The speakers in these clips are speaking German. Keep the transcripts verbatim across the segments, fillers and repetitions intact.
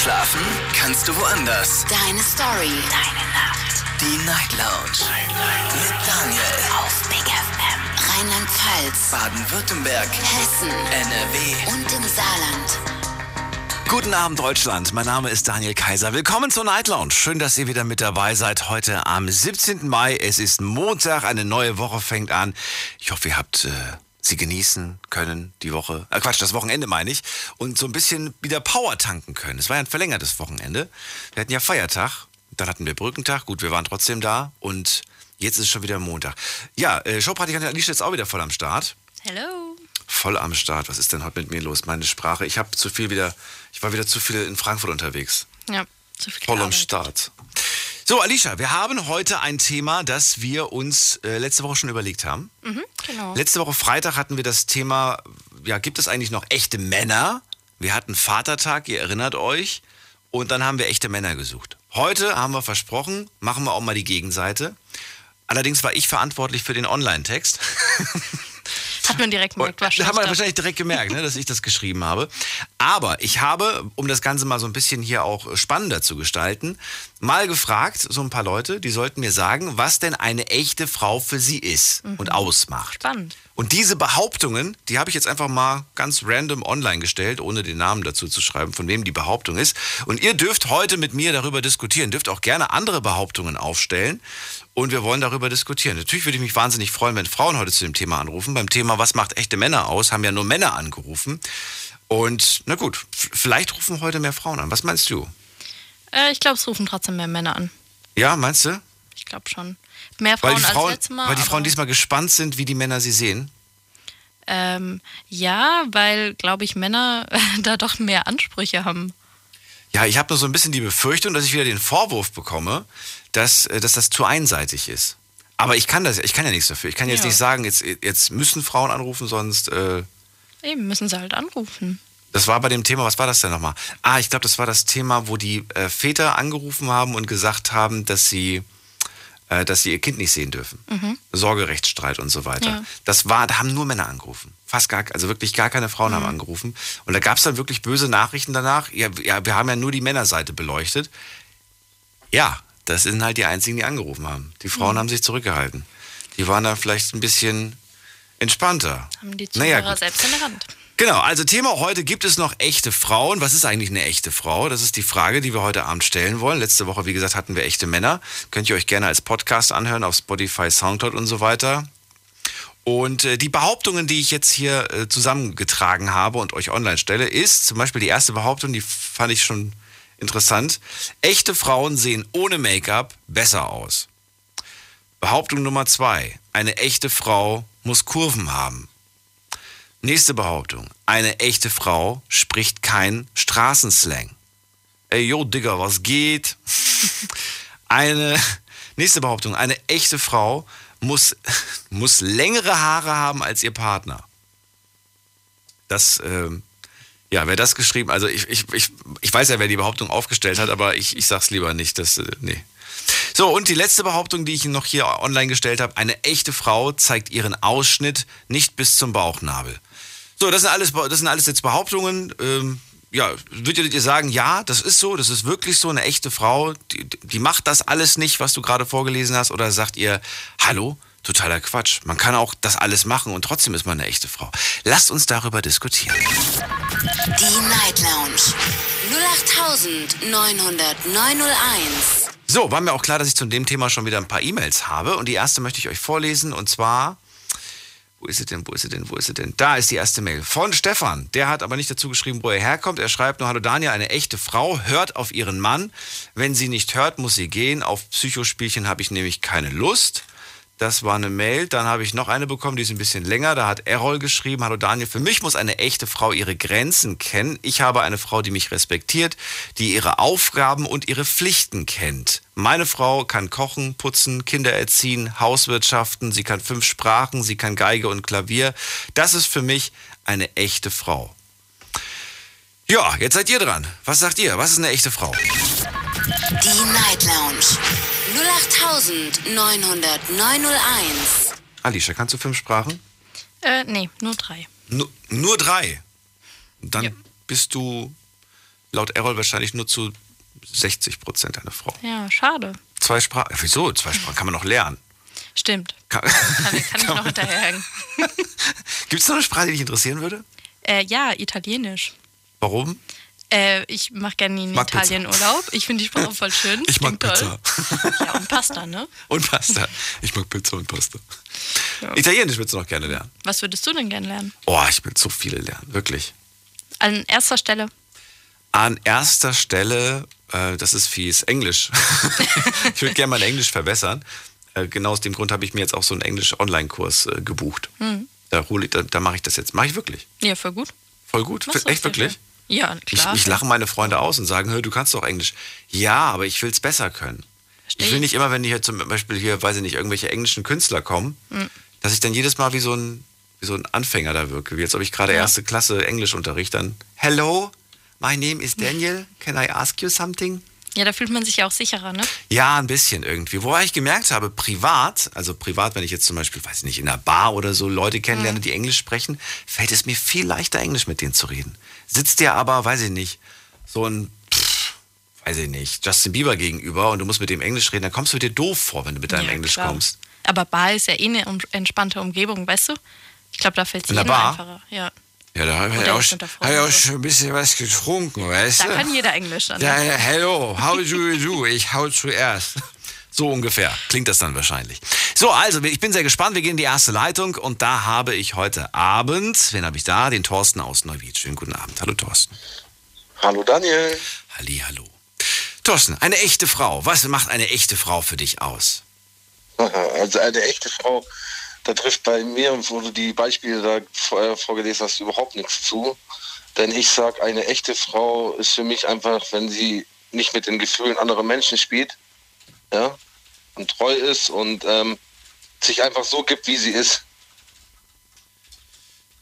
Schlafen kannst du woanders. Deine Story. Deine Nacht. Die Night Lounge. Night Lounge. Mit Daniel. Auf Big F M. Rheinland-Pfalz. Baden-Württemberg. Hessen. N R W. Und im Saarland. Guten Abend, Deutschland. Mein Name ist Daniel Kaiser. Willkommen zur Night Lounge. Schön, dass ihr wieder mit dabei seid. Heute am siebzehnten Mai. Es ist Montag. Eine neue Woche fängt an. Ich hoffe, ihr habt äh, sie genießen können, die Woche. Äh, Quatsch, das Wochenende meine ich. Und so ein bisschen wieder Power tanken können. Es war ja ein verlängertes Wochenende. Wir hatten ja Feiertag. Dann hatten wir Brückentag. Gut, wir waren trotzdem da. Und jetzt ist schon wieder Montag. Ja, äh, Showpartikantin Alicia ist auch wieder voll am Start. Hello. Voll am Start. Was ist denn heute mit mir los? Meine Sprache. Ich habe zu viel wieder. Ich war wieder zu viel in Frankfurt unterwegs. Ja, zu viel. Voll am Start. So, Alicia, wir haben heute ein Thema, das wir uns äh, letzte Woche schon überlegt haben. Mhm, genau. Letzte Woche Freitag hatten wir das Thema. Ja, gibt es eigentlich noch echte Männer? Wir hatten Vatertag. Ihr erinnert euch. Und dann haben wir echte Männer gesucht. Heute haben wir versprochen, machen wir auch mal die Gegenseite. Allerdings war ich verantwortlich für den Online-Text. Hat man direkt gemerkt, wahrscheinlich. Hat man wahrscheinlich direkt gemerkt, ne, dass ich das geschrieben habe. Aber ich habe, um das Ganze mal so ein bisschen hier auch spannender zu gestalten, mal gefragt, so ein paar Leute, die sollten mir sagen, was denn eine echte Frau für sie ist mhm. und ausmacht. Spannend. Und diese Behauptungen, die habe ich jetzt einfach mal ganz random online gestellt, ohne den Namen dazu zu schreiben, von wem die Behauptung ist. Und ihr dürft heute mit mir darüber diskutieren, dürft auch gerne andere Behauptungen aufstellen. Und wir wollen darüber diskutieren. Natürlich würde ich mich wahnsinnig freuen, wenn Frauen heute zu dem Thema anrufen. Beim Thema, was macht echte Männer aus, haben ja nur Männer angerufen. Und na gut, vielleicht rufen heute mehr Frauen an. Was meinst du? Äh, ich glaube, es rufen trotzdem mehr Männer an. Ja, meinst du? Ich glaube schon. Mehr Frauen, Frauen als letztes Mal. Weil die Frauen diesmal gespannt sind, wie die Männer sie sehen? Ähm, ja, weil, glaube ich, Männer da doch mehr Ansprüche haben. Ja, ich habe nur so ein bisschen die Befürchtung, dass ich wieder den Vorwurf bekomme, dass, dass das zu einseitig ist. Aber ich kann das, ich kann ja nichts dafür. Ich kann jetzt ja. nicht sagen, jetzt, jetzt müssen Frauen anrufen, sonst... Äh Eben, müssen sie halt anrufen. Das war bei dem Thema, was war das denn nochmal? Ah, ich glaube, das war das Thema, wo die äh, Väter angerufen haben und gesagt haben, dass sie... dass sie ihr Kind nicht sehen dürfen. Mhm. Sorgerechtsstreit und so weiter. Ja. Das war, da haben nur Männer angerufen. Fast gar, also wirklich gar keine Frauen mhm. haben angerufen. Und da gab es dann wirklich böse Nachrichten danach. Ja, ja, wir haben ja nur die Männerseite beleuchtet. Ja, das sind halt die einzigen, die angerufen haben. Die Frauen mhm. haben sich zurückgehalten. Die waren da vielleicht ein bisschen entspannter. Haben die Zuhörer naja, selbst in der Hand. Genau, also Thema heute, gibt es noch echte Frauen? Was ist eigentlich eine echte Frau? Das ist die Frage, die wir heute Abend stellen wollen. Letzte Woche, wie gesagt, hatten wir echte Männer. Könnt ihr euch gerne als Podcast anhören, auf Spotify, Soundcloud und so weiter. Und äh, die Behauptungen, die ich jetzt hier äh, zusammengetragen habe und euch online stelle, ist zum Beispiel die erste Behauptung, die fand ich schon interessant. Echte Frauen sehen ohne Make-up besser aus. Behauptung Nummer zwei, eine echte Frau muss Kurven haben. Nächste Behauptung. Eine echte Frau spricht kein Straßenslang. Ey, yo, Digga, was geht? Eine, nächste Behauptung. Eine echte Frau muss, muss längere Haare haben als ihr Partner. Das, ähm, ja, wer das geschrieben, also ich, ich, ich, ich weiß ja, wer die Behauptung aufgestellt hat, aber ich, ich sag's lieber nicht, das, äh, nee. So, und die letzte Behauptung, die ich noch hier online gestellt habe. Eine echte Frau zeigt ihren Ausschnitt nicht bis zum Bauchnabel. So, das sind alles, das sind alles jetzt Behauptungen. Ähm, ja, würdet ihr sagen, ja, das ist so, das ist wirklich so, eine echte Frau, die, die macht das alles nicht, was du gerade vorgelesen hast, oder sagt ihr, hallo, totaler Quatsch, man kann auch das alles machen und trotzdem ist man eine echte Frau. Lasst uns darüber diskutieren. Die Night Lounge null acht neun null neun null eins. So, war mir auch klar, dass ich zu dem Thema schon wieder ein paar E-Mails habe. Und die erste möchte ich euch vorlesen und zwar... Wo ist sie denn, wo ist sie denn, wo ist sie denn? Da ist die erste Mail von Stefan. Der hat aber nicht dazu geschrieben, wo er herkommt. Er schreibt nur, hallo Daniel, eine echte Frau hört auf ihren Mann. Wenn sie nicht hört, muss sie gehen. Auf Psychospielchen habe ich nämlich keine Lust. Das war eine Mail. Dann habe ich noch eine bekommen, die ist ein bisschen länger. Da hat Errol geschrieben, hallo Daniel, für mich muss eine echte Frau ihre Grenzen kennen. Ich habe eine Frau, die mich respektiert, die ihre Aufgaben und ihre Pflichten kennt. Meine Frau kann kochen, putzen, Kinder erziehen, Hauswirtschaften, sie kann fünf Sprachen, sie kann Geige und Klavier. Das ist für mich eine echte Frau. Ja, jetzt seid ihr dran. Was sagt ihr? Was ist eine echte Frau? Die Night Lounge null acht neun null neun null eins. Alicia, kannst du fünf Sprachen? Äh, nee, nur drei. Nur, nur drei? Dann ja. bist du laut Errol wahrscheinlich nur zu sechzig Prozent eine Frau. Ja, schade. Zwei Sprachen. Wieso? Zwei Sprachen kann man noch lernen. Stimmt. Kann, kann, kann ich noch hinterherhängen. Gibt es noch eine Sprache, die dich interessieren würde? Äh, ja, Italienisch. Warum? Äh, ich mache gerne in mag Italien Pizza. Urlaub. Ich finde die Sprache voll schön. Ich Stimmt mag Pizza. Toll. Ja, und Pasta, ne? Und Pasta. Ich mag Pizza und Pasta. Ja. Italienisch würdest du noch gerne lernen. Was würdest du denn gerne lernen? Oh, ich will so viele lernen, wirklich. An erster Stelle? An erster Stelle, äh, das ist fies, Englisch. Ich würde gerne mein Englisch verbessern. Äh, genau aus dem Grund habe ich mir jetzt auch so einen Englisch-Online-Kurs äh, gebucht. Hm. Da, da, da mache ich das jetzt. Mache ich wirklich. Ja, voll gut. Voll gut? Machst Echt wirklich? Schön. Ja, klar. Ich, ich lache meine Freunde aus und sagen, du kannst doch Englisch. Ja, aber ich will es besser können. Verstehe. Ich will nicht immer, wenn hier zum Beispiel hier, weiß ich nicht, irgendwelche englischen Künstler kommen, mhm. dass ich dann jedes Mal wie so ein, wie so ein Anfänger da wirke. Wie als ob ich gerade ja. erste Klasse Englisch unterrichte. Dann, hello, my name is Daniel, can I ask you something? Ja, da fühlt man sich ja auch sicherer, ne? Ja, ein bisschen irgendwie. Wobei ich gemerkt habe, privat, also privat, wenn ich jetzt zum Beispiel, weiß ich nicht, in einer Bar oder so Leute kennenlerne, mhm. die Englisch sprechen, fällt es mir viel leichter, Englisch mit denen zu reden. Sitzt dir aber, weiß ich nicht, so ein, pff, weiß ich nicht, Justin Bieber gegenüber und du musst mit dem Englisch reden, dann kommst du dir doof vor, wenn du mit deinem ja, Englisch klar. kommst. Aber Bar ist ja eh eine entspannte Umgebung, weißt du? Ich glaube, da fällt es jedem einfacher. Ja. Ja, da habe ich, auch, hab ich auch schon ein bisschen was getrunken, weißt du? Da kann jeder Englisch dann. Ja, hello, how do you do? Ich hau zuerst. So ungefähr klingt das dann wahrscheinlich. So, also, ich bin sehr gespannt. Wir gehen in die erste Leitung und da habe ich heute Abend, wen habe ich da? Den Thorsten aus Neuwied. Schönen guten Abend. Hallo, Thorsten. Hallo, Daniel. Halli, hallo. Thorsten, eine echte Frau. Was macht eine echte Frau für dich aus? Also eine echte Frau... Da trifft bei mir, wo du die Beispiele da vorher vorgelesen hast, überhaupt nichts zu. Denn ich sage, eine echte Frau ist für mich einfach, wenn sie nicht mit den Gefühlen anderer Menschen spielt, ja, und treu ist und ähm, sich einfach so gibt, wie sie ist.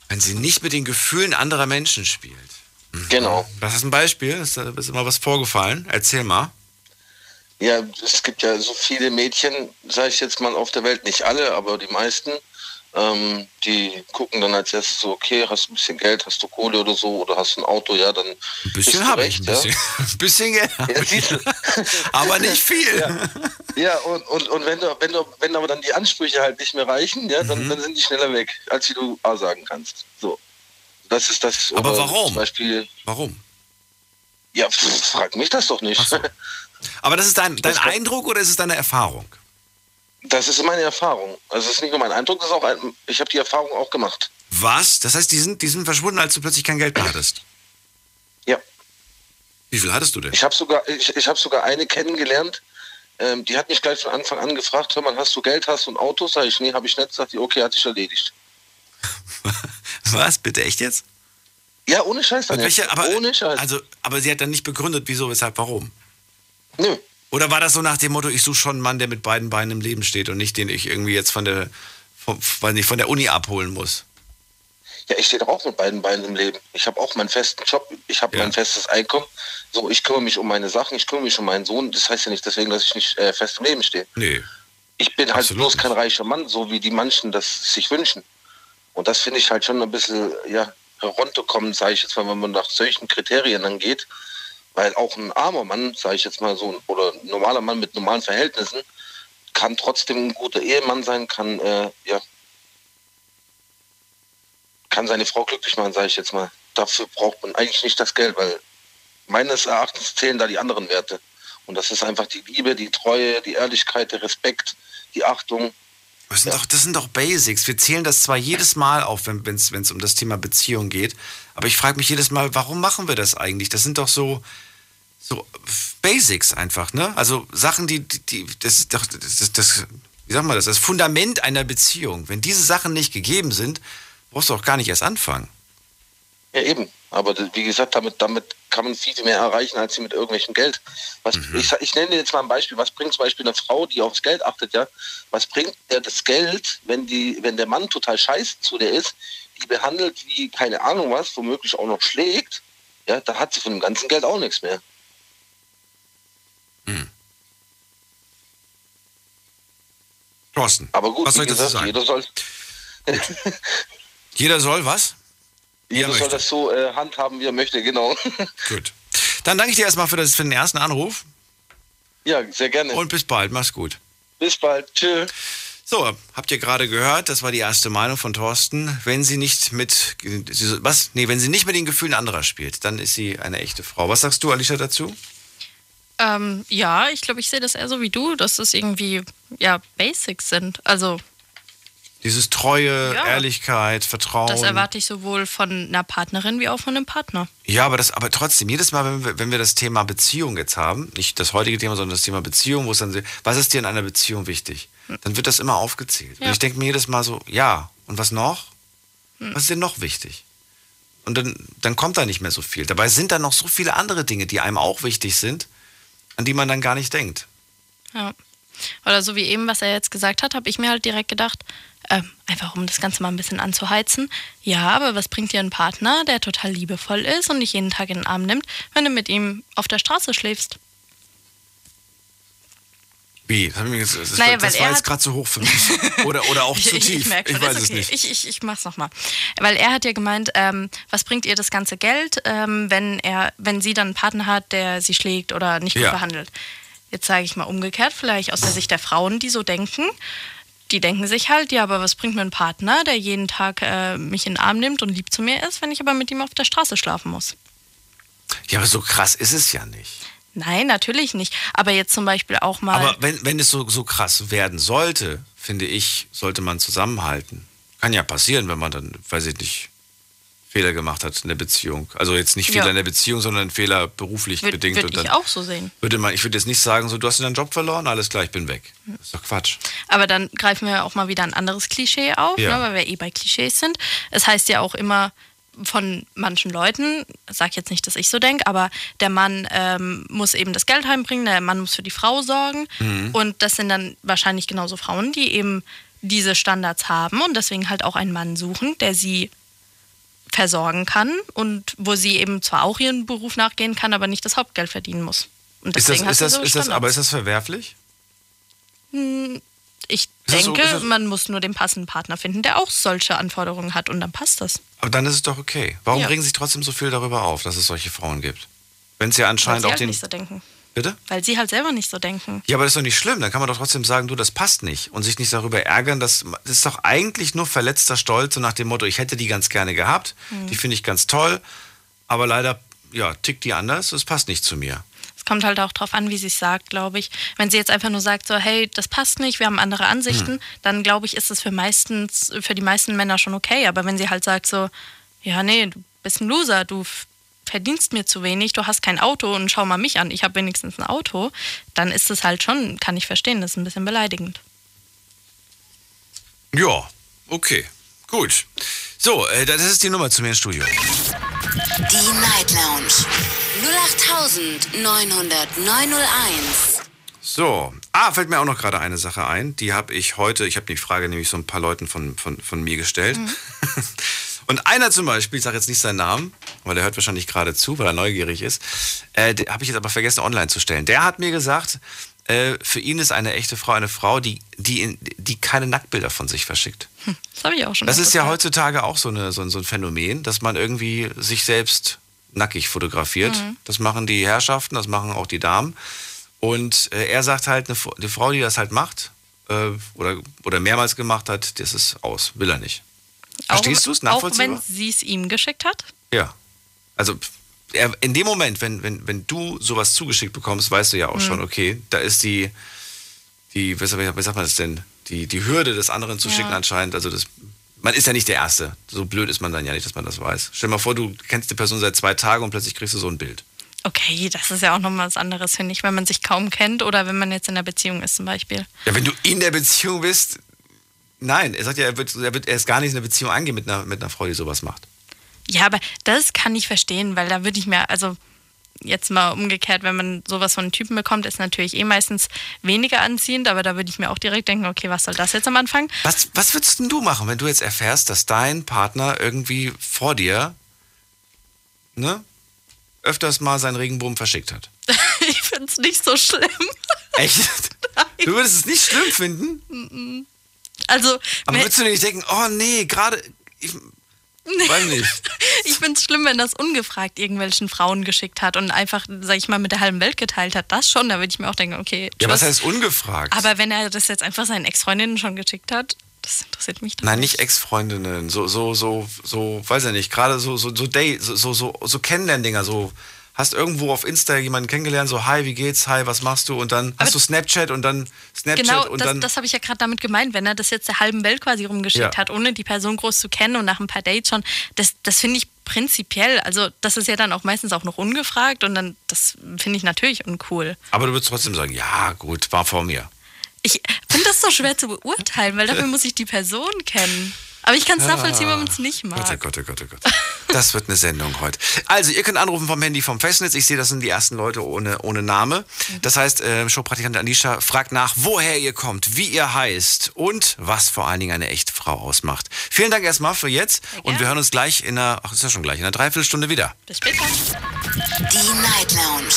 Wenn sie nicht mit den Gefühlen anderer Menschen spielt? Mhm. Genau. Das ist ein Beispiel, ist da ist immer was vorgefallen. Erzähl mal. Ja, es gibt ja so viele Mädchen, sage ich jetzt mal, auf der Welt, nicht alle, aber die meisten, ähm, die gucken dann als erstes so, okay, hast du ein bisschen Geld, hast du Kohle oder so, oder hast du ein Auto, ja, dann ein bisschen habe ich, ein bisschen, ja. ein bisschen Geld, ja, ich. aber nicht viel. Ja, ja und, und, und wenn, du, wenn, du, wenn aber dann die Ansprüche halt nicht mehr reichen, ja, dann, mhm. dann sind die schneller weg, als wie du A sagen kannst. So, das ist das. Aber warum? Zum Beispiel, warum? Ja, pff, frag mich das doch nicht. Ach so. Aber das ist dein, dein das Eindruck oder ist es deine Erfahrung? Das ist meine Erfahrung. Also es ist nicht nur mein Eindruck, das ist auch ein, ich habe die Erfahrung auch gemacht. Was? Das heißt, die sind, die sind verschwunden, als du plötzlich kein Geld mehr hattest? Ja. Wie viel hattest du denn? Ich habe sogar, ich, ich hab sogar eine kennengelernt, ähm, die hat mich gleich von Anfang an gefragt, hör mal, hast du Geld, hast du ein Auto? Sag ich, nee, habe ich nicht. Sagt die, okay, hat sich erledigt. Was? Bitte, echt jetzt? Ja, ohne Scheiß. Dann welche, aber, ohne Scheiß. Also, aber sie hat dann nicht begründet, wieso, weshalb, warum? Nö. Oder war das so nach dem Motto, ich suche schon einen Mann, der mit beiden Beinen im Leben steht und nicht den ich irgendwie jetzt von der, von, weiß nicht, von der Uni abholen muss? Ja, ich stehe doch auch mit beiden Beinen im Leben. Ich habe auch meinen festen Job, ich habe ja. mein festes Einkommen. So, ich kümmere mich um meine Sachen, ich kümmere mich um meinen Sohn. Das heißt ja nicht deswegen, dass ich nicht äh, fest im Leben stehe. Nee. Ich bin halt Absolut bloß nicht. kein reicher Mann, so wie die manchen das sich wünschen. Und das finde ich halt schon ein bisschen, ja, herunterkommen, sage ich jetzt mal, wenn man nach solchen Kriterien dann geht. Weil auch ein armer Mann, sage ich jetzt mal so, oder ein normaler Mann mit normalen Verhältnissen, kann trotzdem ein guter Ehemann sein, kann, äh, ja, kann seine Frau glücklich machen, sage ich jetzt mal. Dafür braucht man eigentlich nicht das Geld, weil meines Erachtens zählen da die anderen Werte. Und das ist einfach die Liebe, die Treue, die Ehrlichkeit, der Respekt, die Achtung. Das sind, ja. doch, das sind doch Basics. Wir zählen das zwar jedes Mal auf, wenn es um das Thema Beziehung geht, aber ich frage mich jedes Mal, warum machen wir das eigentlich? Das sind doch so, so Basics einfach, ne? Also Sachen, die, die das ist doch, das, das, wie sagt man das, das Fundament einer Beziehung. Wenn diese Sachen nicht gegeben sind, brauchst du auch gar nicht erst anfangen. Ja, eben. Aber wie gesagt, damit, damit kann man viel mehr erreichen, als sie mit irgendwelchem Geld. Was, mhm. ich, ich nenne dir jetzt mal ein Beispiel. Was bringt zum Beispiel eine Frau, die aufs Geld achtet, ja? Was bringt der das Geld, wenn, die, wenn der Mann total scheiße zu der ist, die behandelt wie keine Ahnung was, womöglich auch noch schlägt, ja? Da hat sie von dem ganzen Geld auch nichts mehr. Hm. Thorsten, aber gut, was soll ich dazu sagen? Jeder soll... jeder soll was? Jeder soll das so äh, handhaben, wie er möchte, genau. Gut. Dann danke ich dir erstmal für, das, für den ersten Anruf. Ja, sehr gerne. Und bis bald, mach's gut. Bis bald, tschö. So, habt ihr gerade gehört, das war die erste Meinung von Thorsten. Wenn sie nicht mit, was? Nee, wenn sie nicht mit den Gefühlen anderer spielt, dann ist sie eine echte Frau. Was sagst du, Alicia, dazu? Ähm, ja, ich glaube, ich sehe das eher so wie du, dass das irgendwie, ja, Basics sind. Also dieses Treue, ja, Ehrlichkeit, Vertrauen. Das erwarte ich sowohl von einer Partnerin wie auch von einem Partner. Ja, aber, das, aber trotzdem, jedes Mal, wenn wir, wenn wir das Thema Beziehung jetzt haben, nicht das heutige Thema, sondern das Thema Beziehung, wo es dann, was ist dir in einer Beziehung wichtig? Dann wird das immer aufgezählt. Ja. Und ich denke mir jedes Mal so, ja, und was noch? Hm. Was ist denn noch wichtig? Und dann, dann kommt da nicht mehr so viel. Dabei sind da noch so viele andere Dinge, die einem auch wichtig sind, an die man dann gar nicht denkt. Ja. Oder so wie eben, was er jetzt gesagt hat, habe ich mir halt direkt gedacht, äh, einfach um das Ganze mal ein bisschen anzuheizen, ja, aber was bringt dir ein Partner, der total liebevoll ist und dich jeden Tag in den Arm nimmt, wenn du mit ihm auf der Straße schläfst? Wie? Das, jetzt, das, naja, das war jetzt gerade zu hoch für mich. Oder, oder auch zu tief. Ich, ich, merke, ich weiß okay. es nicht. Ich, ich, ich mach's nochmal. Weil er hat ja gemeint, ähm, was bringt ihr das ganze Geld, ähm, wenn, er, wenn sie dann einen Partner hat, der sie schlägt oder nicht gut ja. behandelt? Jetzt sage ich mal umgekehrt, vielleicht aus der Sicht der Frauen, die so denken. Die denken sich halt, ja, aber was bringt mir ein Partner, der jeden Tag äh, mich in den Arm nimmt und lieb zu mir ist, wenn ich aber mit ihm auf der Straße schlafen muss? Ja, aber so krass ist es ja nicht. Nein, natürlich nicht. Aber jetzt zum Beispiel auch mal... Aber wenn, wenn es so, so krass werden sollte, finde ich, sollte man zusammenhalten. Kann ja passieren, wenn man dann, weiß ich nicht, Fehler gemacht hat in der Beziehung. Also jetzt nicht Fehler ja. in der Beziehung, sondern Fehler beruflich Wür- bedingt. Würde ich auch so sehen. Würde man, ich würde jetzt nicht sagen, so, du hast deinen Job verloren, alles klar, ich bin weg. Das ist doch Quatsch. Aber dann greifen wir auch mal wieder ein anderes Klischee auf, ja. ne, weil wir eh bei Klischees sind. Es heißt ja auch immer... von manchen Leuten, sag jetzt nicht, dass ich so denke, aber der Mann ähm, muss eben das Geld heimbringen, der Mann muss für die Frau sorgen mhm. und das sind dann wahrscheinlich genauso Frauen, die eben diese Standards haben und deswegen halt auch einen Mann suchen, der sie versorgen kann und wo sie eben zwar auch ihren Beruf nachgehen kann, aber nicht das Hauptgeld verdienen muss. Und ist das, ist das, so ist das, aber ist das verwerflich? Hm. Ich denke, so, man muss nur den passenden Partner finden, der auch solche Anforderungen hat und dann passt das. Aber dann ist es doch okay. Warum ja. regen sich trotzdem so viel darüber auf, dass es solche Frauen gibt? Wenn es ja anscheinend Weil sie auch halt den... nicht so denken. Bitte? Weil sie halt selber nicht so denken. Ja, aber das ist doch nicht schlimm. Dann kann man doch trotzdem sagen, du, das passt nicht. Und sich nicht darüber ärgern, dass... das ist doch eigentlich nur verletzter Stolz und nach dem Motto, ich hätte die ganz gerne gehabt, mhm. die finde ich ganz toll, aber leider, ja, tickt die anders, das passt nicht zu mir. Es kommt halt auch drauf an, wie sie es sagt, glaube ich. Wenn sie jetzt einfach nur sagt, so, hey, das passt nicht, wir haben andere Ansichten, hm. dann glaube ich, ist das für meistens, für die meisten Männer schon okay. Aber wenn sie halt sagt, so, ja, nee, du bist ein Loser, du verdienst mir zu wenig, du hast kein Auto und schau mal mich an, ich habe wenigstens ein Auto, dann ist das halt schon, kann ich verstehen, das ist ein bisschen beleidigend. Ja, okay, gut. So, äh, das ist die Nummer zu mir ins Studio. Die Night Lounge. null acht neun null null neun null eins. So, ah, fällt mir auch noch gerade eine Sache ein. Die habe ich heute, ich habe die Frage nämlich so ein paar Leuten von, von, von mir gestellt. Mhm. Und einer zum Beispiel, ich sage jetzt nicht seinen Namen, weil der hört wahrscheinlich gerade zu, weil er neugierig ist, äh, habe ich jetzt aber vergessen online zu stellen. Der hat mir gesagt, äh, für ihn ist eine echte Frau eine Frau, die, die, in, die keine Nacktbilder von sich verschickt. Hm, das habe ich auch schon. Das ist ja heutzutage auch so, eine, so, so ein Phänomen, dass man irgendwie sich selbst... nackig fotografiert. Mhm. Das machen die Herrschaften, das machen auch die Damen. Und äh, er sagt halt, eine, eine Frau, die das halt macht äh, oder, oder mehrmals gemacht hat, das ist aus, will er nicht. Verstehst du es? Nachvollziehbar? Auch wenn sie es ihm geschickt hat? Ja. Also er, in dem Moment, wenn, wenn, wenn du sowas zugeschickt bekommst, weißt du ja auch mhm. schon, okay, da ist die, die wie sagt man das denn, die, die Hürde des anderen zu ja. schicken anscheinend, also das... Man ist ja nicht der Erste. So blöd ist man dann ja nicht, dass man das weiß. Stell dir mal vor, du kennst die Person seit zwei Tagen und plötzlich kriegst du so ein Bild. Okay, das ist ja auch nochmal was anderes, finde ich, wenn man sich kaum kennt oder wenn man jetzt in der Beziehung ist zum Beispiel. Ja, wenn du in der Beziehung bist, nein. Er sagt ja, er wird, er wird erst gar nicht in eine Beziehung eingehen mit einer, mit einer Frau, die sowas macht. Ja, aber das kann ich verstehen, weil da würde ich mir, also jetzt mal umgekehrt, wenn man sowas von einem Typen bekommt, ist natürlich eh meistens weniger anziehend, aber da würde ich mir auch direkt denken, okay, was soll das jetzt am Anfang? Was, was würdest denn du machen, wenn du jetzt erfährst, dass dein Partner irgendwie vor dir, ne, öfters mal seinen Regenbogen verschickt hat? Ich finde es nicht so schlimm. Echt? Nein. Du würdest es nicht schlimm finden? Also, aber würdest du nicht denken, oh nee, gerade... Weiß nicht. Ich find's schlimm, wenn das ungefragt irgendwelchen Frauen geschickt hat und einfach, sag ich mal, mit der halben Welt geteilt hat. Das schon, da würde ich mir auch denken, okay. Tschüss. Ja, was heißt ungefragt? Aber wenn er das jetzt einfach seinen Ex-Freundinnen schon geschickt hat, das interessiert mich doch. Nein, nicht Ex-Freundinnen, so, so, so, so, weiß ja nicht, gerade so, so, so, so, so, so, so Kennenlern-Dinger, so. Hast irgendwo auf Insta jemanden kennengelernt, so hi, wie geht's, hi, was machst du? Und dann aber hast du Snapchat und dann Snapchat genau, und das, dann... Genau, das habe ich ja gerade damit gemeint, wenn er das jetzt der halben Welt quasi rumgeschickt ja. hat, ohne die Person groß zu kennen und nach ein paar Dates schon, das, das finde ich prinzipiell, also das ist ja dann auch meistens auch noch ungefragt und dann, das finde ich natürlich uncool. Aber du würdest trotzdem sagen, ja gut, war vor mir. Ich finde das so schwer zu beurteilen, weil dafür muss ich die Person kennen. Aber ich kann es nachvollziehen, wenn man es nicht mag. Gott, oh Gott, oh Gott, oh Gott. Das wird eine Sendung heute. Also, ihr könnt anrufen vom Handy vom Festnetz. Ich sehe, das sind die ersten Leute ohne, ohne Name. Das heißt, äh, Showpraktikantin Alicia fragt nach, woher ihr kommt, wie ihr heißt und was vor allen Dingen eine echte Frau ausmacht. Vielen Dank erstmal für jetzt. Ja, und wir hören uns gleich in einer, ach, ist ja schon gleich, in einer Dreiviertelstunde wieder. Bis später. Die Night Lounge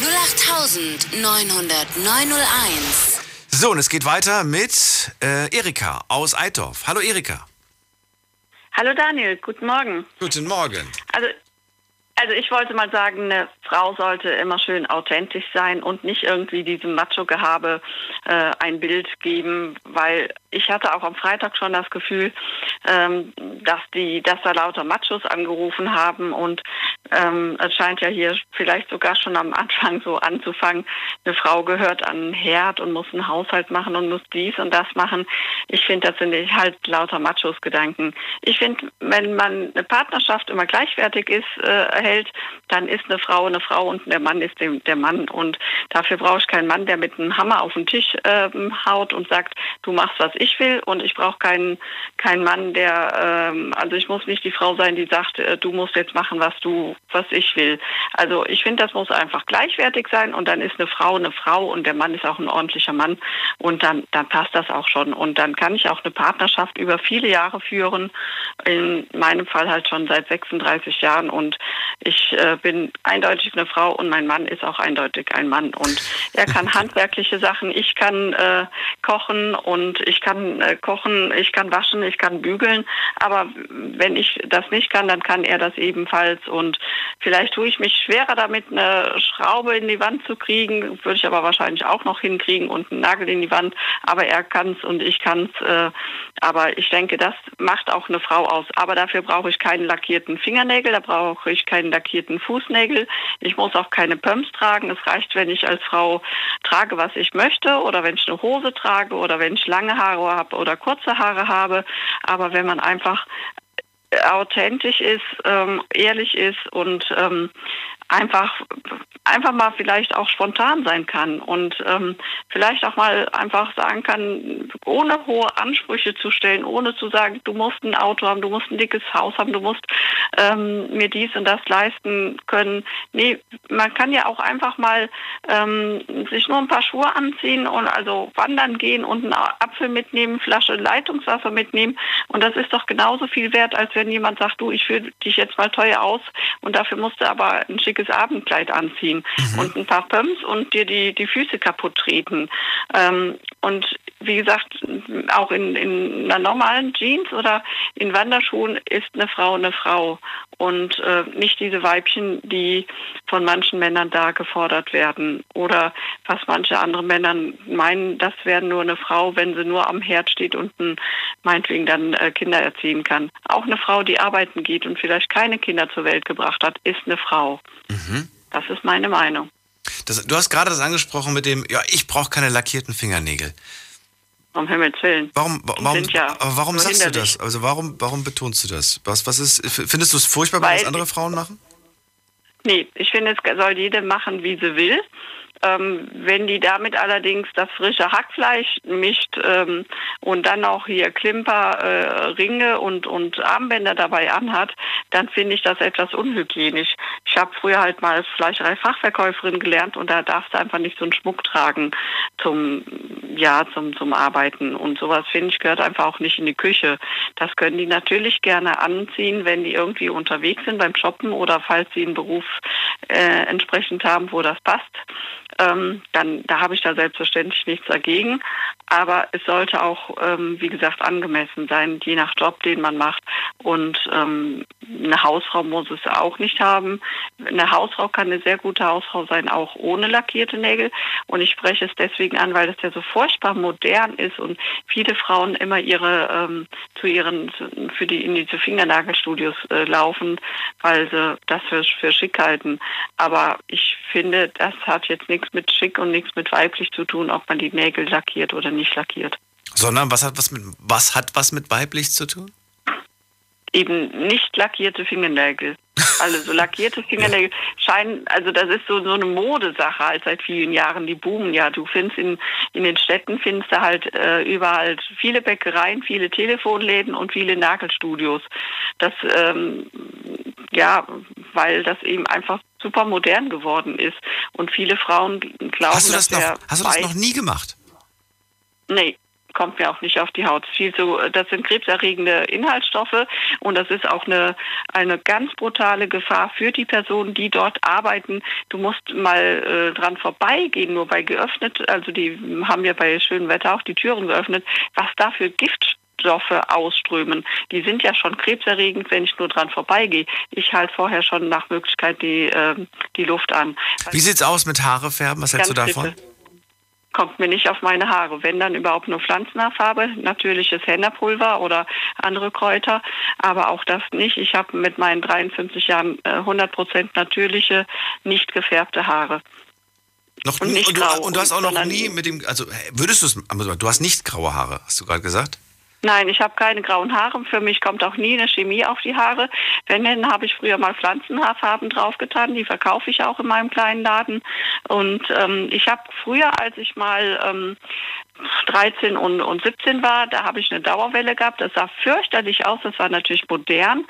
null acht neun null neun null eins. So, und es geht weiter mit äh, Erika aus Eitdorf. Hallo Erika. Hallo Daniel, guten Morgen. Guten Morgen. Also, also ich wollte mal sagen, eine Frau sollte immer schön authentisch sein und nicht irgendwie diesem Macho-Gehabe äh, ein Bild geben, weil ich hatte auch am Freitag schon das Gefühl, ähm, dass die, dass da lauter Machos angerufen haben und ähm, es scheint ja hier vielleicht sogar schon am Anfang so anzufangen, eine Frau gehört an den Herd und muss einen Haushalt machen und muss dies und das machen. Ich finde, das sind halt lauter Machos Gedanken. Ich finde, wenn man eine Partnerschaft immer gleichwertig ist, äh, erhält, dann ist eine Frau eine Frau und der Mann ist dem, der Mann und dafür brauche ich keinen Mann, der mit einem Hammer auf den Tisch äh, haut und sagt, du machst was ich will und ich brauche keinen keinen Mann, der, ähm, also ich muss nicht die Frau sein, die sagt, äh, du musst jetzt machen, was du, was ich will. Also ich finde, das muss einfach gleichwertig sein und dann ist eine Frau eine Frau und der Mann ist auch ein ordentlicher Mann und dann, dann passt das auch schon und dann kann ich auch eine Partnerschaft über viele Jahre führen, in meinem Fall halt schon seit sechsunddreißig Jahren und ich äh, bin eindeutig eine Frau und mein Mann ist auch eindeutig ein Mann und er kann handwerkliche Sachen, ich kann äh, kochen und ich kann Ich kann äh, kochen, ich kann waschen, ich kann bügeln, aber wenn ich das nicht kann, dann kann er das ebenfalls und vielleicht tue ich mich schwerer damit, eine Schraube in die Wand zu kriegen, würde ich aber wahrscheinlich auch noch hinkriegen und einen Nagel in die Wand, aber er kann es und ich kann es, äh, aber ich denke, das macht auch eine Frau aus, aber dafür brauche ich keinen lackierten Fingernägel, da brauche ich keinen lackierten Fußnägel, ich muss auch keine Pumps tragen, es reicht, wenn ich als Frau trage, was ich möchte oder wenn ich eine Hose trage oder wenn ich lange Haare habe oder kurze Haare habe, aber wenn man einfach authentisch ist, ähm, ehrlich ist und ähm, einfach einfach mal vielleicht auch spontan sein kann und ähm, vielleicht auch mal einfach sagen kann, ohne hohe Ansprüche zu stellen, ohne zu sagen, du musst ein Auto haben, du musst ein dickes Haus haben, du musst ähm, mir dies und das leisten können. Nee, man kann ja auch einfach mal ähm, sich nur ein paar Schuhe anziehen und also wandern gehen und einen Apfel mitnehmen, Flasche Leitungswasser mitnehmen und das ist doch genauso viel wert, als wenn jemand sagt, du, ich führe dich jetzt mal teuer aus und dafür musst du aber ein schickes Abendkleid anziehen mhm. und ein paar Pumps und dir die, die Füße kaputt treten. Ähm, und wie gesagt, auch in, in einer normalen Jeans oder in Wanderschuhen ist eine Frau eine Frau und äh, nicht diese Weibchen, die von manchen Männern da gefordert werden. Oder was manche andere Männer meinen, das wäre nur eine Frau, wenn sie nur am Herd steht und meinetwegen dann äh, Kinder erziehen kann. Auch eine Frau, die arbeiten geht und vielleicht keine Kinder zur Welt gebracht hat, ist eine Frau. Mhm. Das ist meine Meinung. Das, du hast gerade das angesprochen mit dem, ja, ich brauche keine lackierten Fingernägel. Um Himmels Willen. Warum, warum, ja warum sagst du das? Also warum, warum betonst du das? Was, was ist, findest du es furchtbar, weil, wenn das andere Frauen machen? Nee, ich finde, es soll jede machen, wie sie will. Ähm, wenn die damit allerdings das frische Hackfleisch mischt ähm, und dann auch hier Klimper, äh, Ringe und, und Armbänder dabei anhat, dann finde ich das etwas unhygienisch. Ich habe früher halt mal als Fleischerei-Fachverkäuferin gelernt und da darfst du einfach nicht so einen Schmuck tragen zum, ja, zum, zum Arbeiten. Und sowas, finde ich, gehört einfach auch nicht in die Küche. Das können die natürlich gerne anziehen, wenn die irgendwie unterwegs sind beim Shoppen oder falls sie einen Beruf äh, entsprechend haben, wo das passt. ähm, dann da habe ich da selbstverständlich nichts dagegen. Aber es sollte auch, ähm, wie gesagt, angemessen sein, je nach Job, den man macht. Und ähm, eine Hausfrau muss es auch nicht haben. Eine Hausfrau kann eine sehr gute Hausfrau sein, auch ohne lackierte Nägel. Und ich spreche es deswegen an, weil das ja so furchtbar modern ist und viele Frauen immer ihre ähm, zu ihren für die in diese Fingernagelstudios äh, laufen, weil sie das für, für schick halten. Aber ich finde, das hat jetzt nichts mit schick und nichts mit weiblich zu tun, ob man die Nägel lackiert oder nicht lackiert. Sondern was hat was mit was hat was mit weiblich zu tun? Eben nicht lackierte Fingernägel. Also so lackierte Fingernägel scheinen, also das ist so, so eine Modesache halt seit vielen Jahren, die boomen ja. Du findest in, in den Städten findest du halt äh, überall viele Bäckereien, viele Telefonläden und viele Nagelstudios. Das, ähm, ja, weil das eben einfach super modern geworden ist. Und viele Frauen glauben, hast du das dass noch, der Hast du das noch nie gemacht? Nee. Kommt mir auch nicht auf die Haut. Viel so, das sind krebserregende Inhaltsstoffe und das ist auch eine, eine ganz brutale Gefahr für die Personen, die dort arbeiten. Du musst mal äh, dran vorbeigehen, nur bei geöffnet, also die haben ja bei schönem Wetter auch die Türen geöffnet, was da für Giftstoffe ausströmen. Die sind ja schon krebserregend, wenn ich nur dran vorbeigehe. Ich halte vorher schon nach Möglichkeit die, äh, die Luft an. Wie sieht's aus mit Haare färben? Was hältst du davon? Trippe. Kommt mir nicht auf meine Haare. Wenn, dann überhaupt nur Pflanzenhaarfarbe, natürliches Henna-Pulver oder andere Kräuter, aber auch das nicht. Ich habe mit meinen dreiundfünfzig Jahren äh, hundert Prozent natürliche, nicht gefärbte Haare. Noch und, nie, nicht und, grau, du, und du hast auch noch nie mit dem, also würdest du es, du hast nicht graue Haare, hast du gerade gesagt? Nein, ich habe keine grauen Haare. Für mich kommt auch nie eine Chemie auf die Haare. Wenn, dann habe ich früher mal Pflanzenhaarfarben draufgetan. Die verkaufe ich auch in meinem kleinen Laden. Und ähm, ich habe früher, als ich mal ähm, dreizehn und, und siebzehn war, da habe ich eine Dauerwelle gehabt. Das sah fürchterlich aus. Das war natürlich modern.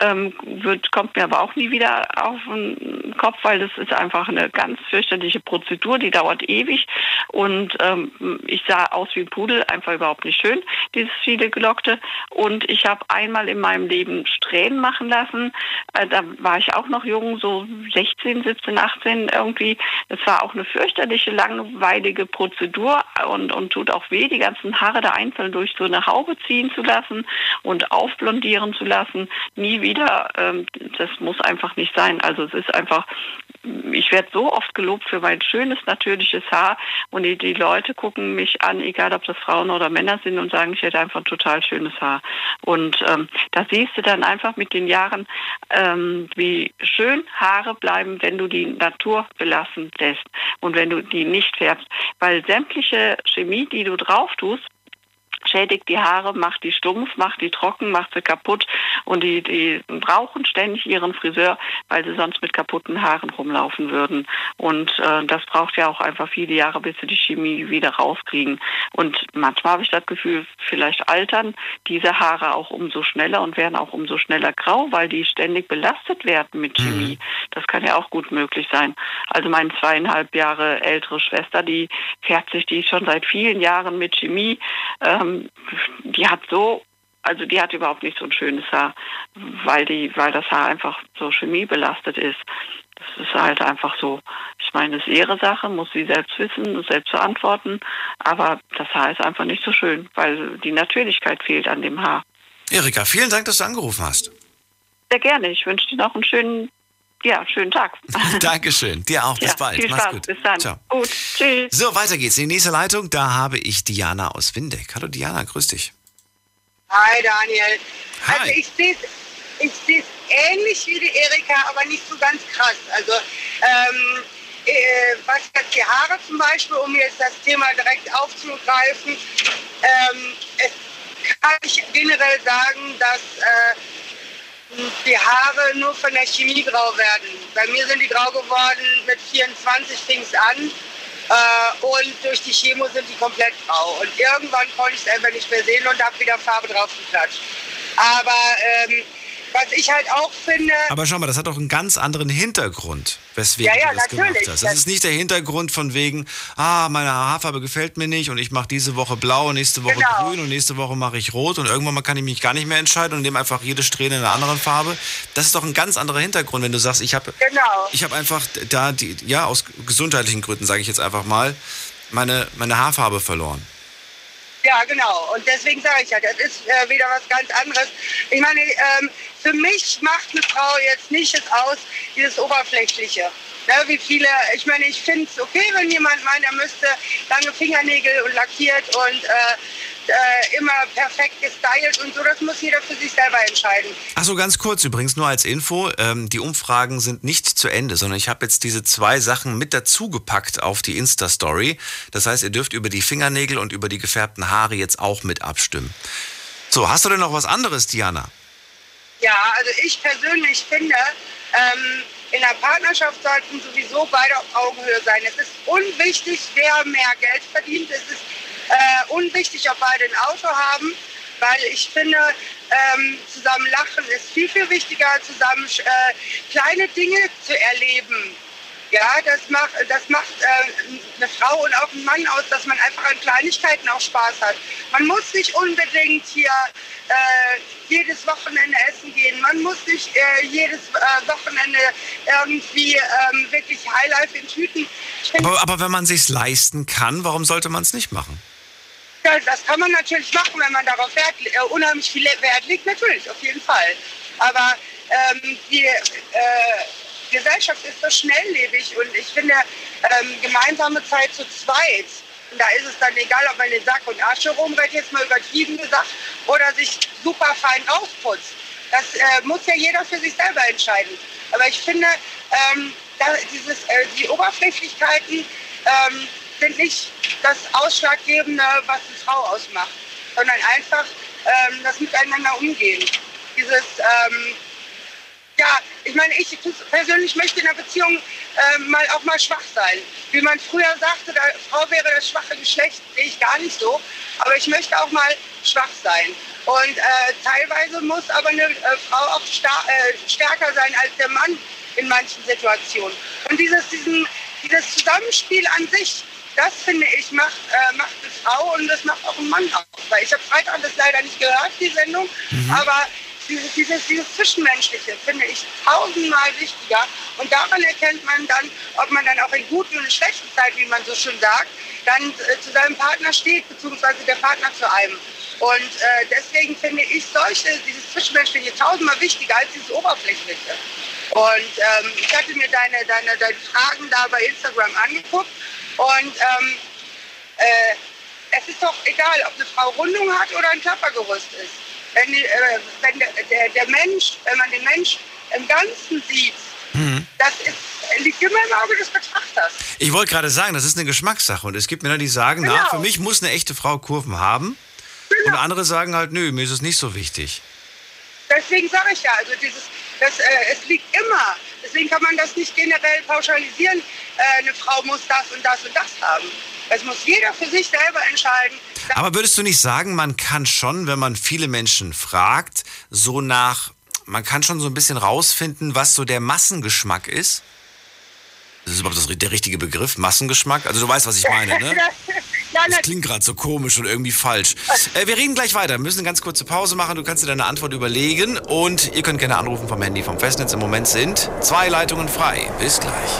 Ähm, wird, kommt mir aber auch nie wieder auf den Kopf, weil das ist einfach eine ganz fürchterliche Prozedur. Die dauert ewig. Und ähm, ich sah aus wie ein Pudel. Einfach überhaupt nicht schön, dieses Gelockte. Und ich habe einmal in meinem Leben Strähnen machen lassen. Da war ich auch noch jung, so sechzehn, siebzehn, achtzehn irgendwie. Das war auch eine fürchterliche, langweilige Prozedur und, und tut auch weh, die ganzen Haare da einzeln durch so eine Haube ziehen zu lassen und aufblondieren zu lassen. Nie wieder. Das muss einfach nicht sein. Also es ist einfach, ich werde so oft gelobt für mein schönes, natürliches Haar und die, die Leute gucken mich an, egal ob das Frauen oder Männer sind und sagen, ich hätte einfach ein total schönes Haar. Und ähm, da siehst du dann einfach mit den Jahren, ähm, wie schön Haare bleiben, wenn du die Natur belassen lässt und wenn du die nicht färbst. Weil sämtliche Chemie, die du drauf tust, schädigt die Haare, macht die stumpf, macht die trocken, macht sie kaputt und die, die brauchen ständig ihren Friseur, weil sie sonst mit kaputten Haaren rumlaufen würden. Und äh, das braucht ja auch einfach viele Jahre, bis sie die Chemie wieder rauskriegen. Und manchmal habe ich das Gefühl, vielleicht altern diese Haare auch umso schneller und werden auch umso schneller grau, weil die ständig belastet werden mit Chemie. Mhm. Das kann ja auch gut möglich sein. Also meine zweieinhalb Jahre ältere Schwester, die fährt sich, die ist schon seit vielen Jahren mit Chemie, ähm, die hat so, also die hat überhaupt nicht so ein schönes Haar, weil die, weil das Haar einfach so chemiebelastet ist. Das ist halt einfach so. Ich meine, das ist ihre Sache, muss sie selbst wissen, selbst verantworten. Aber das Haar ist einfach nicht so schön, weil die Natürlichkeit fehlt an dem Haar. Erika, vielen Dank, dass du angerufen hast. Sehr gerne. Ich wünsche dir noch einen schönen, ja, schönen Tag. Dankeschön. Dir auch. Bis ja, bald. Viel Spaß. Mach's gut. Bis dann. Ciao. Gut. Tschüss. So, weiter geht's. In die nächste Leitung, da habe ich Diana aus Windeck. Hallo Diana, grüß dich. Hi Daniel. Hi. Also ich sehe ich sehe es ähnlich wie die Erika, aber nicht so ganz krass. Also ähm, äh, was jetzt die Haare zum Beispiel, um jetzt das Thema direkt aufzugreifen, ähm, es kann ich generell sagen, dass äh, die Haare nur von der Chemie grau werden. Bei mir sind die grau geworden, mit vierundzwanzig fing es an äh, und durch die Chemo sind die komplett grau. Und irgendwann konnte ich es einfach nicht mehr sehen und habe wieder Farbe draufgeklatscht. Aber ähm, was ich halt auch finde... Aber schau mal, das hat doch einen ganz anderen Hintergrund, weswegen ja, ja, du das gemacht hast. Das, das ist nicht der Hintergrund von wegen, ah, meine Haarfarbe gefällt mir nicht und ich mache diese Woche blau und nächste Woche genau. grün und nächste Woche mache ich rot und irgendwann kann ich mich gar nicht mehr entscheiden und nehme einfach jede Strähne in einer anderen Farbe. Das ist doch ein ganz anderer Hintergrund, wenn du sagst, ich habe genau. ich hab einfach da, die, ja, aus gesundheitlichen Gründen, sage ich jetzt einfach mal, meine, meine Haarfarbe verloren. Ja, genau. Und deswegen sage ich ja, das ist äh, wieder was ganz anderes. Ich meine, ähm, für mich macht eine Frau jetzt nicht das aus, dieses Oberflächliche. Ne, wie viele, ich meine, ich finde es okay, wenn jemand meint, er müsste lange Fingernägel und lackiert und äh, äh, immer perfekt gestylt und so, das muss jeder für sich selber entscheiden. Ach so, ganz kurz übrigens, nur als Info, ähm, die Umfragen sind nicht zu Ende, sondern ich habe jetzt diese zwei Sachen mit dazu gepackt auf die Insta-Story. Das heißt, ihr dürft über die Fingernägel und über die gefärbten Haare jetzt auch mit abstimmen. So, hast du denn noch was anderes, Diana? Ja, also ich persönlich finde... Ähm, in der Partnerschaft sollten sowieso beide auf Augenhöhe sein. Es ist unwichtig, wer mehr Geld verdient. Es ist äh, unwichtig, ob beide ein Auto haben, weil ich finde, ähm, zusammen lachen ist viel, viel wichtiger, zusammen äh, kleine Dinge zu erleben. Ja, das macht, das macht äh, eine Frau und auch einen Mann aus, dass man einfach an Kleinigkeiten auch Spaß hat. Man muss nicht unbedingt hier äh, jedes Wochenende essen gehen. Man muss nicht äh, jedes äh, Wochenende irgendwie ähm, wirklich Highlife in Tüten. Aber, aber wenn man es sich leisten kann, warum sollte man es nicht machen? Ja, das kann man natürlich machen, wenn man darauf Wert, äh, unheimlich viel Wert legt. Natürlich, auf jeden Fall. Aber ähm, die... Äh, Die Gesellschaft ist so schnelllebig und ich finde, ähm, gemeinsame Zeit zu zweit, und da ist es dann egal, ob man den Sack und Asche rumrennt, jetzt mal übertrieben gesagt, oder sich super fein aufputzt. Das äh, muss ja jeder für sich selber entscheiden. Aber ich finde, ähm, da, dieses, äh, die Oberflächlichkeiten ähm, sind nicht das Ausschlaggebende, was eine Frau ausmacht, sondern einfach ähm, das Miteinander umgehen. Dieses... Ähm, Ja, ich meine, ich persönlich möchte in einer Beziehung äh, mal auch mal schwach sein. Wie man früher sagte, da, Frau wäre das schwache Geschlecht, sehe ich gar nicht so. Aber ich möchte auch mal schwach sein. Und äh, teilweise muss aber eine äh, Frau auch star- äh, stärker sein als der Mann in manchen Situationen. Und dieses, diesen, dieses Zusammenspiel an sich, das finde ich, macht, äh, macht eine Frau und das macht auch ein Mann aus. Weil ich habe Freitag das leider nicht gehört, die Sendung, mhm. aber... Dieses, dieses, dieses Zwischenmenschliche finde ich tausendmal wichtiger. Und daran erkennt man dann, ob man dann auch in guten und in schlechten Zeiten, wie man so schön sagt, dann äh, zu seinem Partner steht, beziehungsweise der Partner zu einem. Und äh, deswegen finde ich solche, dieses Zwischenmenschliche tausendmal wichtiger als dieses Oberflächliche. Und ähm, ich hatte mir deine, deine, deine Fragen da bei Instagram angeguckt. Und ähm, äh, es ist doch egal, ob eine Frau Rundung hat oder ein Körpergerüst ist. Wenn, äh, wenn der, der, der Mensch, wenn man den Mensch im Ganzen sieht, mhm. das ist, liegt immer im Auge des Betrachters. Ich wollte gerade sagen, das ist eine Geschmackssache. Und es gibt Männer, die sagen, genau. na, für mich muss eine echte Frau Kurven haben. Genau. Und andere sagen halt, nö, mir ist es nicht so wichtig. Deswegen sage ich ja, also dieses, das, äh, es liegt immer. Deswegen kann man das nicht generell pauschalisieren. Äh, eine Frau muss das und das und das haben. Das muss jeder für sich selber entscheiden. Aber würdest du nicht sagen, man kann schon, wenn man viele Menschen fragt, so nach, man kann schon so ein bisschen rausfinden, was so der Massengeschmack ist? Das ist überhaupt das, der richtige Begriff, Massengeschmack? Also du weißt, was ich meine, ne? Das klingt gerade so komisch und irgendwie falsch. Äh, wir reden gleich weiter. Wir müssen eine ganz kurze Pause machen. Du kannst dir deine Antwort überlegen. Und ihr könnt gerne anrufen vom Handy, vom Festnetz. Im Moment sind zwei Leitungen frei. Bis gleich.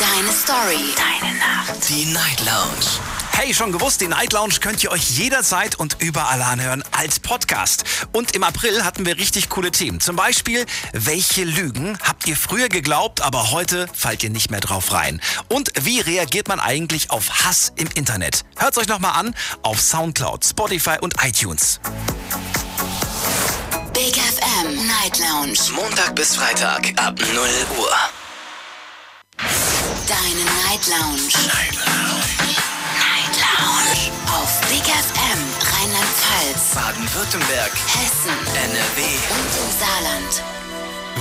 Deine Story. Deine Nacht. Die Night Lounge. Hey, schon gewusst, die Night Lounge könnt ihr euch jederzeit und überall anhören als Podcast. Und im April hatten wir richtig coole Themen. Zum Beispiel, welche Lügen habt ihr früher geglaubt, aber heute fallt ihr nicht mehr drauf rein? Und wie reagiert man eigentlich auf Hass im Internet? Hört's euch nochmal an auf Soundcloud, Spotify und iTunes. Big F M Night Lounge. Montag bis Freitag ab null Uhr. Deine Night Lounge. Night Lounge. Night Lounge. Auf Big F M Rheinland-Pfalz, Baden-Württemberg, Hessen, N R W und im Saarland.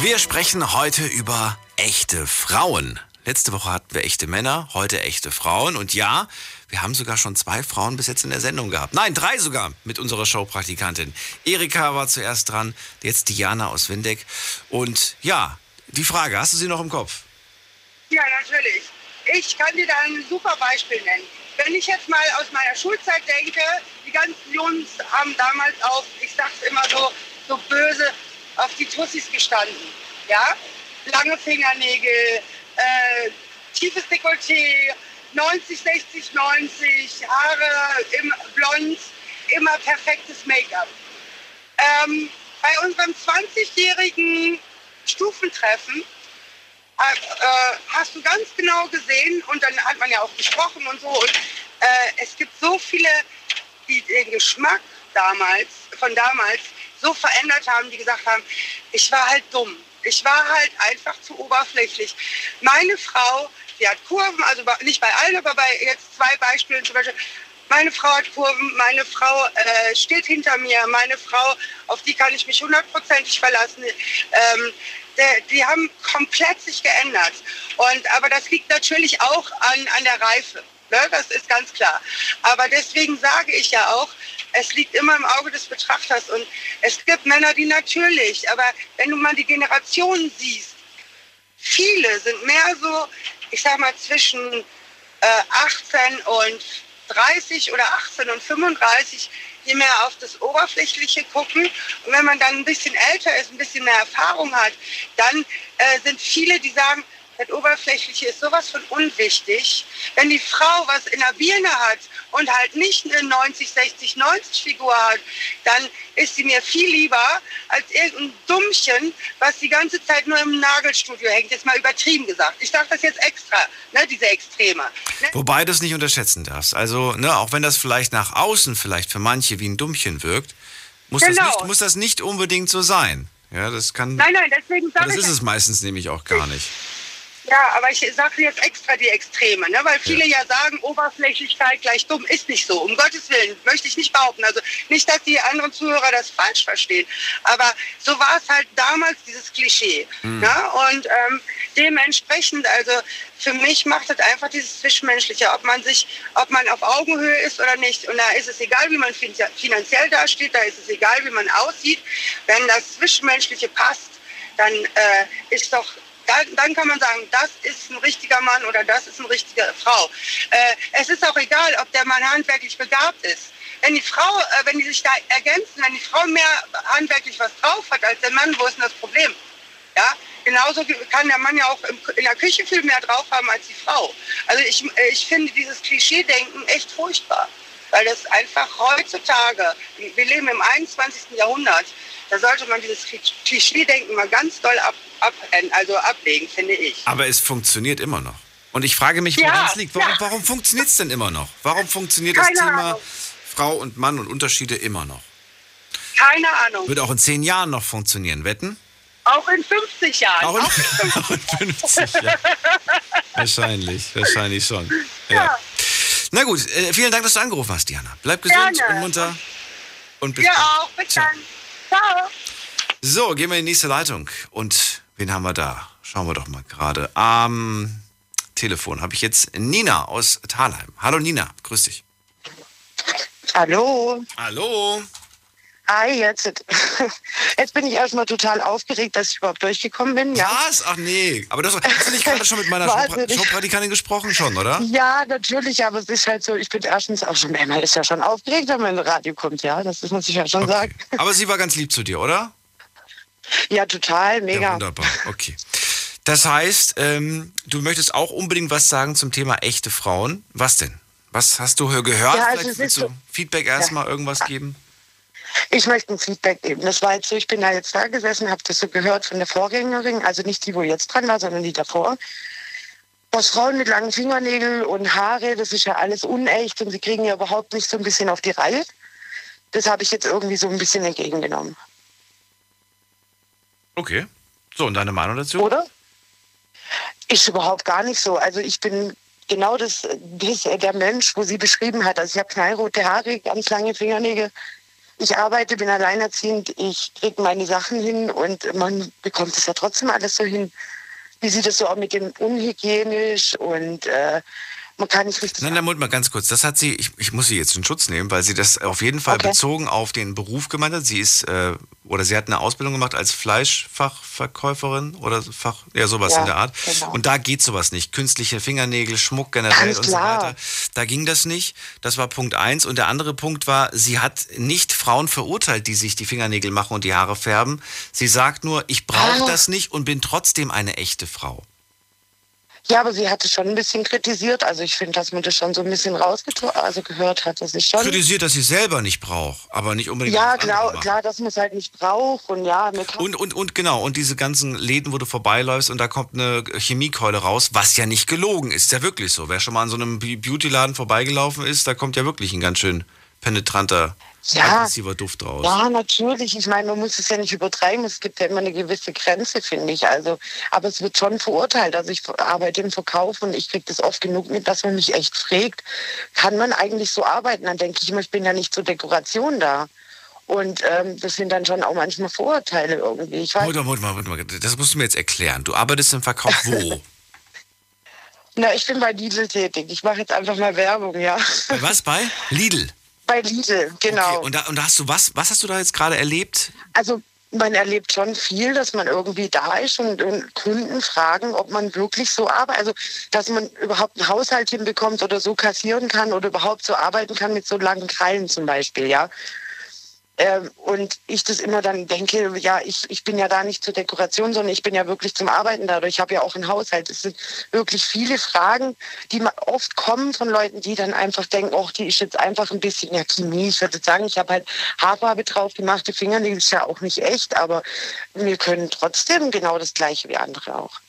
Wir sprechen heute über echte Frauen. Letzte Woche hatten wir echte Männer, heute echte Frauen. Und ja, wir haben sogar schon zwei Frauen bis jetzt in der Sendung gehabt. Nein, drei sogar mit unserer Showpraktikantin. Erika war zuerst dran, jetzt Diana aus Windeck. Und ja, die Frage, hast du sie noch im Kopf? Ja, natürlich. Ich kann dir da ein super Beispiel nennen. Wenn ich jetzt mal aus meiner Schulzeit denke, die ganzen Jungs haben damals auf, ich sag's immer so, so böse, auf die Tussis gestanden. Ja? Lange Fingernägel, äh, tiefes Dekolleté, neunzig, sechzig, neunzig, Haare, im, blond, immer perfektes Make-up. Ähm, bei unserem zwanzigjährigen Stufentreffen hast du ganz genau gesehen, und dann hat man ja auch gesprochen und so, und äh, es gibt so viele, die den Geschmack damals, von damals so verändert haben, die gesagt haben, ich war halt dumm, ich war halt einfach zu oberflächlich. Meine Frau, die hat Kurven, also nicht bei allen, aber bei jetzt zwei Beispielen zum Beispiel, meine Frau hat Kurven, meine Frau äh, steht hinter mir, meine Frau, auf die kann ich mich hundertprozentig verlassen, ähm, die haben komplett sich geändert. Und, aber das liegt natürlich auch an, an der Reife. Ne? Das ist ganz klar. Aber deswegen sage ich ja auch, es liegt immer im Auge des Betrachters. Und es gibt Männer, die natürlich, aber wenn du mal die Generationen siehst, viele sind mehr so, ich sag mal, zwischen äh, achtzehn und dreißig oder achtzehn und fünfunddreißig, die mehr auf das Oberflächliche gucken. Und wenn man dann ein bisschen älter ist, ein bisschen mehr Erfahrung hat, dann äh, sind viele, die sagen, das Oberflächliche ist sowas von unwichtig. Wenn die Frau was in der Birne hat und halt nicht eine neunzig, sechzig, neunzig Figur hat, dann ist sie mir viel lieber als irgendein Dummchen, was die ganze Zeit nur im Nagelstudio hängt. Jetzt mal übertrieben gesagt. Ich sage das jetzt extra, ne, diese Extreme. Ne? Wobei du es nicht unterschätzen darfst. Also, ne, auch wenn das vielleicht nach außen vielleicht für manche wie ein Dummchen wirkt, muss, genau. das, nicht, muss das nicht unbedingt so sein. Ja, das kann, nein, nein, deswegen sage ich... Das ist es meistens nämlich auch gar nicht. Ja, aber ich sage jetzt extra die Extreme, ne? Weil viele ja. ja sagen, Oberflächlichkeit gleich dumm, ist nicht so. Um Gottes Willen, möchte ich nicht behaupten. Also nicht, dass die anderen Zuhörer das falsch verstehen. Aber so war es halt damals, dieses Klischee. Mhm. Ne? Und ähm, dementsprechend, also für mich macht das einfach dieses Zwischenmenschliche, ob man sich, ob man auf Augenhöhe ist oder nicht. Und da ist es egal, wie man finanziell dasteht, da ist es egal, wie man aussieht. Wenn das Zwischenmenschliche passt, dann äh, ist doch... Dann kann man sagen, das ist ein richtiger Mann oder das ist eine richtige Frau. Äh, es ist auch egal, ob der Mann handwerklich begabt ist. Wenn die Frau, äh, wenn die sich da ergänzen, wenn die Frau mehr handwerklich was drauf hat als der Mann, wo ist denn das Problem? Ja? Genauso kann der Mann ja auch im, in der Küche viel mehr drauf haben als die Frau. Also ich, ich finde dieses Klischee-Denken echt furchtbar. Weil das einfach heutzutage, wir leben im einundzwanzigsten. Jahrhundert, da sollte man dieses Klischee-Denken mal ganz doll ab, ab, also ablegen, finde ich. Aber es funktioniert immer noch. Und ich frage mich, woran es ja, liegt. Warum, ja. warum funktioniert es denn immer noch? Warum funktioniert Keine das Thema Ahnung. Frau und Mann und Unterschiede immer noch? Keine Ahnung. Wird auch in zehn Jahren noch funktionieren, wetten? Auch in fünfzig Jahren. Auch in, auch in fünfzig Jahren. Wahrscheinlich, wahrscheinlich schon. Ja. ja. Na gut, vielen Dank, dass du angerufen hast, Diana. Bleib gesund Gerne. und munter. Und bis ja, dann. auch. Bis Ciao. dann. Ciao. So, gehen wir in die nächste Leitung. Und wen haben wir da? Schauen wir doch mal gerade. Am Telefon habe ich jetzt Nina aus Thalheim. Hallo Nina, grüß dich. Hallo. Hallo. Hi, jetzt. Jetzt bin ich erstmal total aufgeregt, dass ich überhaupt durchgekommen bin. Ja. Was? Ach nee. Aber das, hast du nicht gerade schon mit meiner Showpraktikantin gesprochen schon, oder? Ja, natürlich, aber es ist halt so, ich bin erstens auch schon, man ist ja schon aufgeregt, wenn man ins Radio kommt, ja. Das muss ich ja schon okay. sagen. Aber sie war ganz lieb zu dir, oder? Ja, total, mega. Ja, wunderbar, okay. Das heißt, ähm, du möchtest auch unbedingt was sagen zum Thema echte Frauen. Was denn? Was hast du gehört? Ja, also Vielleicht willst du so, Feedback erstmal ja. irgendwas geben? Ich möchte ein Feedback geben. Das war jetzt so, ich bin da jetzt da gesessen, habe das so gehört von der Vorgängerin, also nicht die, wo jetzt dran war, sondern die davor. Dass Frauen mit langen Fingernägeln und Haare, das ist ja alles unecht und sie kriegen ja überhaupt nicht so ein bisschen auf die Reihe. Das habe ich jetzt irgendwie so ein bisschen entgegengenommen. Okay. So, und deine Meinung dazu? Oder? Ist überhaupt gar nicht so. Also ich bin... Genau das, das der Mensch, wo sie beschrieben hat. Also ich habe knallrote Haare, ganz lange Fingernägel. Ich arbeite, bin alleinerziehend, ich kriege meine Sachen hin und man bekommt es ja trotzdem alles so hin. wie sieht das so auch mit dem unhygienisch und äh, man kann nicht richtig... Nein, dann Moment mal ganz kurz. Das hat sie, ich, ich muss sie jetzt in Schutz nehmen, weil sie das auf jeden Fall okay. bezogen auf den Beruf gemeint hat. Sie ist, äh, oder sie hat eine Ausbildung gemacht als Fleischfachverkäuferin oder Fach, ja sowas ja, in der Art. Genau. Und da geht sowas nicht. Künstliche Fingernägel, Schmuck generell und so weiter. Da ging das nicht. Das war Punkt eins. Und der andere Punkt war, sie hat nicht Frauen verurteilt, die sich die Fingernägel machen und die Haare färben. Sie sagt nur, ich brauche ah. das nicht und bin trotzdem eine echte Frau. Ja, aber sie hatte schon ein bisschen kritisiert. Also ich finde, dass man das schon so ein bisschen rausgehört also hat. Dass ich schon kritisiert, dass sie selber nicht braucht, aber nicht unbedingt. Ja, genau, klar, dass man es halt nicht braucht. Und, ja, und, und, und genau, und diese ganzen Läden, wo du vorbeiläufst und da kommt eine Chemiekeule raus, was ja nicht gelogen ist, ist ja wirklich so. Wer schon mal an so einem Beauty-Laden vorbeigelaufen ist, da kommt ja wirklich ein ganz schön penetranter, ja, aggressiver Duft raus. Ja, natürlich. Ich meine, man muss es ja nicht übertreiben. Es gibt ja immer eine gewisse Grenze, finde ich. Also, aber es wird schon verurteilt. Also ich arbeite im Verkauf und ich kriege das oft genug mit, dass man mich echt fragt, kann man eigentlich so arbeiten? Dann denke ich immer, ich bin ja nicht zur Dekoration da. Und ähm, das sind dann schon auch manchmal Vorurteile irgendwie. Ich weiß, Moment, Moment, Moment, Moment. Das musst du mir jetzt erklären. Du arbeitest im Verkauf wo? Na, ich bin bei Lidl tätig. Ich mache jetzt einfach mal Werbung, ja. Bei was? Bei Lidl? Bei Lidl, genau. Okay, und, da, und da hast du was? Was hast du da jetzt gerade erlebt? Also man erlebt schon viel, dass man irgendwie da ist und, und Kunden fragen, ob man wirklich so arbeitet, also dass man überhaupt einen Haushalt hinbekommt oder so kassieren kann oder überhaupt so arbeiten kann mit so langen Krallen zum Beispiel, ja. Ähm, und ich das immer dann denke, ja, ich, ich bin ja da nicht zur Dekoration, sondern ich bin ja wirklich zum Arbeiten da. Ich habe ja auch einen Haushalt. Es sind wirklich viele Fragen, die oft kommen von Leuten, die dann einfach denken, oh, die ist jetzt einfach ein bisschen, ja, Chemie. Ich würde sagen, ich habe halt Haarfarbe drauf gemacht, die Fingernägel ist ja auch nicht echt, aber wir können trotzdem genau das Gleiche wie andere auch.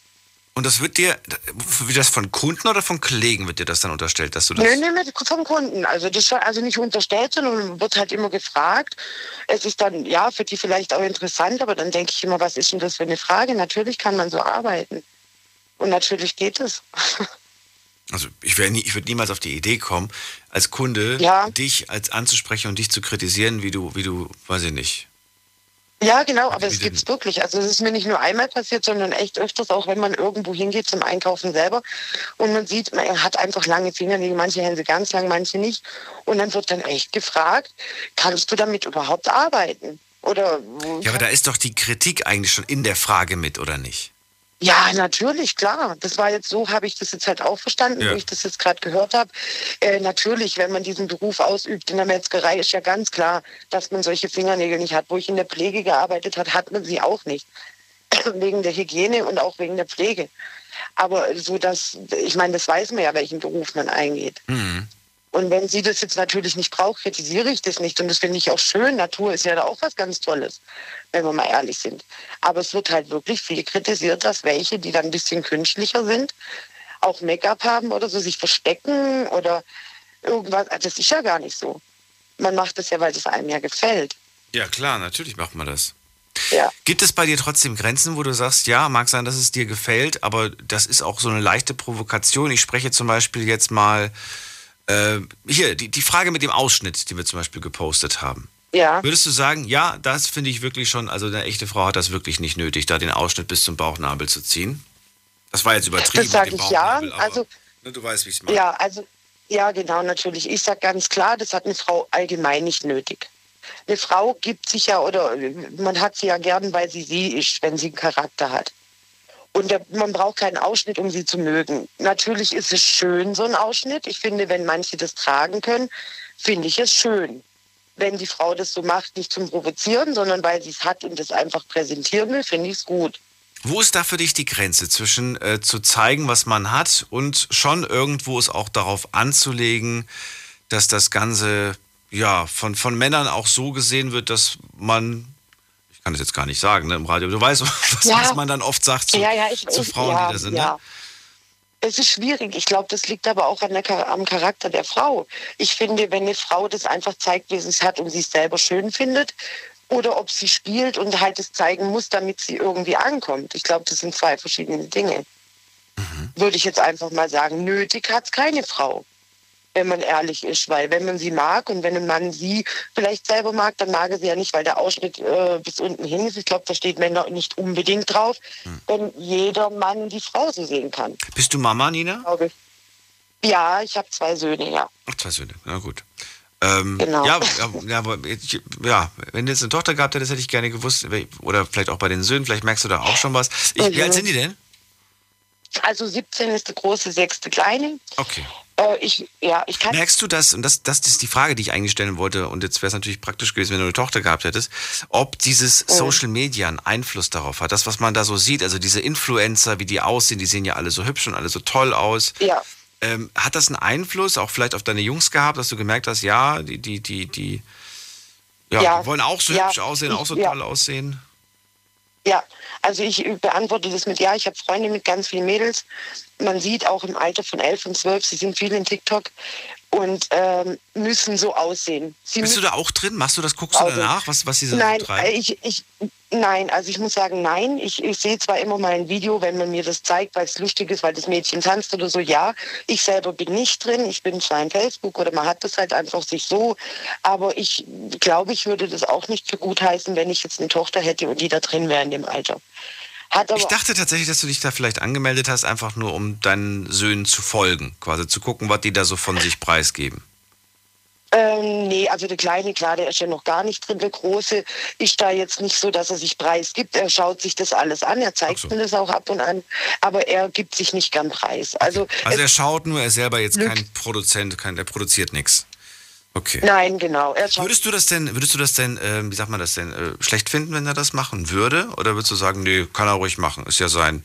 Und das wird dir, wird das von Kunden oder von Kollegen wird dir das dann unterstellt, dass du das... Nein, nein, vom Kunden. Also das schon, also nicht unterstellt, sondern wird halt immer gefragt. Es ist dann, ja, für die vielleicht auch interessant, aber dann denke ich immer, was ist denn das für eine Frage? Natürlich kann man so arbeiten. Und natürlich geht es. Also ich, nie, ich würde niemals auf die Idee kommen, als Kunde ja. dich als anzusprechen und dich zu kritisieren, wie du, wie du, weiß ich nicht... Ja, genau, aber es gibt es wirklich. Also es ist mir nicht nur einmal passiert, sondern echt öfters, auch wenn man irgendwo hingeht zum Einkaufen selber und man sieht, man hat einfach lange Fingernägel, manche Hände ganz lang, manche nicht. Und dann wird dann echt gefragt, kannst du damit überhaupt arbeiten? Oder? Ja, aber da ist doch die Kritik eigentlich schon in der Frage mit, oder nicht? Ja, natürlich, klar. Das war jetzt so, habe ich das jetzt halt auch verstanden, ja. Wie ich das jetzt gerade gehört habe. Äh, natürlich, wenn man diesen Beruf ausübt in der Metzgerei, ist ja ganz klar, dass man solche Fingernägel nicht hat. Wo ich in der Pflege gearbeitet habe, hat man sie auch nicht. Wegen der Hygiene und auch wegen der Pflege. Aber so, dass, ich meine, das weiß man ja, welchen Beruf man eingeht. Mhm. Und wenn sie das jetzt natürlich nicht braucht, kritisiere ich das nicht. Und das finde ich auch schön. Natur ist ja da auch was ganz Tolles, wenn wir mal ehrlich sind. Aber es wird halt wirklich viel kritisiert, dass welche, die dann ein bisschen künstlicher sind, auch Make-up haben oder so, sich verstecken oder irgendwas. Das ist ja gar nicht so. Man macht das ja, weil es einem ja gefällt. Ja klar, natürlich macht man das. Ja. Gibt es bei dir trotzdem Grenzen, wo du sagst, ja, mag sein, dass es dir gefällt, aber das ist auch so eine leichte Provokation. Ich spreche zum Beispiel jetzt mal... Hier, die, die Frage mit dem Ausschnitt, die wir zum Beispiel gepostet haben. Ja. Würdest du sagen, ja, das finde ich wirklich schon, also eine echte Frau hat das wirklich nicht nötig, da den Ausschnitt bis zum Bauchnabel zu ziehen? Das war jetzt übertrieben. Das sage ich ja. Aber, also, ne, du weißt, wie ich es meine. Ja, also, ja, genau, natürlich. Ich sage ganz klar, das hat eine Frau allgemein nicht nötig. Eine Frau gibt sich ja, oder man hat sie ja gern, weil sie sie ist, wenn sie einen Charakter hat. Und der, man braucht keinen Ausschnitt, um sie zu mögen. Natürlich ist es schön, so ein Ausschnitt. Ich finde, wenn manche das tragen können, finde ich es schön. Wenn die Frau das so macht, nicht zum Provozieren, sondern weil sie es hat und das einfach präsentieren will, finde ich es gut. Wo ist da für dich die Grenze zwischen äh, zu zeigen, was man hat und schon irgendwo es auch darauf anzulegen, dass das Ganze ja von, von Männern auch so gesehen wird, dass man... Ich kann das jetzt gar nicht sagen, ne, im Radio. Du weißt, was, ja. was man dann oft sagt zu, ja, ja, ich, zu Frauen, ja, die da sind. Ja. Ne? Es ist schwierig. Ich glaube, das liegt aber auch an der, am Charakter der Frau. Ich finde, wenn eine Frau das einfach zeigt, wie sie es hat und sie es selber schön findet, oder ob sie spielt und halt es zeigen muss, damit sie irgendwie ankommt. Ich glaube, das sind zwei verschiedene Dinge. Mhm. Würde ich jetzt einfach mal sagen, nötig hat es keine Frau. wenn man ehrlich ist, weil wenn man sie mag und wenn ein Mann sie vielleicht selber mag, dann mag er sie ja nicht, weil der Ausschnitt äh, bis unten hin ist. Ich glaube, da steht Männer nicht unbedingt drauf, hm. wenn jeder Mann die Frau so sehen kann. Bist du Mama, Nina? Ja, ich habe zwei Söhne, ja. Ach, zwei Söhne, na gut. Ähm, genau. Ja, ja, ja, wenn du jetzt eine Tochter gehabt hättest, hätte ich gerne gewusst, oder vielleicht auch bei den Söhnen, vielleicht merkst du da auch schon was. Ich, mhm. Wie alt sind die denn? Also siebzehn ist die große, sechste kleine. Okay. Ich, ja, ich kann Merkst du das, und das, das ist die Frage, die ich eigentlich stellen wollte, und jetzt wäre es natürlich praktisch gewesen, wenn du eine Tochter gehabt hättest, ob dieses Social Media einen Einfluss darauf hat, das, was man da so sieht, also diese Influencer, wie die aussehen, die sehen ja alle so hübsch und alle so toll aus. Ja. Ähm, hat das einen Einfluss auch vielleicht auf deine Jungs gehabt, dass du gemerkt hast, ja, die, die, die, die, ja, ja. die wollen auch so ja. hübsch aussehen, auch so ja. toll aussehen? Ja, also ich beantworte das mit ja, ich habe Freunde mit ganz vielen Mädels. Man sieht auch im Alter von elf und zwölf, sie sind viel in TikTok und ähm, müssen so aussehen. Sie Bist du da auch drin? Machst du das? Guckst aussehen. du danach, was, was sie so nein, treiben? Ich, ich, nein, also ich muss sagen, nein. Ich, ich sehe zwar immer mal ein Video, wenn man mir das zeigt, weil es lustig ist, weil das Mädchen tanzt oder so. Ja, ich selber bin nicht drin. Ich bin zwar in Facebook oder man hat das halt einfach sich so. Aber ich glaube, ich würde das auch nicht für gut heißen, wenn ich jetzt eine Tochter hätte und die da drin wäre in dem Alter. Ich dachte tatsächlich, dass du dich da vielleicht angemeldet hast, einfach nur um deinen Söhnen zu folgen, quasi zu gucken, was die da so von sich preisgeben. Ähm, nee, also der Kleine, klar, der ist ja noch gar nicht drin. Der Große ist da jetzt nicht so, dass er sich preisgibt. Er schaut sich das alles an, er zeigt mir das auch ab und an, aber er gibt sich nicht gern preis. Also, also er schaut nur, er ist selber jetzt kein Produzent, kein, der produziert nichts. Okay. Nein, genau. Würdest du das denn, würdest du das denn, äh, wie sagt man das denn, äh, schlecht finden, wenn er das machen würde? Oder würdest du sagen, nee, kann er ruhig machen, ist ja sein,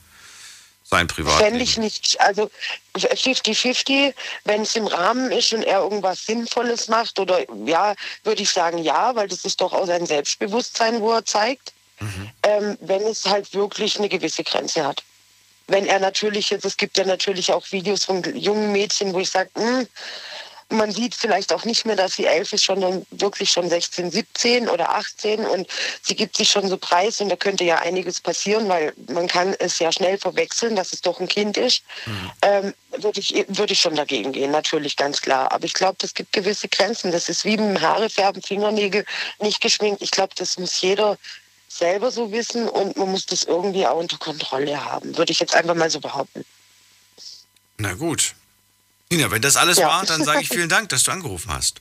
sein Privatleben? Fände ich nicht, also fünfzig fünfzig, wenn es im Rahmen ist und er irgendwas Sinnvolles macht, oder ja, würde ich sagen ja, weil das ist doch auch sein Selbstbewusstsein, wo er zeigt, mhm. ähm, wenn es halt wirklich eine gewisse Grenze hat. Wenn er natürlich jetzt, es gibt ja natürlich auch Videos von jungen Mädchen, wo ich sage, mh, man sieht vielleicht auch nicht mehr, dass sie elf ist, sondern wirklich schon sechzehn, siebzehn oder achtzehn und sie gibt sich schon so preis und da könnte ja einiges passieren, weil man kann es ja schnell verwechseln, dass es doch ein Kind ist. Mhm. Ähm, würde ich, würde ich schon dagegen gehen, natürlich, ganz klar. Aber ich glaube, es gibt gewisse Grenzen. Das ist wie beim Haarefärben, Fingernägel, nicht geschminkt. Ich glaube, das muss jeder selber so wissen und man muss das irgendwie auch unter Kontrolle haben. Würde ich jetzt einfach mal so behaupten. Na gut. Nina, wenn das alles ja. war, dann sage ich vielen Dank, dass du angerufen hast.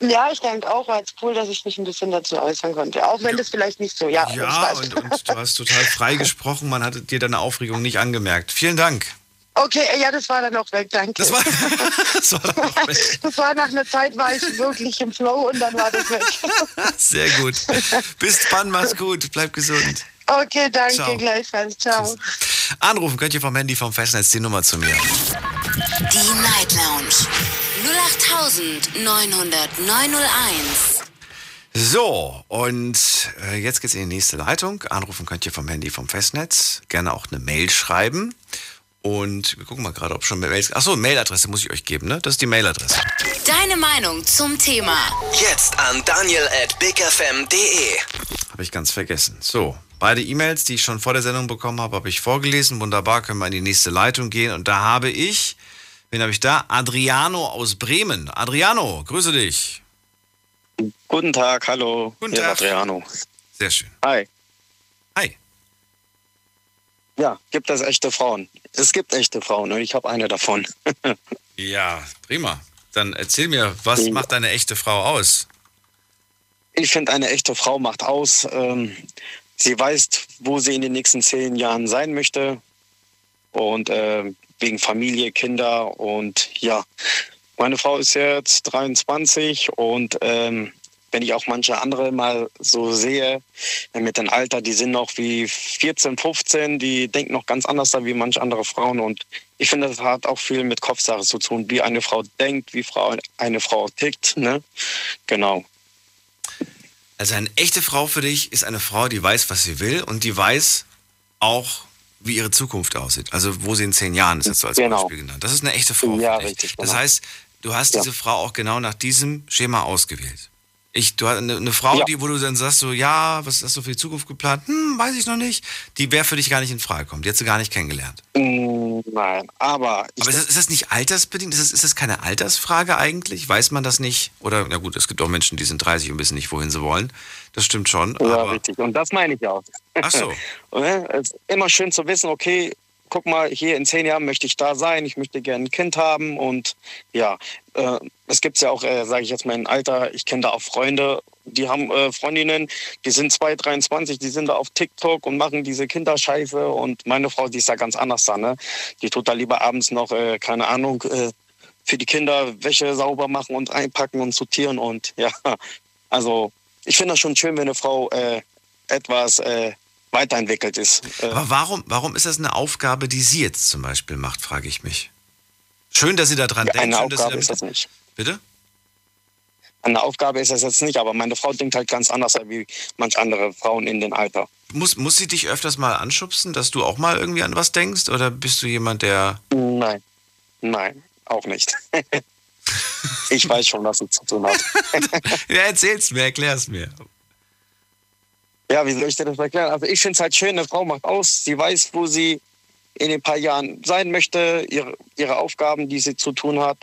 Ja, ich denke auch, war es cool, dass ich mich ein bisschen dazu äußern konnte. Auch wenn ja. das vielleicht nicht so, ja. Ja, und, und du hast total frei gesprochen, man hat dir deine Aufregung nicht angemerkt. Vielen Dank. Okay, ja, das war dann auch weg, danke. Das war, das war dann auch weg. Das war nach einer Zeit, war ich wirklich im Flow und dann war das weg. Sehr gut. Bis dann, mach's gut, bleib gesund. Okay, danke, Ciao. Gleichfalls. Ciao. Tschüss. Anrufen könnt ihr vom Handy, vom Festnetz, die Nummer zu mir. Die Night Lounge null acht neun null neun null eins. So, und äh, jetzt geht's in die nächste Leitung. Anrufen könnt ihr vom Handy, vom Festnetz. Gerne auch eine Mail schreiben. Und wir gucken mal gerade, ob schon Mails... Achso, Mailadresse muss ich euch geben, ne? Das ist die Mailadresse. Deine Meinung zum Thema. Jetzt an daniel at big f m punkt d e. Habe ich ganz vergessen. So. Beide E-Mails, die ich schon vor der Sendung bekommen habe, habe ich vorgelesen. Wunderbar, können wir in die nächste Leitung gehen. Und da habe ich, wen habe ich da? Adriano aus Bremen. Adriano, grüße dich. Guten Tag, hallo. Guten Hier Tag. Adriano. Sehr schön. Hi. Hi. Ja, gibt es echte Frauen? Es gibt echte Frauen und ich habe eine davon. Ja, prima. Dann erzähl mir, was ja. macht eine echte Frau aus? Ich finde, eine echte Frau macht aus... Ähm, Sie weiß, wo sie in den nächsten zehn Jahren sein möchte und äh, wegen Familie, Kinder und ja. Meine Frau ist jetzt dreiundzwanzig und ähm, wenn ich auch manche andere mal so sehe, mit dem Alter, die sind noch wie vierzehn, fünfzehn, die denken noch ganz anders da wie manche andere Frauen und ich finde, das hat auch viel mit Kopfsache zu tun, wie eine Frau denkt, wie Frau, eine Frau tickt, ne? Genau. Also eine echte Frau für dich ist eine Frau, die weiß, was sie will und die weiß auch, wie ihre Zukunft aussieht. Also wo sie in zehn Jahren ist, jetzt so als genau. Beispiel genannt. Das ist eine echte Frau. Ja, richtig. Das genau. heißt, du hast ja. diese Frau auch genau nach diesem Schema ausgewählt. Ich, du hast eine, eine Frau, ja. die, wo du dann sagst, so, ja, was hast du für die Zukunft geplant? Hm, weiß ich noch nicht. Die wäre für dich gar nicht in Frage kommt. Die hättest du gar nicht kennengelernt. Nein, aber... Ich aber ist das, ist das nicht altersbedingt? Ist das, ist das keine Altersfrage eigentlich? Weiß man das nicht? Oder, na gut, es gibt auch Menschen, die sind dreißig und wissen nicht, wohin sie wollen. Das stimmt schon. Ja, aber richtig. Und das meine ich auch. Ach so. Es ist immer schön zu wissen, okay, guck mal, hier in zehn Jahren möchte ich da sein, ich möchte gerne ein Kind haben und ja, äh, es gibt ja auch, äh, sage ich jetzt mal, ein Alter, ich kenne da auch Freunde, die haben äh, Freundinnen, die sind zwei, dreiundzwanzig, die sind da auf TikTok und machen diese Kinderscheiße und meine Frau, die ist da ganz anders da, ne? Die tut da lieber abends noch, äh, keine Ahnung, äh, für die Kinder Wäsche sauber machen und einpacken und sortieren und ja, also ich finde das schon schön, wenn eine Frau äh, etwas... Äh, weiterentwickelt ist. Aber warum, warum ist das eine Aufgabe, die sie jetzt zum Beispiel macht, frage ich mich. Schön, dass sie da dran ja, denkt. Eine schön, Aufgabe dass sie da ist das nicht. Bitte? Eine Aufgabe ist das jetzt nicht, aber meine Frau denkt halt ganz anders wie manch andere Frauen in dem Alter. Muss, muss sie dich öfters mal anschubsen, dass du auch mal irgendwie an was denkst? Oder bist du jemand, der... Nein, nein, auch nicht. Ich weiß schon, was sie zu tun hat. Ja, erzähl's mir, erklär's mir. Ja, wie soll ich dir das erklären? Also ich finde es halt schön, eine Frau macht aus, sie weiß, wo sie in den paar Jahren sein möchte, ihre, ihre Aufgaben, die sie zu tun hat.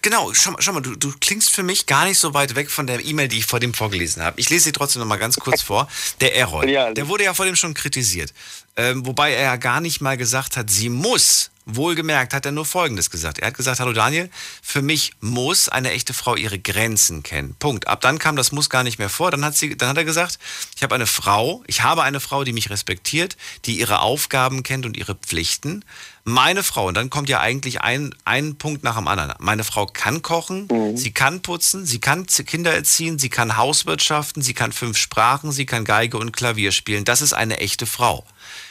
Genau, schau, schau mal, du, du klingst für mich gar nicht so weit weg von der E-Mail, die ich vor dem vorgelesen habe. Ich lese sie trotzdem noch mal ganz kurz vor. Der Errol, ja, der wurde ja vor dem schon kritisiert. Ähm, wobei er ja gar nicht mal gesagt hat, sie muss. Wohlgemerkt hat er nur Folgendes gesagt. Er hat gesagt, hallo Daniel, für mich muss eine echte Frau ihre Grenzen kennen. Punkt. Ab dann kam das muss gar nicht mehr vor. Dann hat, sie, dann hat er gesagt, ich habe eine Frau, ich habe eine Frau, die mich respektiert, die ihre Aufgaben kennt und ihre Pflichten. Meine Frau, und dann kommt ja eigentlich ein, ein Punkt nach dem anderen. Meine Frau kann kochen, mhm. sie kann putzen, sie kann Kinder erziehen, sie kann Hauswirtschaften, sie kann fünf Sprachen, sie kann Geige und Klavier spielen. Das ist eine echte Frau.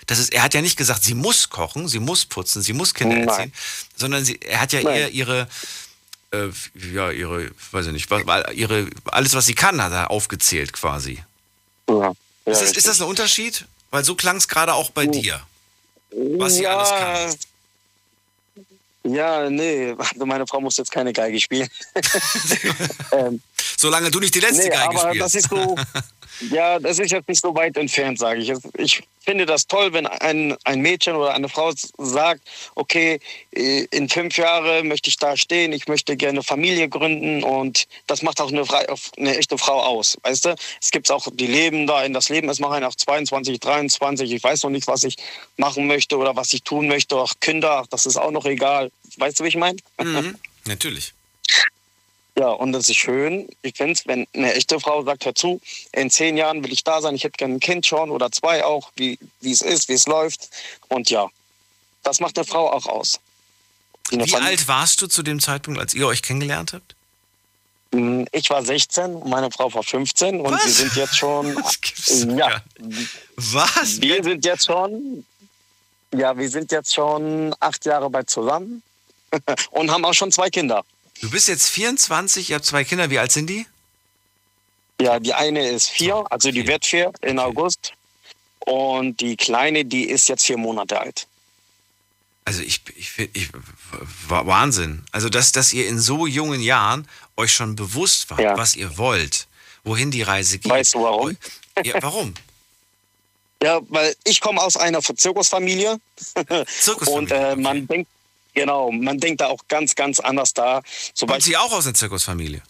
Das ist, er hat ja nicht gesagt, sie muss kochen, sie muss putzen, sie muss Kinder Nein. erziehen, sondern sie, er hat ja Nein. eher ihre, äh, ja, ihre, weiß ich nicht, ihre, alles, was sie kann, hat er aufgezählt quasi. Ja. Ja, ist, das, ist das ein Unterschied? Weil so klang es gerade auch bei ja. dir, was sie ja. alles kann. Ja, nee, also meine Frau muss jetzt keine Geige spielen. ähm, Solange du nicht die letzte nee, Geige aber spielst. Das ist so, ja, das ist jetzt nicht so weit entfernt, sage ich. Ich finde das toll, wenn ein, ein Mädchen oder eine Frau sagt, okay, in fünf Jahren möchte ich da stehen, ich möchte gerne Familie gründen und das macht auch eine, eine echte Frau aus, weißt du? Es gibt auch die Leben da, in das Leben, es machen auch zweiundzwanzig, dreiundzwanzig, ich weiß noch nicht, was ich machen möchte oder was ich tun möchte, auch Kinder, das ist auch noch egal. Weißt du, wie ich meine? Mhm, natürlich. Ja, und das ist schön. Ich finde es, wenn eine echte Frau sagt, hör zu, in zehn Jahren will ich da sein, ich hätte gerne ein Kind schon oder zwei auch, wie es ist, wie es läuft. Und ja, das macht eine Frau auch aus. Wie Familie. Alt warst du zu dem Zeitpunkt, als ihr euch kennengelernt habt? Ich war sechzehn, meine Frau war fünfzehn und was? wir sind jetzt schon... Das gibt's ja, gar nicht. Was? Wir sind jetzt schon... Ja, wir sind jetzt schon acht Jahre bei zusammen und haben auch schon zwei Kinder. Du bist jetzt vierundzwanzig, ihr habt zwei Kinder, wie alt sind die? Ja, die eine ist vier, also die wird vier in August und die Kleine, die ist jetzt vier Monate alt. Also ich, ich, ich Wahnsinn, also dass, dass ihr in so jungen Jahren euch schon bewusst wart, ja. was ihr wollt, wohin die Reise geht. Weißt du warum? Ja, warum? Ja, weil ich komme aus einer Zirkusfamilie. Zirkusfamilie. Und äh, man okay. denkt, genau, man denkt da auch ganz, ganz anders da. Kommt sie auch aus einer Zirkusfamilie?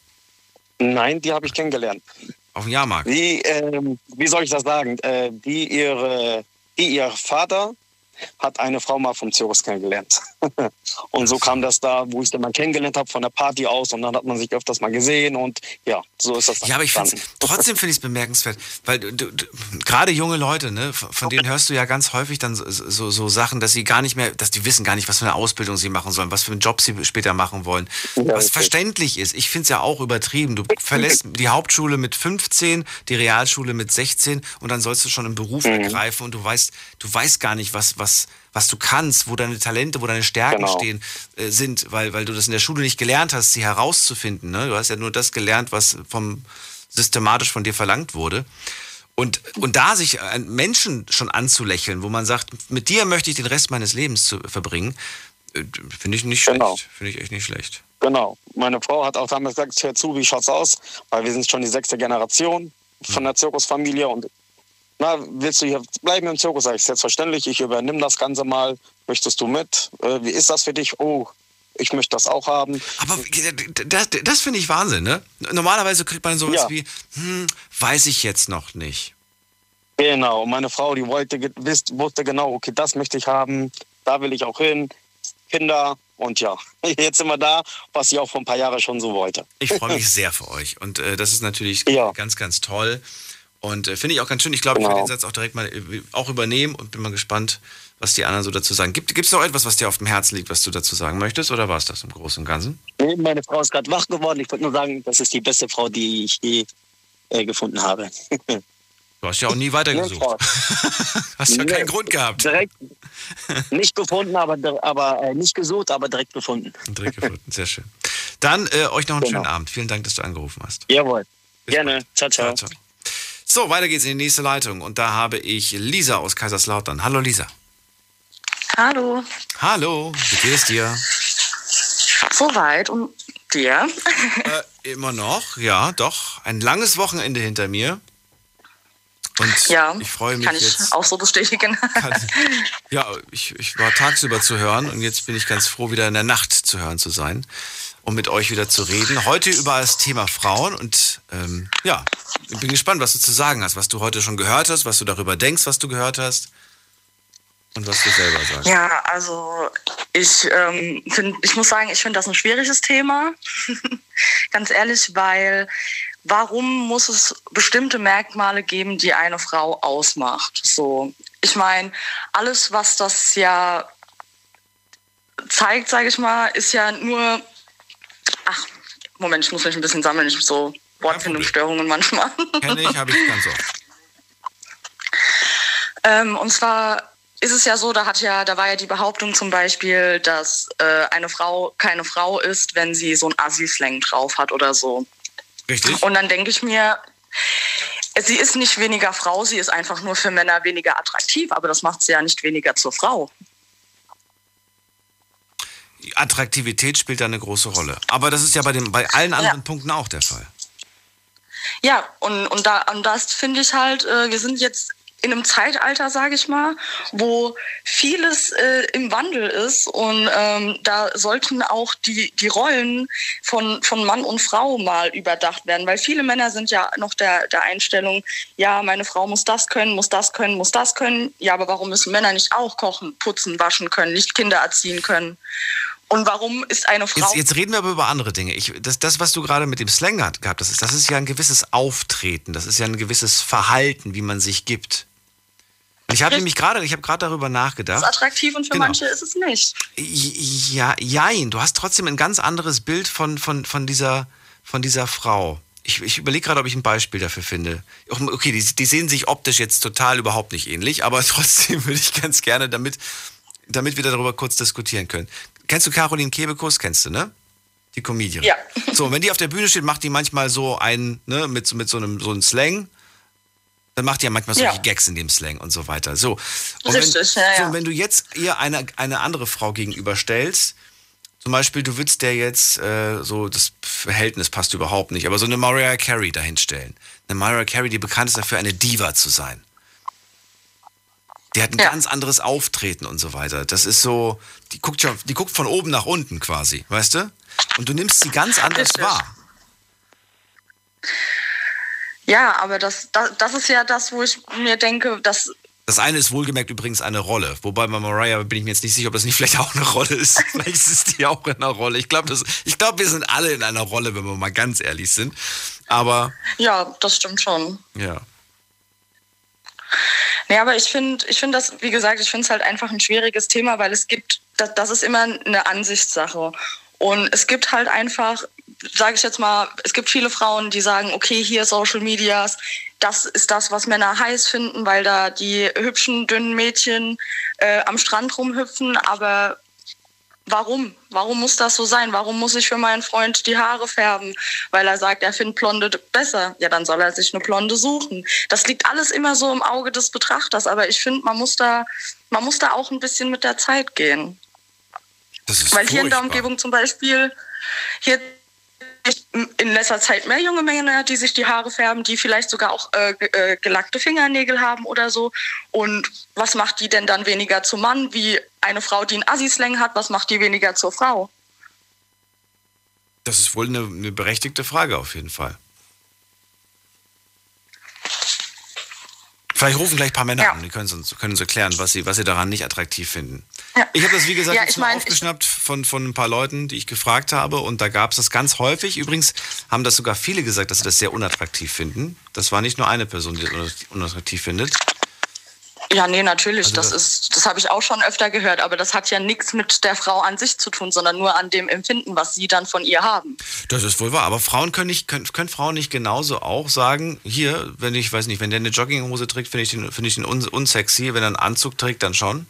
Nein, die habe ich kennengelernt. Auf dem Jahrmarkt? Die, äh, wie soll ich das sagen? Äh, die, ihre, die, ihr Vater hat eine Frau mal vom Zirkus kennengelernt. Und so kam das da, wo ich den mal kennengelernt habe, von der Party aus. Und dann hat man sich öfters mal gesehen. Und ja, so ist das dann. Ja, aber ich find's, trotzdem finde ich es bemerkenswert. Weil gerade junge Leute, ne, von denen hörst du ja ganz häufig dann so, so, so Sachen, dass sie gar nicht mehr, dass die wissen gar nicht, was für eine Ausbildung sie machen sollen, was für einen Job sie später machen wollen. Ja, was verständlich ist. Ich finde es ja auch übertrieben. Du verlässt die Hauptschule mit fünfzehn, die Realschule mit sechzehn und dann sollst du schon einen Beruf mhm. ergreifen und du weißt, du weißt gar nicht, was, was Was, was du kannst, wo deine Talente, wo deine Stärken genau. stehen, äh, sind, weil, weil du das in der Schule nicht gelernt hast, sie herauszufinden. Ne? Du hast ja nur das gelernt, was vom, systematisch von dir verlangt wurde. Und, und da sich Menschen schon anzulächeln, wo man sagt, mit dir möchte ich den Rest meines Lebens zu verbringen, Finde ich nicht genau. schlecht. Finde ich echt nicht schlecht. Genau. Meine Frau hat auch damals gesagt, hör zu, wie schaut's aus? Weil wir sind schon die sechste Generation von der Zirkusfamilie und na, willst du hier bleiben im Zirkus? Sag ich, selbstverständlich, ich übernehme das Ganze mal. Möchtest du mit? Wie ist das für dich? Oh, ich möchte das auch haben. Aber das, das finde ich Wahnsinn, ne? Normalerweise kriegt man sowas ja. wie, hm, weiß ich jetzt noch nicht. Genau, meine Frau, die wollte, wusste genau, okay, das möchte ich haben, da will ich auch hin, Kinder und ja, jetzt sind wir da, was ich auch vor ein paar Jahren schon so wollte. Ich freue mich sehr für euch und äh, das ist natürlich ja. ganz, ganz toll und äh, finde ich auch ganz schön. Ich glaube, genau. ich werde den Satz auch direkt mal äh, auch übernehmen und bin mal gespannt, was die anderen so dazu sagen. Gibt es noch etwas, was dir auf dem Herzen liegt, was du dazu sagen möchtest oder war es das im Großen und Ganzen? Nee, meine Frau ist gerade wach geworden. Ich wollte nur sagen, das ist die beste Frau, die ich je äh, gefunden habe. Du hast ja auch nie weitergesucht. Hast ja nee, keinen Grund gehabt. Direkt nicht gefunden, aber, aber äh, nicht gesucht, aber direkt gefunden. Direkt gefunden, sehr schön. Dann äh, euch noch einen genau. schönen Abend. Vielen Dank, dass du angerufen hast. Jawohl. Bis Gerne. Ciao, ciao, ciao, ciao. So, weiter geht's in die nächste Leitung. Und da habe ich Lisa aus Kaiserslautern. Hallo, Lisa. Hallo. Hallo, wie geht es dir? Soweit und dir? Äh, immer noch, ja, doch. Ein langes Wochenende hinter mir. Und ja, ich freue mich kann ich jetzt, auch so bestätigen. Kann, ja, ich, ich war tagsüber zu hören und jetzt bin ich ganz froh, wieder in der Nacht zu hören zu sein und mit euch wieder zu reden. Heute über das Thema Frauen und ähm, ja, ich bin gespannt, was du zu sagen hast, was du heute schon gehört hast, was du darüber denkst, was du gehört hast und was du selber sagst. Ja, also ich, ähm, find, ich muss sagen, ich finde das ein schwieriges Thema, ganz ehrlich, weil... Warum muss es bestimmte Merkmale geben, die eine Frau ausmacht? So, ich meine, alles, was das ja zeigt, sage ich mal, ist ja nur... Ach, Moment, ich muss mich ein bisschen sammeln. Ich habe so Wortfindungsstörungen manchmal. Kenne ich, habe ich ganz oft. ähm, und zwar ist es ja so, da, hat ja, da war ja die Behauptung zum Beispiel, dass äh, eine Frau keine Frau ist, wenn sie so einen Assi-Slang drauf hat oder so. Richtig. Und dann denke ich mir, sie ist nicht weniger Frau, sie ist einfach nur für Männer weniger attraktiv, aber das macht sie ja nicht weniger zur Frau. Die Attraktivität spielt da eine große Rolle. Aber das ist ja bei, dem, bei allen anderen ja. Punkten auch der Fall. Ja, und, und, da, und das finde ich halt, wir sind jetzt in einem Zeitalter, sage ich mal, wo vieles äh, im Wandel ist und ähm, da sollten auch die, die Rollen von, von Mann und Frau mal überdacht werden, weil viele Männer sind ja noch der, der Einstellung, ja, meine Frau muss das können, muss das können, muss das können, ja, aber warum müssen Männer nicht auch kochen, putzen, waschen können, nicht Kinder erziehen können? Und warum ist eine Frau... Jetzt, jetzt reden wir aber über andere Dinge. Ich, das, das, was du gerade mit dem Slang gehabt hast, das ist ja ein gewisses Auftreten, das ist ja ein gewisses Verhalten, wie man sich gibt. Ich habe nämlich gerade, ich habe gerade darüber nachgedacht. Das ist attraktiv und für genau. manche ist es nicht. Ja, jein. Du hast trotzdem ein ganz anderes Bild von, von, von, dieser, von dieser Frau. Ich, ich überlege gerade, ob ich ein Beispiel dafür finde. Okay, die, die sehen sich optisch jetzt total überhaupt nicht ähnlich, aber trotzdem würde ich ganz gerne, damit, damit wir darüber kurz diskutieren können. Kennst du Caroline Kebekus? Kennst du, ne? Die Comedian. Ja. So, und wenn die auf der Bühne steht, macht die manchmal so einen, ne, mit, mit so einem so einem Slang. Dann macht ihr ja manchmal solche ja. Gags in dem Slang und so weiter. So. Und wenn, Richtig, ja, ja. so, wenn du jetzt ihr eine, eine andere Frau gegenüberstellst, zum Beispiel, du würdest der jetzt, äh, so das Verhältnis passt überhaupt nicht, aber so eine Mariah Carey dahinstellen. Eine Mariah Carey, die bekannt ist dafür, eine Diva zu sein. Die hat ein ja. ganz anderes Auftreten und so weiter. Das ist so, die guckt, schon, die guckt von oben nach unten quasi, weißt du? Und du nimmst sie ganz anders Richtig. Wahr. Ja, aber das, das, das ist ja das, wo ich mir denke, dass... Das eine ist wohlgemerkt übrigens eine Rolle. Wobei bei Mariah bin ich mir jetzt nicht sicher, ob das nicht vielleicht auch eine Rolle ist. Vielleicht ist die auch in einer Rolle. Ich glaube, glaub, wir sind alle in einer Rolle, wenn wir mal ganz ehrlich sind. Aber... Ja, das stimmt schon. Ja. Nee, aber ich finde ich find das, wie gesagt, ich finde es halt einfach ein schwieriges Thema, weil es gibt... Das, das ist immer eine Ansichtssache. Und es gibt halt einfach... Sage ich jetzt mal, es gibt viele Frauen, die sagen, okay, hier Social Medias, das ist das, was Männer heiß finden, weil da die hübschen, dünnen Mädchen äh, am Strand rumhüpfen. Aber warum? Warum muss das so sein? Warum muss ich für meinen Freund die Haare färben? Weil er sagt, er findet Blonde besser. Ja, dann soll er sich eine Blonde suchen. Das liegt alles immer so im Auge des Betrachters. Aber ich finde, man muss da, man muss da auch ein bisschen mit der Zeit gehen. Das ist Weil hier furchtbar. In der Umgebung zum Beispiel, hier in letzter Zeit mehr junge Männer, die sich die Haare färben, die vielleicht sogar auch äh, gelackte Fingernägel haben oder so. Und was macht die denn dann weniger zum Mann? Wie eine Frau, die einen Assi-Slang hat, was macht die weniger zur Frau? Das ist wohl eine, eine berechtigte Frage auf jeden Fall. Vielleicht rufen gleich ein paar Männer ja. an, die können uns, können uns erklären, was sie, was sie daran nicht attraktiv finden. Ja. Ich habe das, wie gesagt, ja, jetzt ich mein, mal aufgeschnappt von, von ein paar Leuten, die ich gefragt habe. Und da gab es das ganz häufig. Übrigens haben das sogar viele gesagt, dass sie das sehr unattraktiv finden. Das war nicht nur eine Person, die das unattraktiv findet. Ja, nee, natürlich. Also das das, ist, das habe ich auch schon öfter gehört. Aber das hat ja nichts mit der Frau an sich zu tun, sondern nur an dem Empfinden, was sie dann von ihr haben. Das ist wohl wahr. Aber Frauen können nicht, können, können Frauen nicht genauso auch sagen, hier, wenn ich, weiß nicht, wenn der eine Jogginghose trägt, finde ich den, finde ich den un, unsexy. Wenn er einen Anzug trägt, dann schon.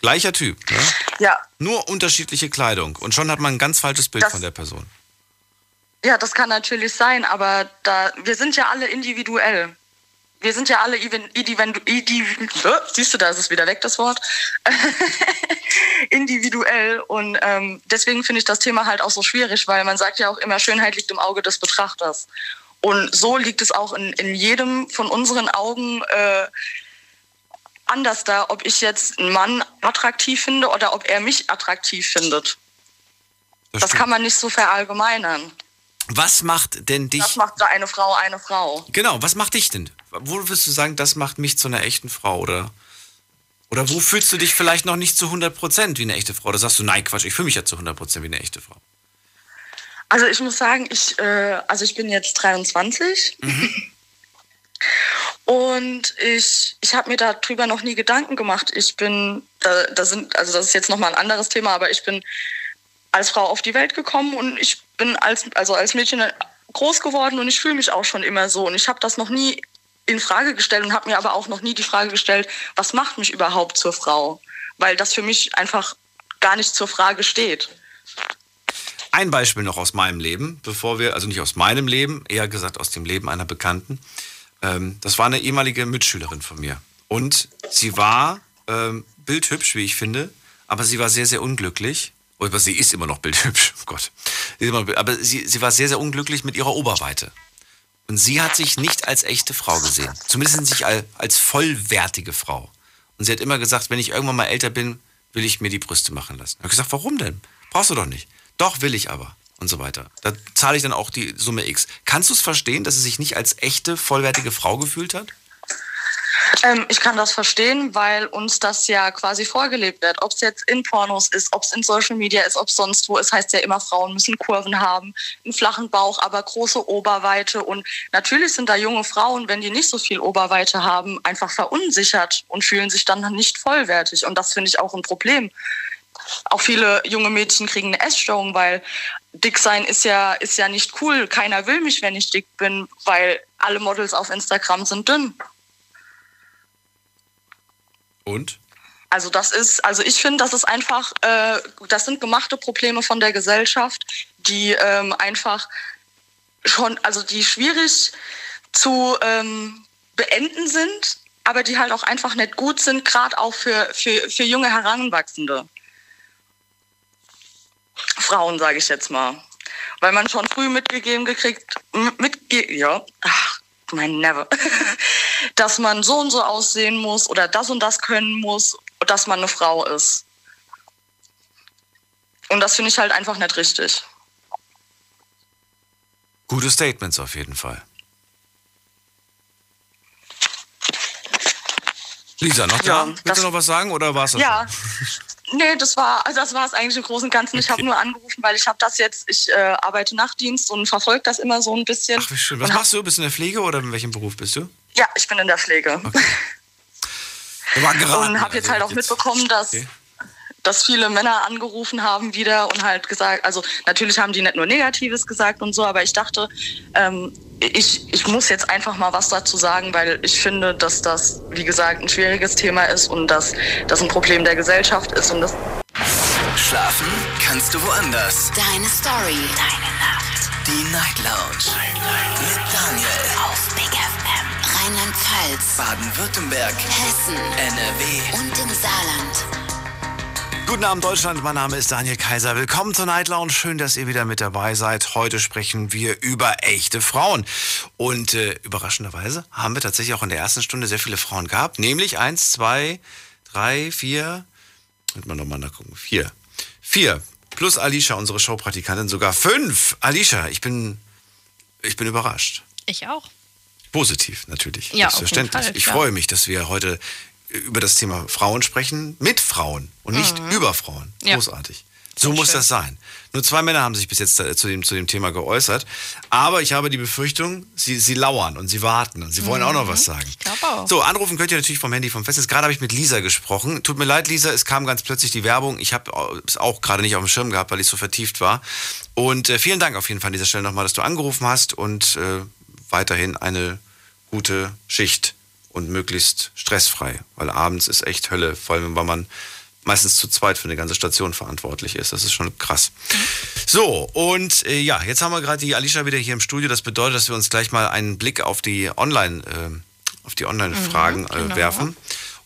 Gleicher Typ, ne? Ja. Nur unterschiedliche Kleidung. Und schon hat man ein ganz falsches Bild das, von der Person. Ja, das kann natürlich sein. Aber da, wir sind ja alle individuell. Wir sind ja alle individuell, siehst du, da ist es wieder weg, das Wort, individuell. Und ähm, deswegen finde ich das Thema halt auch so schwierig, weil man sagt ja auch immer, Schönheit liegt im Auge des Betrachters. Und so liegt es auch in, in jedem von unseren Augen äh, anders da, ob ich jetzt einen Mann attraktiv finde oder ob er mich attraktiv findet. Das, das kann man nicht so verallgemeinern. Was macht denn dich... Das macht da eine Frau, eine Frau. Genau, was macht dich denn? Wo würdest du sagen, das macht mich zu einer echten Frau? Oder, oder wo fühlst du dich vielleicht noch nicht zu hundert Prozent wie eine echte Frau? Oder sagst du, nein, Quatsch, ich fühle mich ja zu hundert Prozent wie eine echte Frau. Also ich muss sagen, ich, äh, also ich bin jetzt dreiundzwanzig. Mhm. Und ich, ich habe mir darüber noch nie Gedanken gemacht. Ich bin, da, da sind, also das ist jetzt nochmal ein anderes Thema, aber ich bin als Frau auf die Welt gekommen und ich bin als, also als Mädchen groß geworden und ich fühle mich auch schon immer so. Und ich habe das noch nie in Frage gestellt und habe mir aber auch noch nie die Frage gestellt, was macht mich überhaupt zur Frau? Weil das für mich einfach gar nicht zur Frage steht. Ein Beispiel noch aus meinem Leben, bevor wir, also nicht aus meinem Leben, eher gesagt aus dem Leben einer Bekannten. Ähm, das war eine ehemalige Mitschülerin von mir. Und sie war ähm, bildhübsch, wie ich finde, aber sie war sehr, sehr unglücklich. Aber sie ist immer noch bildhübsch, oh Gott. Sie ist immer noch, aber sie, sie war sehr, sehr unglücklich mit ihrer Oberweite. Und sie hat sich nicht als echte Frau gesehen. Zumindest nicht als vollwertige Frau. Und sie hat immer gesagt, wenn ich irgendwann mal älter bin, will ich mir die Brüste machen lassen. Ich habe gesagt, warum denn? Brauchst du doch nicht. Doch, will ich aber. Und so weiter. Da zahle ich dann auch die Summe X. Kannst du es verstehen, dass sie sich nicht als echte, vollwertige Frau gefühlt hat? Ähm, ich kann das verstehen, weil uns das ja quasi vorgelebt wird. Ob es jetzt in Pornos ist, ob es in Social Media ist, ob es sonst wo ist. Heißt ja immer, Frauen müssen Kurven haben, einen flachen Bauch, aber große Oberweite. Und natürlich sind da junge Frauen, wenn die nicht so viel Oberweite haben, einfach verunsichert und fühlen sich dann nicht vollwertig. Und das finde ich auch ein Problem. Auch viele junge Mädchen kriegen eine Essstörung, weil dick sein ist ja, ist ja nicht cool. Keiner will mich, wenn ich dick bin, weil alle Models auf Instagram sind dünn. Und? Also das ist, also ich finde, das ist einfach, äh, das sind gemachte Probleme von der Gesellschaft, die ähm, einfach schon, also die schwierig zu ähm, beenden sind, aber die halt auch einfach nicht gut sind, gerade auch für, für, für junge Heranwachsende Frauen, sage ich jetzt mal. Weil man schon früh mitgegeben gekriegt, mitge- ja, ach, mein Never. Dass man so und so aussehen muss oder das und das können muss, dass man eine Frau ist. Und das finde ich halt einfach nicht richtig. Gute Statements auf jeden Fall. Lisa, noch ja, da? Willst du noch was sagen oder war es das? Ja. Nee, das war also das war es eigentlich im Großen und Ganzen. Okay. Ich habe nur angerufen, weil ich habe das jetzt, ich äh, arbeite Nachtdienst und verfolge das immer so ein bisschen. Ach, wie schön. Was machst du? Bist du in der Pflege oder in welchem Beruf bist du? Ja, ich bin in der Pflege. Okay. War geraten, und habe jetzt also halt auch jetzt mitbekommen, dass, okay. dass viele Männer angerufen haben wieder und halt gesagt, also natürlich haben die nicht nur Negatives gesagt und so, aber ich dachte, ähm, ich, ich muss jetzt einfach mal was dazu sagen, weil ich finde, dass das, wie gesagt, ein schwieriges Thema ist und dass das ein Problem der Gesellschaft ist. Und das Schlafen kannst du woanders. Deine Story. Deine Nacht. Die Night Lounge. Night Lounge. Mit Daniel. Auf Big F M. Rheinland-Pfalz. Baden-Württemberg. Hessen. N R W. Und im Saarland. Guten Abend Deutschland, mein Name ist Daniel Kaiser. Willkommen zur Night Lounge, schön, dass ihr wieder mit dabei seid. Heute sprechen wir über echte Frauen. Und äh, überraschenderweise haben wir tatsächlich auch in der ersten Stunde sehr viele Frauen gehabt. Nämlich eins, zwei, drei, vier, wird man nochmal nachgucken, vier. Vier, plus Alicia, unsere Showpraktikantin, sogar fünf. Alicia, ich bin, ich bin überrascht. Ich auch. Positiv, natürlich. Ja, selbstverständlich. Fall, ich freue mich, dass wir heute über das Thema Frauen sprechen, mit Frauen und nicht mhm. über Frauen. Großartig. Ja. So muss schön. Das sein. Nur zwei Männer haben sich bis jetzt zu dem, zu dem Thema geäußert. Aber ich habe die Befürchtung, sie, sie lauern und sie warten und sie wollen mhm. auch noch was sagen. Ich glaube auch. So, anrufen könnt ihr natürlich vom Handy, vom Festnetz. Gerade habe ich mit Lisa gesprochen. Tut mir leid, Lisa, es kam ganz plötzlich die Werbung. Ich habe es auch gerade nicht auf dem Schirm gehabt, weil ich so vertieft war. Und äh, vielen Dank auf jeden Fall an dieser Stelle nochmal, dass du angerufen hast und äh, weiterhin eine gute Schicht und möglichst stressfrei, weil abends ist echt Hölle, vor allem weil man meistens zu zweit für eine ganze Station verantwortlich ist. Das ist schon krass. So, und äh, ja, jetzt haben wir gerade die Alicia wieder hier im Studio. Das bedeutet, dass wir uns gleich mal einen Blick auf die Online, äh, auf die Online-Fragen mhm, genau. äh, werfen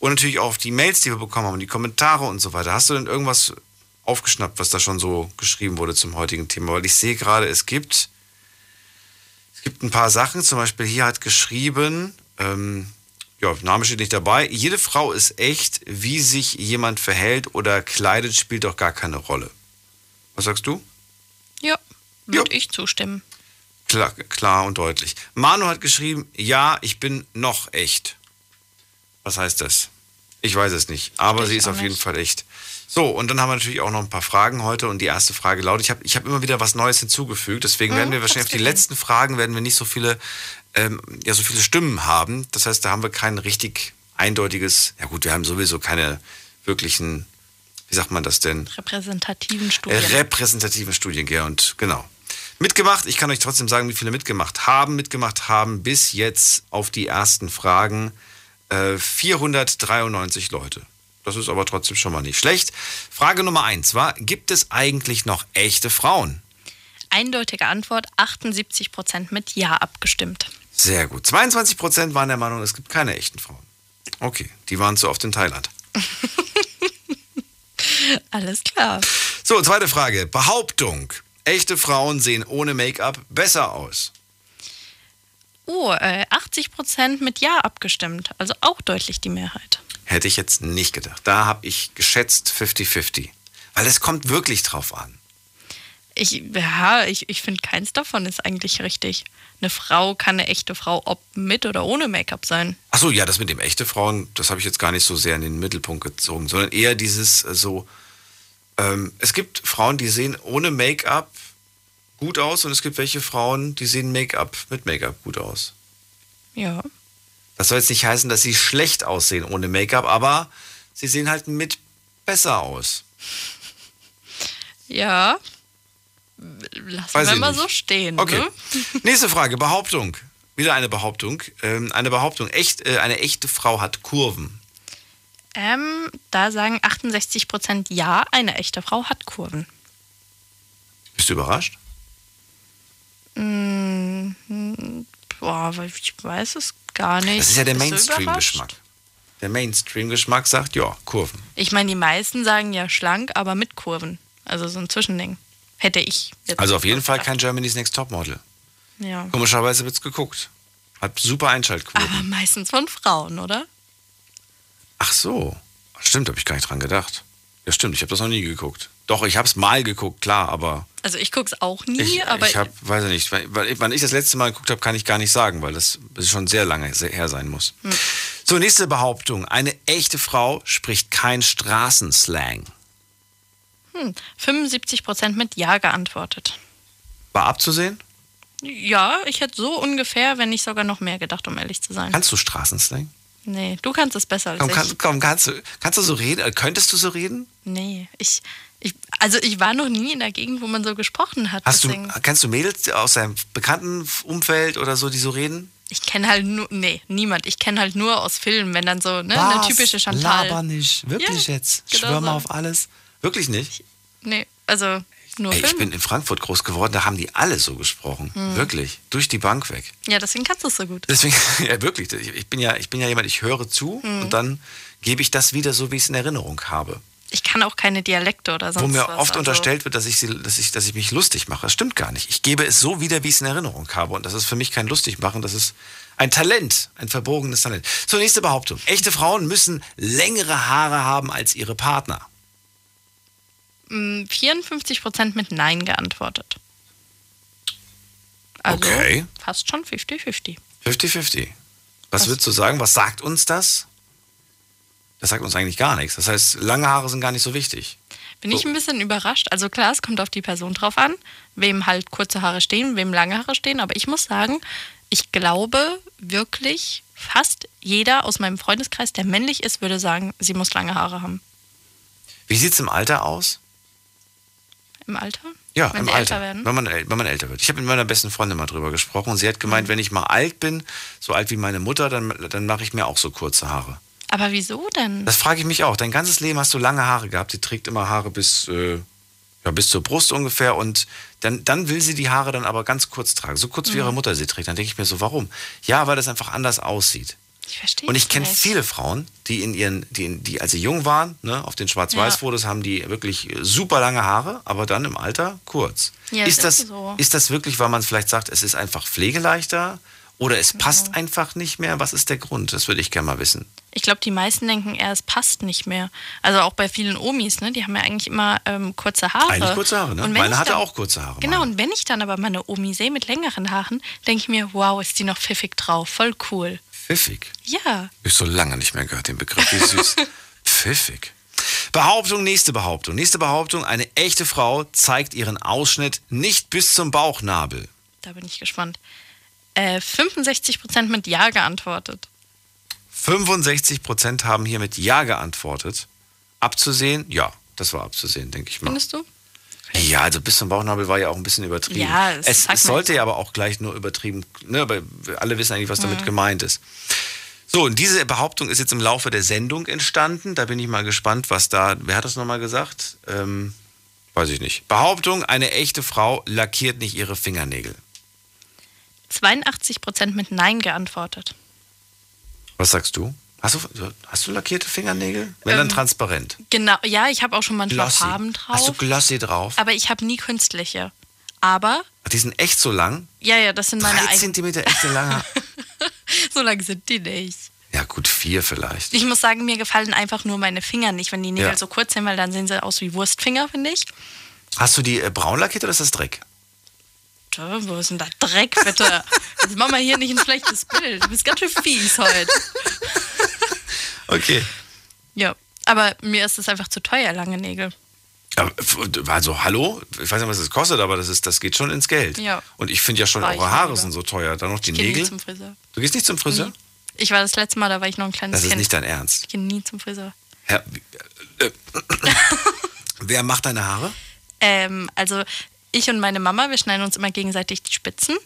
und natürlich auch auf die Mails, die wir bekommen haben und die Kommentare und so weiter. Hast du denn irgendwas aufgeschnappt, was da schon so geschrieben wurde zum heutigen Thema? Weil ich sehe gerade, es gibt, es gibt ein paar Sachen. Zum Beispiel hier hat geschrieben, ähm, ja, Name steht nicht dabei. Jede Frau ist echt, wie sich jemand verhält oder kleidet, spielt doch gar keine Rolle. Was sagst du? Ja, würde ja. ich zustimmen. Klar, klar und deutlich. Manu hat geschrieben, ja, ich bin noch echt. Was heißt das? Ich weiß es nicht, aber sie ist auf jeden Fall echt. So, und dann haben wir natürlich auch noch ein paar Fragen heute. Und die erste Frage lautet, ich habe ich hab immer wieder was Neues hinzugefügt. Deswegen werden wir wahrscheinlich auf die letzten Fragen werden wir nicht so viele, ähm, ja, so viele Stimmen haben. Das heißt, da haben wir kein richtig eindeutiges, ja gut, wir haben sowieso keine wirklichen, wie sagt man das denn? Repräsentativen Studien. Äh, repräsentativen Studien, ja, und genau. Mitgemacht, ich kann euch trotzdem sagen, wie viele mitgemacht haben. Mitgemacht haben bis jetzt auf die ersten Fragen vierhundertdreiundneunzig Leute. Das ist aber trotzdem schon mal nicht schlecht. Frage Nummer eins war, gibt es eigentlich noch echte Frauen? Eindeutige Antwort, achtundsiebzig Prozent mit Ja abgestimmt. Sehr gut. zweiundzwanzig Prozent waren der Meinung, es gibt keine echten Frauen. Okay, die waren zu oft in Thailand. Alles klar. So, zweite Frage. Behauptung, echte Frauen sehen ohne Make-up besser aus. Oh, achtzig Prozent mit Ja abgestimmt. Also auch deutlich die Mehrheit. Hätte ich jetzt nicht gedacht. Da habe ich geschätzt fünfzig fünfzig. Weil es kommt wirklich drauf an. Ich, ja, ich, ich finde, keins davon ist eigentlich richtig. Eine Frau kann eine echte Frau, ob mit oder ohne Make-up sein. Ach so, ja, das mit dem echte Frauen, das habe ich jetzt gar nicht so sehr in den Mittelpunkt gezogen, sondern eher dieses so, ähm, es gibt Frauen, die sehen ohne Make-up gut aus und es gibt welche Frauen, die sehen Make-up mit Make-up gut aus. Ja. Das soll jetzt nicht heißen, dass sie schlecht aussehen ohne Make-up, aber sie sehen halt mit besser aus. Ja. Lassen Weiß wir mal nicht. So stehen. Okay. Ne? Nächste Frage, Behauptung. Wieder eine Behauptung. Ähm, eine Behauptung. Echt, äh, eine echte Frau hat Kurven. Ähm, da sagen achtundsechzig Prozent ja, eine echte Frau hat Kurven. Bist du überrascht? Mmh, boah, ich weiß es gar nicht. Das ist ja der Mainstream-Geschmack. Der Mainstream-Geschmack sagt, ja, Kurven. Ich meine, die meisten sagen ja schlank, aber mit Kurven. Also so ein Zwischending. Hätte ich jetzt. Also auf jeden Fall kein Germany's Next Topmodel. Ja. Komischerweise wird's geguckt. Hat super Einschaltquoten. Aber meistens von Frauen, oder? Ach so. Stimmt, habe ich gar nicht dran gedacht. Ja, stimmt, ich habe das noch nie geguckt. Doch, ich habe es mal geguckt, klar, aber... Also ich gucke es auch nie, ich, aber... Ich hab, weiß nicht, weil, wann ich das letzte Mal geguckt habe, kann ich gar nicht sagen, weil das schon sehr lange her sein muss. Hm. So, nächste Behauptung. Eine echte Frau spricht kein Straßenslang. Hm, fünfundsiebzig Prozent mit Ja geantwortet. War abzusehen? Ja, ich hätte so ungefähr, wenn nicht sogar noch mehr gedacht, um ehrlich zu sein. Kannst du Straßenslang? Nee, du kannst es besser als komm, ich. Kann, komm, kannst, kannst du so reden? Könntest du so reden? Nee, ich, ich, also ich war noch nie in der Gegend, wo man so gesprochen hat. Hast du, kennst du Mädels aus deinem bekannten Umfeld oder so, die so reden? Ich kenne halt nur, nee, niemand. Ich kenne halt nur aus Filmen, wenn dann so, ne, was? Eine typische Chantal. Laber nicht, wirklich ja, jetzt. Genau, schwör mal so auf alles. Wirklich nicht? Ich, nee, also nur Ey, Film. Ich bin in Frankfurt groß geworden, da haben die alle so gesprochen. Hm. Wirklich. Durch die Bank weg. Ja, deswegen kannst du es so gut. Deswegen, ja, wirklich. Ich bin ja, ich bin ja jemand, ich höre zu hm. und dann gebe ich das wieder so, wie ich es in Erinnerung habe. ich kann auch keine Dialekte oder sonst was. Wo mir was, oft also unterstellt wird, dass ich, sie, dass, ich, dass ich mich lustig mache. Das stimmt gar nicht. Ich gebe es so wieder, wie ich es in Erinnerung habe. Und das ist für mich kein Lustigmachen, das ist ein Talent, ein verborgenes Talent. Zur nächsten Behauptung. Echte Frauen müssen längere Haare haben als ihre Partner. vierundfünfzig Prozent mit Nein geantwortet. Also okay. Fast schon fünfzig fünfzig. fünfzig fünfzig. Was, was würdest du sagen? Was sagt uns das? Das sagt uns eigentlich gar nichts. Das heißt, lange Haare sind gar nicht so wichtig. Bin so. ich ein bisschen überrascht. Also klar, es kommt auf die Person drauf an, wem halt kurze Haare stehen, wem lange Haare stehen. Aber ich muss sagen, ich glaube wirklich, fast jeder aus meinem Freundeskreis, der männlich ist, würde sagen, sie muss lange Haare haben. Wie sieht es im Alter aus? Im Alter? Ja, wenn im Alter, werden? Wenn, man, wenn man älter wird. Ich habe mit meiner besten Freundin mal drüber gesprochen und sie hat gemeint, wenn ich mal alt bin, so alt wie meine Mutter, dann, dann mache ich mir auch so kurze Haare. Aber wieso denn? Das frage ich mich auch. Dein ganzes Leben hast du lange Haare gehabt. Sie trägt immer Haare bis, äh, ja, bis zur Brust ungefähr. Und dann, dann will sie die Haare dann aber ganz kurz tragen. So kurz wie mhm. ihre Mutter sie trägt. Dann denke ich mir so, warum? Ja, weil das einfach anders aussieht. Ich verstehe. Und ich kenne viele Frauen, die, in ihren, die, in, die als sie jung waren, ne, auf den Schwarz-Weiß-Fotos, ja. haben die wirklich super lange Haare, aber dann im Alter kurz. Ja, ist, das, ist, so. ist das wirklich, weil man vielleicht sagt, es ist einfach pflegeleichter? Oder es passt genau. einfach nicht mehr? Was ist der Grund? Das würde ich gerne mal wissen. Ich glaube, die meisten denken eher, es passt nicht mehr. Also auch bei vielen Omis, ne? Die haben ja eigentlich immer ähm, kurze Haare. Eigentlich kurze Haare, ne? Und meine hatte dann, auch kurze Haare. Genau, meine. Und wenn ich dann aber meine Omi sehe mit längeren Haaren, denke ich mir, wow, ist die noch pfiffig drauf, voll cool. Pfiffig? Ja. Ich habe so lange nicht mehr gehört, den Begriff, wie süß. Pfiffig. Behauptung, nächste Behauptung. Nächste Behauptung, eine echte Frau zeigt ihren Ausschnitt nicht bis zum Bauchnabel. Da bin ich gespannt. Äh, fünfundsechzig Prozent mit Ja geantwortet. fünfundsechzig Prozent haben hier mit Ja geantwortet. Abzusehen? Ja, das war abzusehen, denke ich mal. Findest du? Okay. Ja, also bis zum Bauchnabel war ja auch ein bisschen übertrieben. Ja, es es sollte ja aber auch gleich nur übertrieben, ne, aber alle wissen eigentlich, was damit mhm. gemeint ist. So, und diese Behauptung ist jetzt im Laufe der Sendung entstanden. Da bin ich mal gespannt, was da, wer hat das nochmal gesagt? Ähm, weiß ich nicht. Behauptung, eine echte Frau lackiert nicht ihre Fingernägel. zweiundachtzig Prozent mit Nein geantwortet. Was sagst du? Hast du, hast du lackierte Fingernägel? Wenn ähm, dann transparent. Genau, ja, ich habe auch schon manchmal glossy. Farben drauf. Hast du glossy drauf? Aber ich habe nie künstliche. Aber... Die sind echt so lang? Ja, ja, das sind meine eigenen. drei Zentimeter echte lange. So lang sind die nicht. Ja gut, vier vielleicht. Ich muss sagen, mir gefallen einfach nur meine Finger nicht, wenn die Nägel ja. so kurz sind, weil dann sehen sie aus wie Wurstfinger, finde ich. Hast du die äh, braun lackiert oder ist das Dreck? Wo ist denn da Dreck, bitte? Jetzt machen wir hier nicht ein schlechtes Bild. Du bist ganz schön fies heute. Okay. Ja, aber mir ist das einfach zu teuer, lange Nägel. Also, hallo? Ich weiß nicht, was das kostet, aber das, ist, das geht schon ins Geld. Ja. Und ich finde ja schon, eure Haare lieber. Sind so teuer. Dann noch die ich Nägel. Ich gehe nie zum Friseur. Du gehst nicht zum Friseur? Nie. Ich war das letzte Mal, da war ich noch ein kleines Kind. Das ist nicht dein Ernst. Ich gehe nie zum Friseur. Herr, äh, äh, wer macht deine Haare? Ähm, also... Ich und meine Mama, wir schneiden uns immer gegenseitig die Spitzen.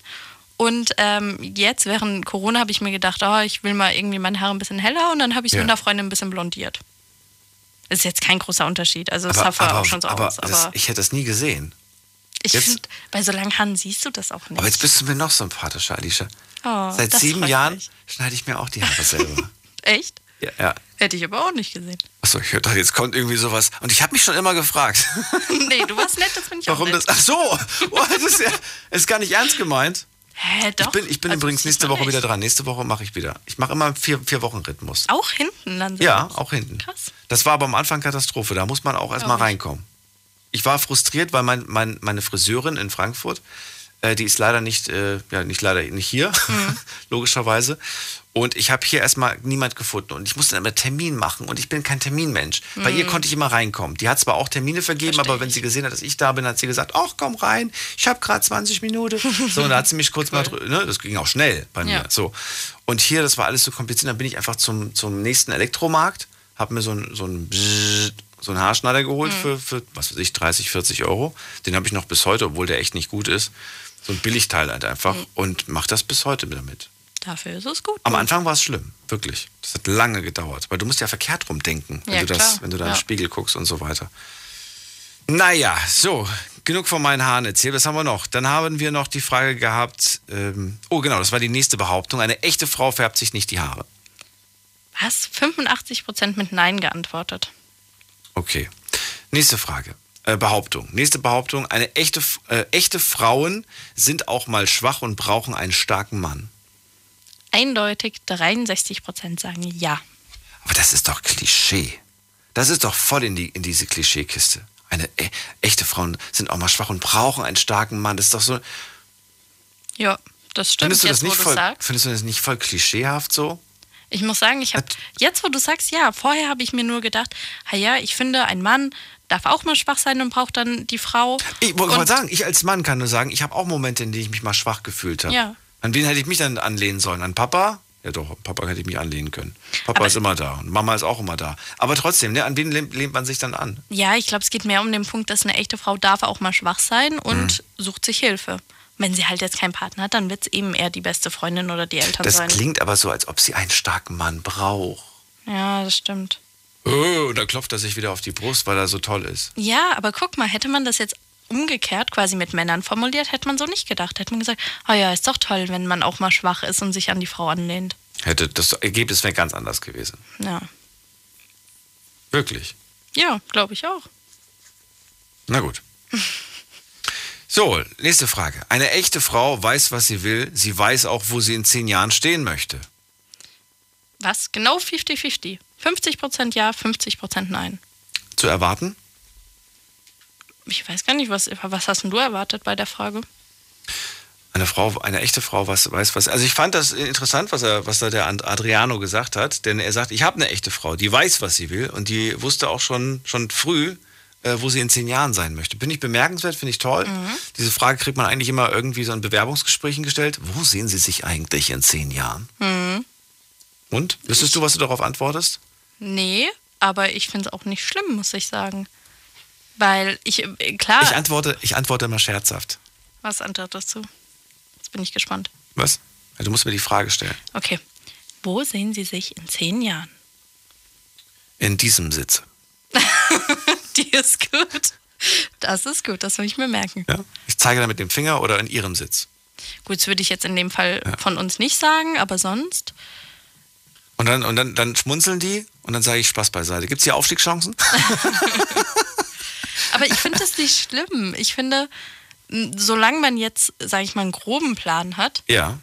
Und ähm, jetzt, während Corona, habe ich mir gedacht, oh, ich will mal irgendwie meine Haare ein bisschen heller. Und dann habe ich es ja. mit einer Freundin ein bisschen blondiert. Das ist jetzt kein großer Unterschied. Also das sah vorher auch schon so aber, aus. Aber das, ich hätte das nie gesehen. Ich finde, bei so langen Haaren siehst du das auch nicht. Aber jetzt bist du mir noch sympathischer, Alicia. Oh, seit sieben Jahren mich. Schneide ich mir auch die Haare selber. Echt? Ja, ja. Hätte ich aber auch nicht gesehen. Achso, ich dachte, jetzt kommt irgendwie sowas. Und ich habe mich schon immer gefragt. Nee, du warst nett, das finde ich auch warum nett. Das? Ach so, oh, das ist, ja, ist gar nicht ernst gemeint. Hä, doch. Ich bin, ich bin also übrigens nächste Woche nicht. wieder dran. Nächste Woche mache ich wieder. Ich mache immer einen vier, vier Wochen Rhythmus. Auch hinten dann? So ja, auch hinten. Krass. Das war aber am Anfang Katastrophe. Da muss man auch erstmal okay. reinkommen. Ich war frustriert, weil mein, mein, meine Friseurin in Frankfurt, äh, die ist leider nicht, äh, ja, nicht, leider nicht hier, mhm. logischerweise. Und ich habe hier erstmal niemand gefunden. Und ich musste dann immer Termin machen. Und ich bin kein Terminmensch. Mhm. Bei ihr konnte ich immer reinkommen. Die hat zwar auch Termine vergeben, verstehe aber wenn ich. Sie gesehen hat, dass ich da bin, hat sie gesagt, ach, komm rein, ich habe gerade zwanzig Minuten. So, und da hat sie mich kurz cool. mal drüber, ne? Das ging auch schnell bei mir. Ja. So. Und hier, das war alles so kompliziert. Dann bin ich einfach zum, zum nächsten Elektromarkt, habe mir so einen so ein so ein Haarschneider geholt mhm. für, für, was weiß ich, dreißig, vierzig Euro. Den habe ich noch bis heute, obwohl der echt nicht gut ist. So ein Billigteil halt einfach. Mhm. Und mache das bis heute damit. Dafür ist es gut. Am Anfang war es schlimm, wirklich. Das hat lange gedauert, weil du musst ja verkehrt rumdenken, wenn ja, du das, wenn du da ja. in den Spiegel guckst und so weiter. Naja, so, genug von meinen Haaren erzählt, was haben wir noch? Dann haben wir noch die Frage gehabt, ähm, oh genau, das war die nächste Behauptung, eine echte Frau färbt sich nicht die Haare. Was? fünfundachtzig Prozent mit Nein geantwortet. Okay. Nächste Frage. Äh, Behauptung. Nächste Behauptung. Eine echte, äh, echte Frauen sind auch mal schwach und brauchen einen starken Mann. Eindeutig dreiundsechzig Prozent sagen ja. Aber das ist doch Klischee. Das ist doch voll in, die, in diese Klischeekiste. Eine e- echte Frauen sind auch mal schwach und brauchen einen starken Mann. Das ist doch so. Ja, das stimmt. Findest du jetzt, das nicht, wo voll, sagst. Findest du das nicht voll klischeehaft so? Ich muss sagen, ich habe jetzt, wo du sagst, ja, vorher habe ich mir nur gedacht, ha ja, ich finde, ein Mann darf auch mal schwach sein und braucht dann die Frau. Ich wollte mal sagen, ich als Mann kann nur sagen, ich habe auch Momente, in denen ich mich mal schwach gefühlt habe. Ja. An wen hätte ich mich dann anlehnen sollen? An Papa? Ja doch, Papa hätte ich mich anlehnen können. Papa aber ist immer da und Mama ist auch immer da. Aber trotzdem, ne, an wen lehnt man sich dann an? Ja, ich glaube, es geht mehr um den Punkt, dass eine echte Frau darf auch mal schwach sein und mhm. sucht sich Hilfe. Wenn sie halt jetzt keinen Partner hat, dann wird es eben eher die beste Freundin oder die Eltern das sein. Das klingt aber so, als ob sie einen starken Mann braucht. Ja, das stimmt. Oh, da klopft er sich wieder auf die Brust, weil er so toll ist. Ja, aber guck mal, hätte man das jetzt umgekehrt quasi mit Männern formuliert, hätte man so nicht gedacht. Hätte man gesagt, oh ja, ist doch toll, wenn man auch mal schwach ist und sich an die Frau anlehnt. Hätte das Ergebnis wäre ganz anders gewesen. Ja. Wirklich? Ja, glaube ich auch. Na gut. So, nächste Frage. Eine echte Frau weiß, was sie will. Sie weiß auch, wo sie in zehn Jahren stehen möchte. Was? Genau fünfzig fünfzig. fünfzig Prozent ja, fünfzig Prozent nein. Zu erwarten? Ich weiß gar nicht, was, was hast denn du erwartet bei der Frage? Eine Frau, eine echte Frau was, weiß, was... Also ich fand das interessant, was, er, was da der Adriano gesagt hat. Denn er sagt, ich habe eine echte Frau, die weiß, was sie will. Und die wusste auch schon, schon früh, wo sie in zehn Jahren sein möchte. Bin ich bemerkenswert, finde ich toll. Mhm. Diese Frage kriegt man eigentlich immer irgendwie so in Bewerbungsgesprächen gestellt. Wo sehen Sie sich eigentlich in zehn Jahren? Mhm. Und? Wüsstest ich, du, was du darauf antwortest? Nee, aber ich finde es auch nicht schlimm, muss ich sagen. Weil ich, klar... Ich antworte, ich antworte immer scherzhaft. Was antwortest du? Jetzt bin ich gespannt. Was? Du musst mir die Frage stellen. Okay. Wo sehen Sie sich in zehn Jahren? In diesem Sitz. Die ist gut. Das ist gut, das will ich mir merken. Ja, ich zeige da mit dem Finger oder in ihrem Sitz. Gut, das würde ich jetzt in dem Fall ja. von uns nicht sagen, aber sonst. Und dann, und dann, dann schmunzeln die und dann sage ich Spaß beiseite. Gibt es hier Aufstiegschancen? Aber ich finde das nicht schlimm. Ich finde, solange man jetzt, sage ich mal, einen groben Plan hat, ja.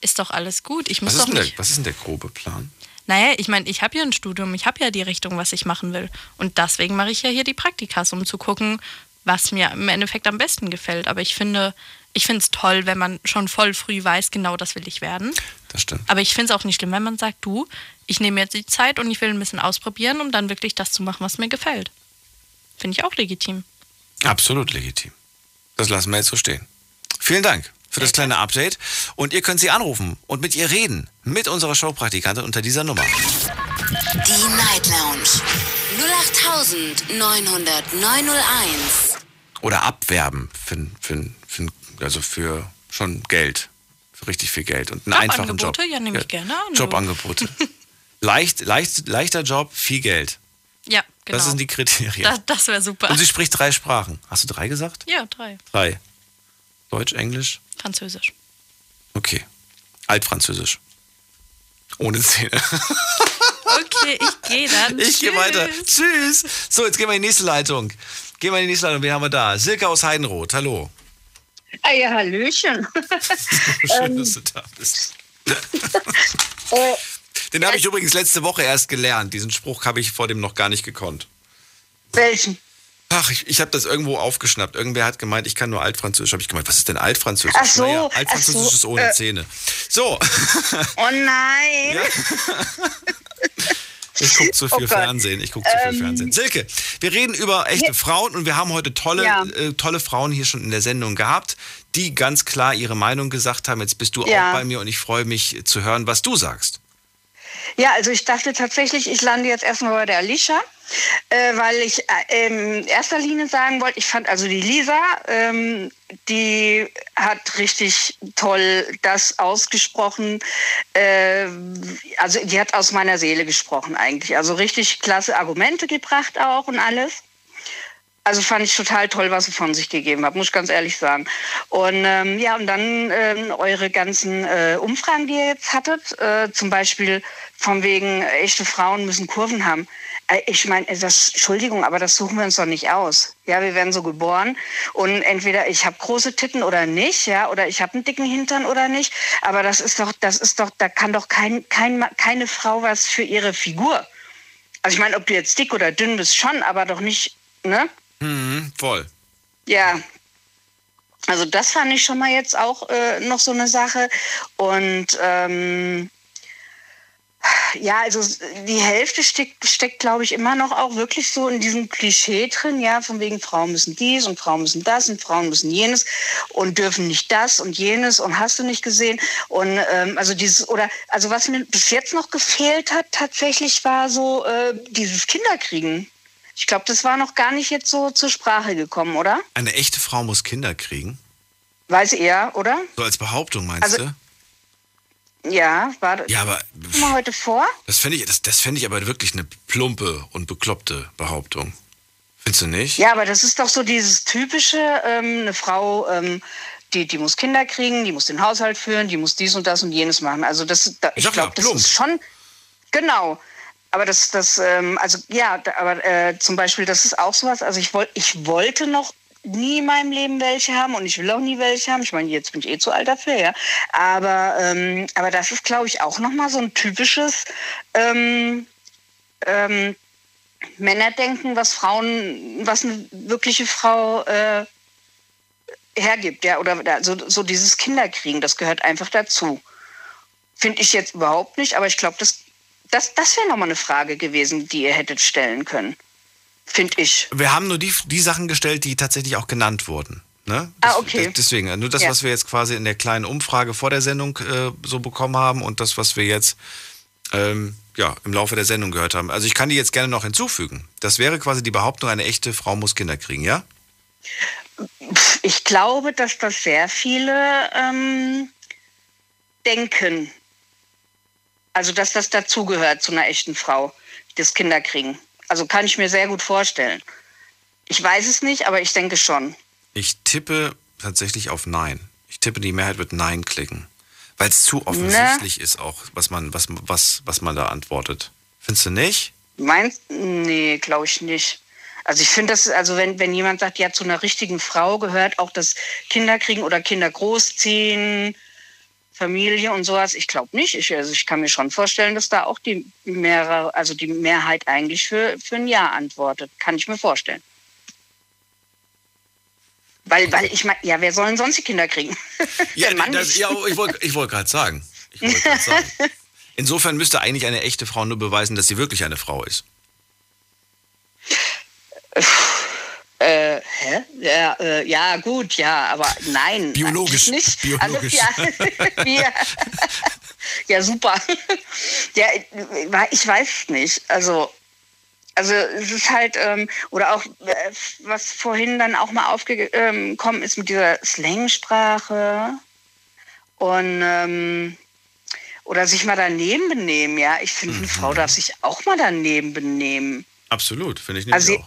ist doch alles gut. Ich muss was, ist doch nicht der, was ist denn der grobe Plan? Naja, ich meine, ich habe ja ein Studium, ich habe ja die Richtung, was ich machen will. Und deswegen mache ich ja hier die Praktikas, um zu gucken, was mir im Endeffekt am besten gefällt. Aber ich finde, ich finde es toll, wenn man schon voll früh weiß, genau das will ich werden. Das stimmt. Aber ich finde es auch nicht schlimm, wenn man sagt, du, ich nehme jetzt die Zeit und ich will ein bisschen ausprobieren, um dann wirklich das zu machen, was mir gefällt. Finde ich auch legitim. Absolut legitim. Das lassen wir jetzt so stehen. Vielen Dank für das kleine Update. Und ihr könnt sie anrufen und mit ihr reden. Mit unserer Showpraktikantin unter dieser Nummer. Die Night Lounge. null acht neun null neun null eins. Oder abwerben für, für, für, also für schon Geld. Für richtig viel Geld. Und einen einfachen Job. Ja, nehme ich gerne an. Jobangebote. Leicht, leicht, leichter Job, viel Geld. Ja, genau. Das sind die Kriterien. Das, das wäre super. Und sie spricht drei Sprachen. Hast du drei gesagt? Ja, drei. Drei. Deutsch, Englisch? Französisch. Okay. Altfranzösisch. Ohne Zähne. Okay, ich gehe dann. Ich gehe weiter. Tschüss. So, jetzt gehen wir in die nächste Leitung. Gehen wir in die nächste Leitung. Wen haben wir da? Silke aus Heidenroth. Hallo. Ah ja, hallöchen. Schön, dass du da bist. Den habe ich übrigens letzte Woche erst gelernt. Diesen Spruch habe ich vor dem noch gar nicht gekonnt. Welchen? Ach, ich, ich habe das irgendwo aufgeschnappt. Irgendwer hat gemeint, ich kann nur Altfranzösisch. Habe ich gemeint, was ist denn Altfranzösisch? Ach so, naja, Altfranzösisch ach so, ist ohne äh, Zähne. So. Oh nein. Ja. Ich gucke zu viel oh Fernsehen. Ich gucke zu viel ähm, Fernsehen. Silke, wir reden über echte Frauen und wir haben heute tolle, ja. äh, tolle Frauen hier schon in der Sendung gehabt, die ganz klar ihre Meinung gesagt haben. Jetzt bist du ja. auch bei mir und ich freue mich zu hören, was du sagst. Ja, also ich dachte tatsächlich, ich lande jetzt erstmal bei der Alicia, äh, weil ich äh, in erster Linie sagen wollte, ich fand also die Lisa, ähm, die hat richtig toll das ausgesprochen, äh, also die hat aus meiner Seele gesprochen eigentlich, also richtig klasse Argumente gebracht auch und alles. Also fand ich total toll, was sie von sich gegeben hat, muss ich ganz ehrlich sagen. Und ähm, ja, und dann ähm, eure ganzen äh, Umfragen, die ihr jetzt hattet, äh, zum Beispiel von wegen, echte Frauen müssen Kurven haben. Ich meine, das, Entschuldigung, aber das suchen wir uns doch nicht aus. Ja, wir werden so geboren und entweder ich habe große Titten oder nicht, ja, oder ich habe einen dicken Hintern oder nicht. Aber das ist doch, das ist doch, da kann doch kein, kein, keine Frau was für ihre Figur. Also ich meine, ob du jetzt dick oder dünn bist, schon, aber doch nicht, ne? Mhm, voll. Ja. Also das fand ich schon mal jetzt auch äh, noch so eine Sache. Und ähm, ja, also die Hälfte steckt, steckt glaube ich, immer noch auch wirklich so in diesem Klischee drin, ja, von wegen Frauen müssen dies und Frauen müssen das und Frauen müssen jenes und dürfen nicht das und jenes und hast du nicht gesehen. Und ähm, also dieses, oder also was mir bis jetzt noch gefehlt hat tatsächlich war so äh, dieses Kinderkriegen. Ich glaube, das war noch gar nicht jetzt so zur Sprache gekommen, oder? Eine echte Frau muss Kinder kriegen? Weiß er, oder? So als Behauptung, meinst also, du? Ja, war ja, aber das mal heute vor? Das fände ich, das, das fänd ich aber wirklich eine plumpe und bekloppte Behauptung. Findest du nicht? Ja, aber das ist doch so dieses typische, ähm, eine Frau, ähm, die, die muss Kinder kriegen, die muss den Haushalt führen, die muss dies und das und jenes machen. Also das, da, ich, ich glaube, das plump. Ist schon, genau. Aber das, das, ähm, also ja, aber äh, zum Beispiel, das ist auch sowas, also ich, wollt, ich wollte noch nie in meinem Leben welche haben und ich will auch nie welche haben. Ich meine, jetzt bin ich eh zu alt dafür, ja. Aber, ähm, aber das ist, glaube ich, auch nochmal so ein typisches ähm, ähm, Männerdenken, was Frauen, was eine wirkliche Frau äh, hergibt, ja. Oder so, so dieses Kinderkriegen, das gehört einfach dazu. Finde ich jetzt überhaupt nicht, aber ich glaube, das, das, das wäre nochmal eine Frage gewesen, die ihr hättet stellen können. Finde ich. Wir haben nur die, die Sachen gestellt, die tatsächlich auch genannt wurden. Ne? Ah, okay. Deswegen, nur das, ja. was wir jetzt quasi in der kleinen Umfrage vor der Sendung äh, so bekommen haben und das, was wir jetzt ähm, ja, im Laufe der Sendung gehört haben. Also ich kann die jetzt gerne noch hinzufügen. Das wäre quasi die Behauptung, eine echte Frau muss Kinder kriegen, ja? Ich glaube, dass das sehr viele ähm, denken. Also dass das dazugehört zu einer echten Frau, das Kinder kriegen. Also kann ich mir sehr gut vorstellen. Ich weiß es nicht, aber ich denke schon. Ich tippe tatsächlich auf Nein. Ich tippe, die Mehrheit wird Nein klicken. Weil es zu offensichtlich ne? ist auch, was man, was, was, was man da antwortet. Findest du nicht? Meinst du? Nee, glaube ich nicht. Also ich finde das, also wenn, wenn jemand sagt, ja, zu einer richtigen Frau gehört auch das Kinderkriegen oder Kinder großziehen, Familie und sowas, ich glaube nicht. Ich, also ich kann mir schon vorstellen, dass da auch die, mehrere, also die Mehrheit eigentlich für, für ein Ja antwortet. Kann ich mir vorstellen. Weil, weil ich meine, ja, wer soll denn sonst die Kinder kriegen? Ja, das, ja ich wollte ich wollt gerade sagen. Ich wollt grad sagen. Insofern müsste eigentlich eine echte Frau nur beweisen, dass sie wirklich eine Frau ist. Äh, hä? Ja, äh, ja, gut, ja, aber nein. Biologisch. Nicht. Biologisch. Also, ja, ja. ja, super. Ja, ich weiß es nicht. Also, also es ist halt, ähm, oder auch, was vorhin dann auch mal aufgekommen ist mit dieser Slangsprache und, ähm, oder sich mal daneben benehmen, ja. Ich finde, eine mhm. Frau darf sich auch mal daneben benehmen. Absolut, finde ich nicht also, auch.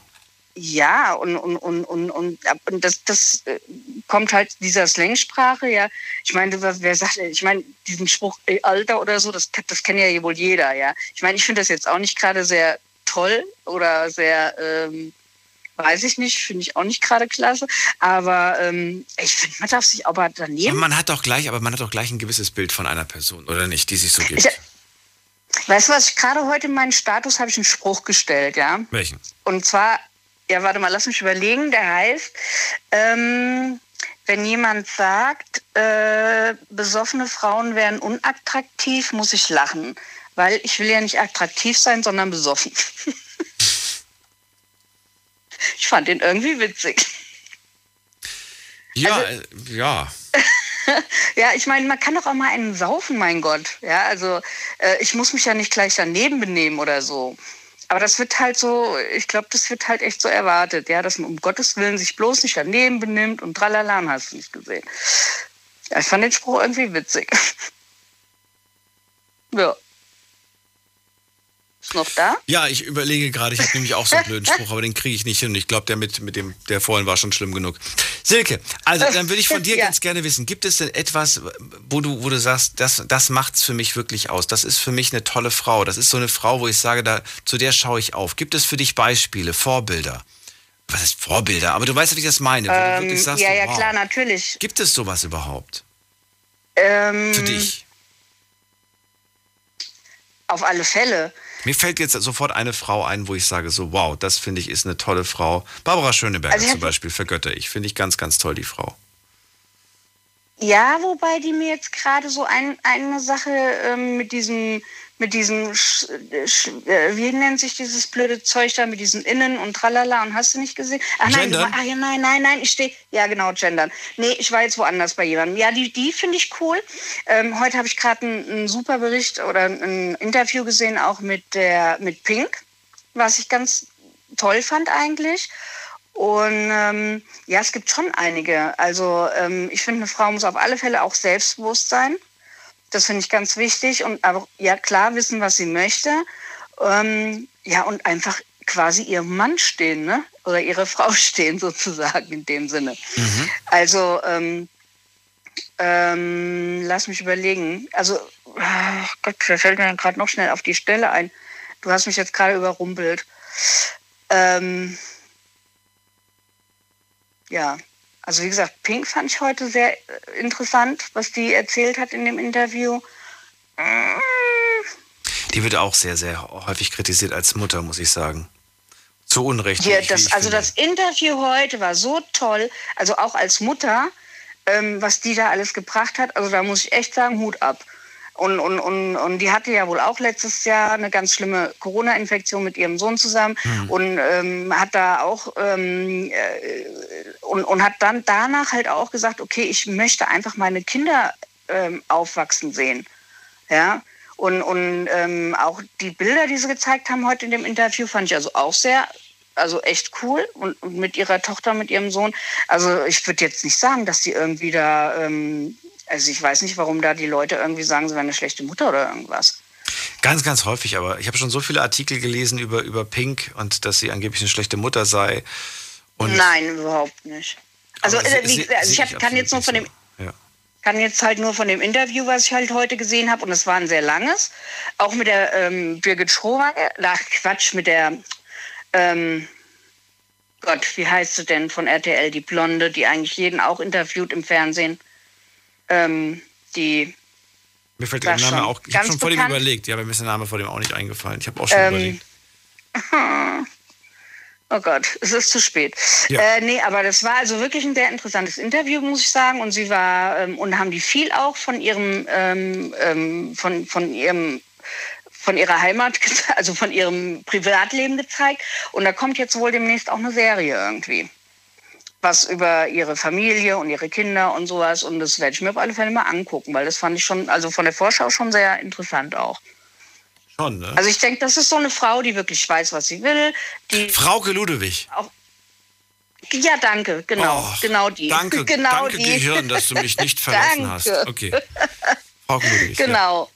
Ja, und, und, und, und, und das, das kommt halt dieser Slangsprache, ja. Ich meine, wer sagt, ich meine, diesen Spruch, ey, Alter oder so, das, das kennt ja wohl jeder, ja. Ich meine, ich finde das jetzt auch nicht gerade sehr toll oder sehr, ähm, weiß ich nicht, finde ich auch nicht gerade klasse, aber ähm, ich finde, man darf sich aber daneben... Man hat doch gleich, aber man hat auch gleich ein gewisses Bild von einer Person, oder nicht, die sich so gibt. Ich, weißt du was, ich gerade heute in meinen Status habe ich einen Spruch gestellt, ja. Welchen? Und zwar... Ja, warte mal, lass mich überlegen. Der heißt, ähm, wenn jemand sagt, äh, besoffene Frauen wären unattraktiv, muss ich lachen. Weil ich will ja nicht attraktiv sein, sondern besoffen. Ich fand den irgendwie witzig. Ja, also, äh, ja. Ja, ich meine, man kann doch auch mal einen saufen, mein Gott. Ja, also äh, ich muss mich ja nicht gleich daneben benehmen oder so. Aber das wird halt so, ich glaube, das wird halt echt so erwartet, ja, dass man um Gottes Willen sich bloß nicht daneben benimmt und tralala, hast du nicht gesehen. Ja, ich fand den Spruch irgendwie witzig. Ja. noch da? Ja, ich überlege gerade, ich habe nämlich auch so einen blöden Spruch, aber den kriege ich nicht hin. Ich glaube, der mit, mit dem, der vorhin war schon schlimm genug. Silke, also dann würde ich von dir ja. ganz gerne wissen, gibt es denn etwas, wo du, wo du sagst, das, das macht es für mich wirklich aus, das ist für mich eine tolle Frau, das ist so eine Frau, wo ich sage, da, zu der schaue ich auf. Gibt es für dich Beispiele, Vorbilder? Was heißt Vorbilder? Aber du weißt ja, wie ich das meine. Wo ähm, du wirklich sagst, ja, ja, wow, klar, natürlich. Gibt es sowas überhaupt? Ähm, für dich? Auf alle Fälle. Mir fällt jetzt sofort eine Frau ein, wo ich sage so, wow, das finde ich ist eine tolle Frau. Barbara Schöneberger also, zum Beispiel vergötter ich. Finde ich ganz, ganz toll, die Frau. Ja, wobei die mir jetzt gerade so ein, eine Sache ähm, mit diesem, mit diesem Sch, Sch, äh, wie nennt sich dieses blöde Zeug da, mit diesem Innen und Tralala und hast du nicht gesehen? Ach nein, war, ach, nein, nein, nein, ich stehe, ja genau, gendern. Nee, ich war jetzt woanders bei jemandem. Ja, die, die finde ich cool. Ähm, heute habe ich gerade einen super Bericht oder ein Interview gesehen, auch mit der, mit Pink, was ich ganz toll fand eigentlich. Und ähm, ja, es gibt schon einige. Also ähm, ich finde, eine Frau muss auf alle Fälle auch selbstbewusst sein. Das finde ich ganz wichtig. Und aber ja, klar wissen, was sie möchte. Ähm, ja, und einfach quasi ihrem Mann stehen, ne? Oder ihre Frau stehen sozusagen in dem Sinne. Mhm. Also ähm, ähm, lass mich überlegen. Also, oh Gott, da fällt mir gerade noch schnell auf die Stelle ein. Du hast mich jetzt gerade überrumpelt. Ähm... Ja, also wie gesagt, Pink fand ich heute sehr interessant, was die erzählt hat in dem Interview. Die wird auch sehr, sehr häufig kritisiert als Mutter, muss ich sagen. Zu Unrecht. Ja, das, also das Interview heute war so toll, also auch als Mutter, ähm, was die da alles gebracht hat. Also da muss ich echt sagen, Hut ab. Und, und, und, und die hatte ja wohl auch letztes Jahr eine ganz schlimme Corona-Infektion mit ihrem Sohn zusammen mhm. und ähm, hat da auch ähm, äh, und, und hat dann danach halt auch gesagt, okay, ich möchte einfach meine Kinder ähm, aufwachsen sehen. Ja. Und, und ähm, auch die Bilder, die sie gezeigt haben heute in dem Interview, fand ich also auch sehr, also echt cool. Und, und mit ihrer Tochter, mit ihrem Sohn. Also ich würde jetzt nicht sagen, dass die irgendwie da... Ähm, Also ich weiß nicht, warum da die Leute irgendwie sagen, sie wären eine schlechte Mutter oder irgendwas. Ganz, ganz häufig, aber ich habe schon so viele Artikel gelesen über, über Pink und dass sie angeblich eine schlechte Mutter sei. Und nein, überhaupt nicht. Also, also sie, wie, also ich hab, kann jetzt nur von dem, ja. kann jetzt halt nur von dem Interview, was ich halt heute gesehen habe, und es war ein sehr langes, auch mit der ähm, Birgit Schrowag, ach Quatsch, mit der, ähm, Gott, wie heißt sie denn von R T L, die Blonde, die eigentlich jeden auch interviewt im Fernsehen. Ähm, die Mir fällt der Name auch. Ich habe schon vor dem überlegt. Ja, mir ist der Name vor dem auch nicht eingefallen. Ich habe auch schon ähm, überlegt. Oh Gott, es ist zu spät. Ja. Äh, nee, aber das war also wirklich ein sehr interessantes Interview, muss ich sagen. Und sie war ähm, und haben die viel auch von ihrem ähm, ähm, von von ihrem von ihrer Heimat, also von ihrem Privatleben gezeigt. Und da kommt jetzt wohl demnächst auch eine Serie irgendwie. Was über ihre Familie und ihre Kinder und sowas. Und das werde ich mir auf alle Fälle mal angucken, weil das fand ich schon, also von der Vorschau schon sehr interessant auch. Schon, ne? Also ich denke, das ist so eine Frau, die wirklich weiß, was sie will. Die Frauke Ludwig. Auch ja, danke, genau. Oh, genau die. Danke, genau danke die. Gehirn, dass du mich nicht verlassen hast. Okay. Frauke Ludwig. Genau. Ja.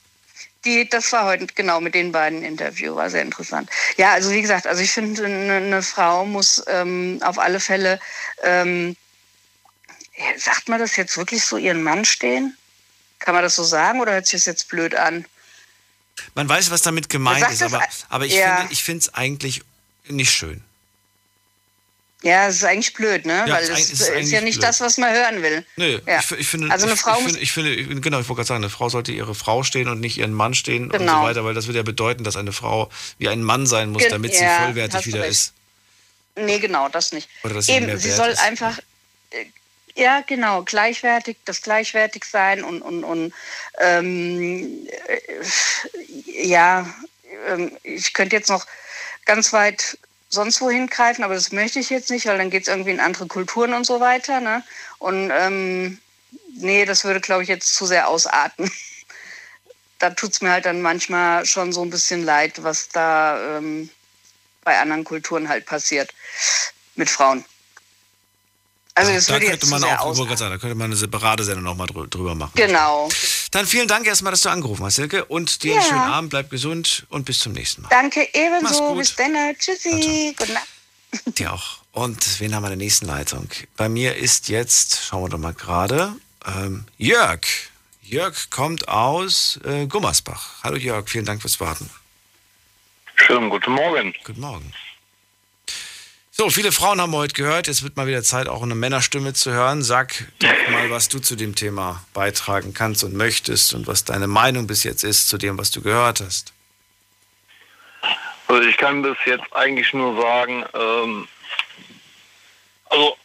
Die, das war heute, genau, mit den beiden Interview, war sehr interessant. Ja, also wie gesagt, also ich finde, eine, eine Frau muss ähm, auf alle Fälle, ähm, sagt man das jetzt wirklich so, ihren Mann stehen? Kann man das so sagen oder hört sich das jetzt blöd an? Man weiß, was damit gemeint ist, das, aber, aber ich ja. finde, ich finde es eigentlich nicht schön. Ja, es ist eigentlich blöd, ne? Ja, weil es ist, ist ja nicht blöd. Das, was man hören will. Nee, ja. ich, ich finde, also eine Frau ich, ich finde, ich finde, genau, ich wollte gerade sagen, eine Frau sollte ihre Frau stehen und nicht ihren Mann stehen genau. und so weiter, weil das würde ja bedeuten, dass eine Frau wie ein Mann sein muss, damit ja, sie vollwertig wieder recht. Ist. Nee, genau, das nicht. Oder dass eben, sie, mehr sie wert soll ist. Einfach, ja, genau, gleichwertig, das gleichwertig sein und, und, und ähm, äh, ja, äh, ich könnte jetzt noch ganz weit sonst wohin greifen, aber das möchte ich jetzt nicht, weil dann geht es irgendwie in andere Kulturen und so weiter. Ne? Und ähm, nee, das würde, glaube ich, jetzt zu sehr ausarten. Da tut es mir halt dann manchmal schon so ein bisschen leid, was da ähm, bei anderen Kulturen halt passiert mit Frauen. Also das da würde könnte jetzt man auch, ich wollte sagen, da könnte man eine separate Sendung nochmal drüber machen. Genau. Dann vielen Dank erstmal, dass du angerufen hast, Silke. Und dir ja. einen schönen Abend, bleib gesund und bis zum nächsten Mal. Danke ebenso, bis dann. Tschüssi. Gute Nacht. Dir auch. Und wen haben wir in der nächsten Leitung? Bei mir ist jetzt, schauen wir doch mal gerade, ähm, Jörg. Jörg kommt aus äh, Gummersbach. Hallo Jörg, vielen Dank fürs Warten. Schönen guten Morgen. Guten Morgen. So, viele Frauen haben wir heute gehört. Jetzt wird mal wieder Zeit, auch eine Männerstimme zu hören. Sag doch mal, was du zu dem Thema beitragen kannst und möchtest und was deine Meinung bis jetzt ist zu dem, was du gehört hast. Also ich kann bis jetzt eigentlich nur sagen, ähm, also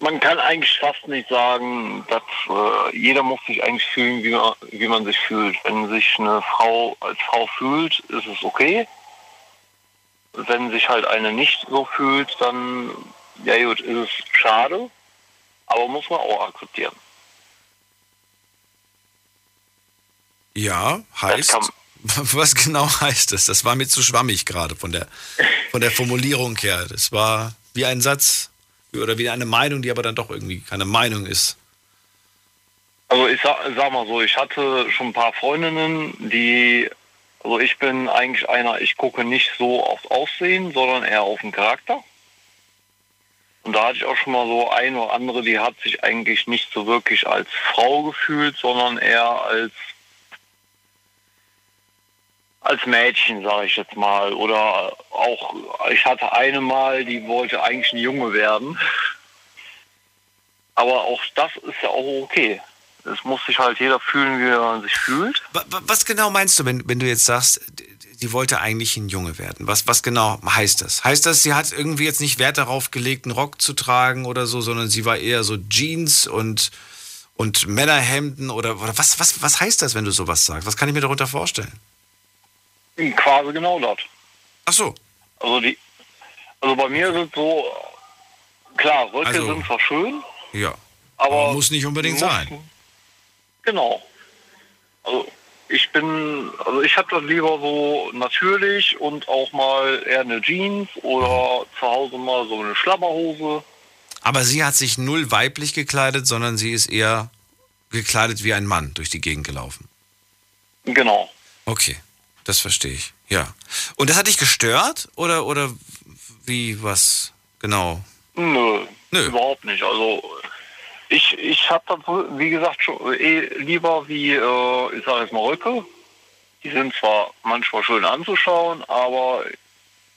man kann eigentlich fast nicht sagen, dass äh, jeder muss sich eigentlich fühlen, wie man, wie man sich fühlt. Wenn sich eine Frau als Frau fühlt, ist es okay. Wenn sich halt eine nicht so fühlt, dann ja gut, ist es schade, aber muss man auch akzeptieren. Ja, heißt, was genau heißt das? Das war mir zu schwammig gerade von der, von der Formulierung her. Das war wie ein Satz oder wie eine Meinung, die aber dann doch irgendwie keine Meinung ist. Also ich sag, sag mal so, ich hatte schon ein paar Freundinnen, die... Also ich bin eigentlich einer, ich gucke nicht so aufs Aussehen, sondern eher auf den Charakter. Und da hatte ich auch schon mal so ein oder andere, die hat sich eigentlich nicht so wirklich als Frau gefühlt, sondern eher als, als Mädchen, sage ich jetzt mal. Oder auch, ich hatte eine mal, die wollte eigentlich ein Junge werden. Aber auch das ist ja auch okay. Es muss sich halt jeder fühlen, wie man sich fühlt. Was genau meinst du, wenn, wenn du jetzt sagst, die wollte eigentlich ein Junge werden? Was, was genau heißt das? Heißt das, sie hat irgendwie jetzt nicht Wert darauf gelegt, einen Rock zu tragen oder so, sondern sie war eher so Jeans und, und Männerhemden oder, oder was, was, was heißt das, wenn du sowas sagst? Was kann ich mir darunter vorstellen? Quasi genau das. Ach so. Also, die, also bei mir sind so, klar, Röcke also, sind zwar schön. Ja, aber, aber muss nicht unbedingt sein. Genau. Also ich bin, also ich habe das lieber so natürlich und auch mal eher eine Jeans oder zu Hause mal so eine Schlabberhose. Aber sie hat sich null weiblich gekleidet, sondern sie ist eher gekleidet wie ein Mann durch die Gegend gelaufen. Genau. Okay, das verstehe ich. Ja. Und das hat dich gestört oder oder wie was genau? Nö, Nö. Überhaupt nicht. Also Ich, ich habe das, wie gesagt, schon eh lieber wie, äh, ich sage jetzt mal Röcke. Die sind zwar manchmal schön anzuschauen, aber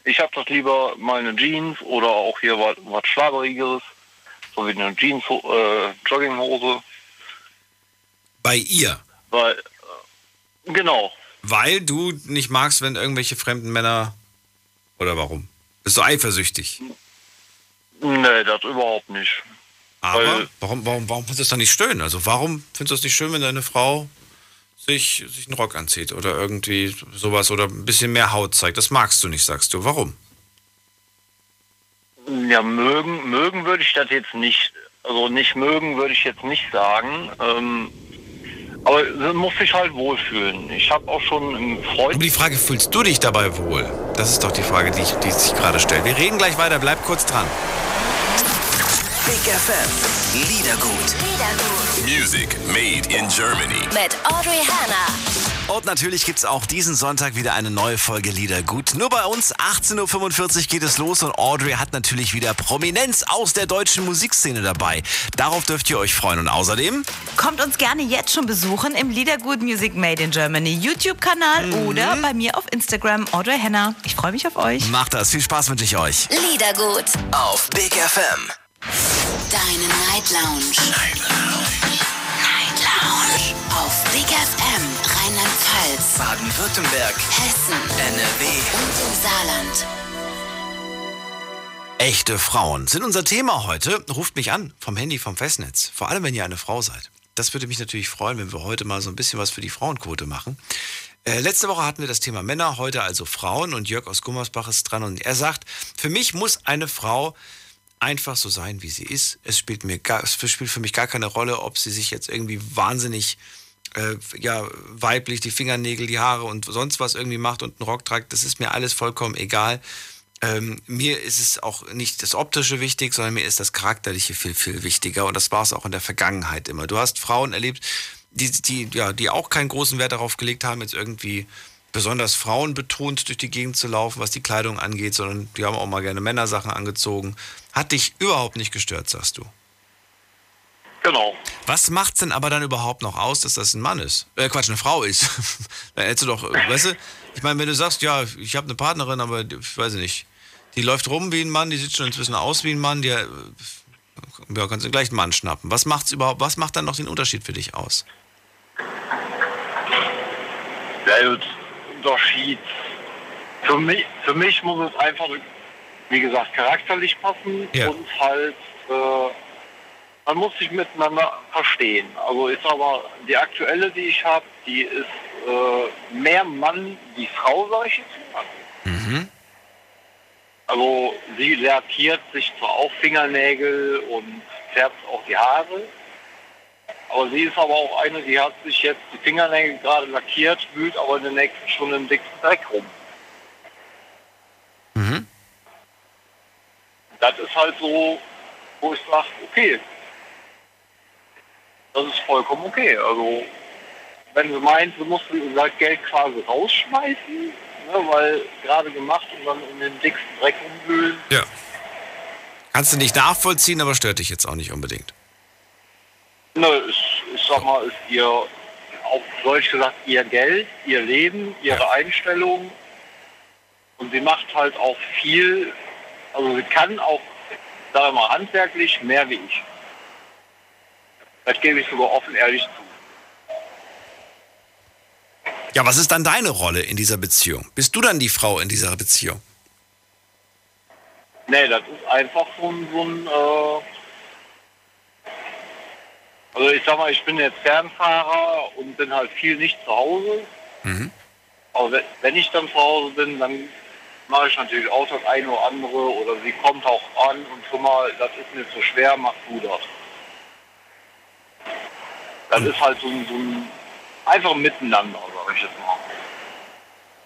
ich habe das lieber mal eine Jeans oder auch hier was, was Schlabberigeres, so wie eine Jeans, äh, Jogginghose. Bei ihr? Weil, äh, genau. Weil du nicht magst, wenn irgendwelche fremden Männer, oder warum? Bist du eifersüchtig? Nee, das überhaupt nicht. Aber warum, warum, warum findest du das dann nicht schön? Also warum findest du es nicht schön, wenn deine Frau sich, sich einen Rock anzieht oder irgendwie sowas oder ein bisschen mehr Haut zeigt? Das magst du nicht, sagst du. Warum? Ja, mögen, mögen würde ich das jetzt nicht. Also nicht mögen würde ich jetzt nicht sagen. Ähm, aber man muss sich halt wohlfühlen. Ich habe auch schon einen Freund... Aber die Frage, fühlst du dich dabei wohl? Das ist doch die Frage, die, ich, die sich gerade stellt. Wir reden gleich weiter, bleib kurz dran. Big F M, Liedergut. Liedergut. Music made in Germany. Mit Audrey Hanna. Und natürlich gibt's auch diesen Sonntag wieder eine neue Folge Liedergut. Nur bei uns, achtzehn Uhr fünfundvierzig geht es los und Audrey hat natürlich wieder Prominenz aus der deutschen Musikszene dabei. Darauf dürft ihr euch freuen und außerdem... Kommt uns gerne jetzt schon besuchen im Liedergut Music Made in Germany YouTube-Kanal mhm. oder bei mir auf Instagram, Audrey Hanna. Ich freue mich auf euch. Macht das, viel Spaß wünsche ich euch. Liedergut auf Big F M. Deine Night Lounge. Night Lounge. Night Lounge. Auf Big F M, Rheinland-Pfalz, Baden-Württemberg, Hessen, N R W und im Saarland. Echte Frauen sind unser Thema heute. Ruft mich an vom Handy, vom Festnetz. Vor allem, wenn ihr eine Frau seid. Das würde mich natürlich freuen, wenn wir heute mal so ein bisschen was für die Frauenquote machen. Äh, letzte Woche hatten wir das Thema Männer, heute also Frauen. Und Jörg aus Gummersbach ist dran und er sagt, für mich muss eine Frau... einfach so sein, wie sie ist. Es spielt, mir gar, es spielt für mich gar keine Rolle, ob sie sich jetzt irgendwie wahnsinnig äh, ja, weiblich die Fingernägel, die Haare und sonst was irgendwie macht und einen Rock trägt. Das ist mir alles vollkommen egal. Ähm, mir ist es auch nicht das Optische wichtig, sondern mir ist das Charakterliche viel, viel wichtiger. Und das war es auch in der Vergangenheit immer. Du hast Frauen erlebt, die, die, ja, die auch keinen großen Wert darauf gelegt haben, jetzt irgendwie besonders Frauen betont durch die Gegend zu laufen, was die Kleidung angeht, sondern die haben auch mal gerne Männersachen angezogen. Hat dich überhaupt nicht gestört, sagst du? Genau. Was macht's denn aber dann überhaupt noch aus, dass das ein Mann ist? Äh, Quatsch, eine Frau ist. Dann hättest du doch, weißt du, ich meine, wenn du sagst, ja, ich habe eine Partnerin, aber ich weiß nicht, die läuft rum wie ein Mann, die sieht schon inzwischen aus wie ein Mann, die, ja, kannst du gleich einen Mann schnappen. Was macht's überhaupt, was macht dann noch den Unterschied für dich aus? Der Unterschied, für mich, für mich muss es einfach, wie gesagt, charakterlich passen, ja, und halt, äh, man muss sich miteinander verstehen. Also ist aber die aktuelle, die ich habe, die ist äh, mehr Mann wie Frau, sag ich jetzt mal. Mhm. Also sie lackiert sich zwar auch Fingernägel und färbt auch die Haare, aber sie ist aber auch eine, die hat sich jetzt die Fingernägel gerade lackiert, wühlt aber in der nächsten Stunde im dicksten Dreck rum. Mhm. Das ist halt so, wo ich sage, okay, das ist vollkommen okay. Also wenn sie meint, sie muss das Geld quasi rausschmeißen, ne, weil gerade gemacht und dann in den dicksten Dreck umwühlen. Ja. Kannst du nicht nachvollziehen, aber stört dich jetzt auch nicht unbedingt. Nö, ne, ich, ich sag mal, ist ihr, auf Deutsch gesagt, ihr Geld, ihr Leben, ihre ja. Einstellung. Und sie macht halt auch viel, also sie kann auch, sag ich mal, handwerklich mehr wie ich. Das gebe ich sogar offen ehrlich zu. Ja, was ist dann deine Rolle in dieser Beziehung? Bist du dann die Frau in dieser Beziehung? Nee, das ist einfach so ein... So ein äh also ich sag mal, ich bin jetzt Fernfahrer und bin halt viel nicht zu Hause. Mhm. Aber wenn ich dann zu Hause bin, dann mache ich natürlich auch das eine oder andere. Oder sie kommt auch an und schon mal, das ist mir zu schwer, mach du das. Das ist halt so ein, so ein einfach Miteinander, sag ich jetzt mal.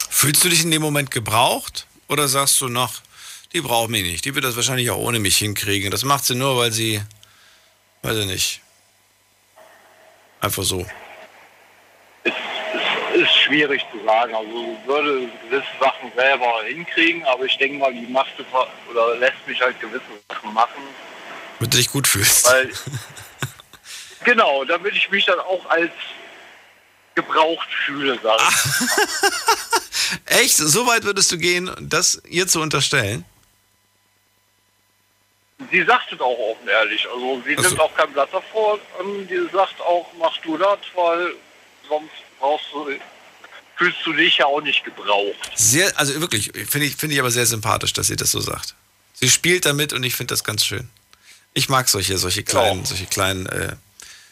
Fühlst du dich in dem Moment gebraucht? Oder sagst du noch, die braucht mich nicht, die wird das wahrscheinlich auch ohne mich hinkriegen. Das macht sie nur, weil sie, weiß ich nicht, einfach so. Es, es ist schwierig zu sagen. Also würde gewisse Sachen selber hinkriegen, aber ich denke mal, die macht oder lässt mich halt gewisse Sachen machen. Damit du dich gut fühlst. Weil genau, damit ich mich dann auch als gebraucht fühle, sage ich. Echt? So weit würdest du gehen, das ihr zu unterstellen? Sie sagt es auch offen ehrlich. Also sie nimmt auch kein Blatt davor und sie sagt auch, mach du das, weil sonst brauchst du, fühlst du dich ja auch nicht gebraucht. Sehr, also wirklich, finde ich, finde ich aber sehr sympathisch, dass sie das so sagt. Sie spielt damit und ich finde das ganz schön. Ich mag solche, solche kleinen, ja. solche kleinen, äh,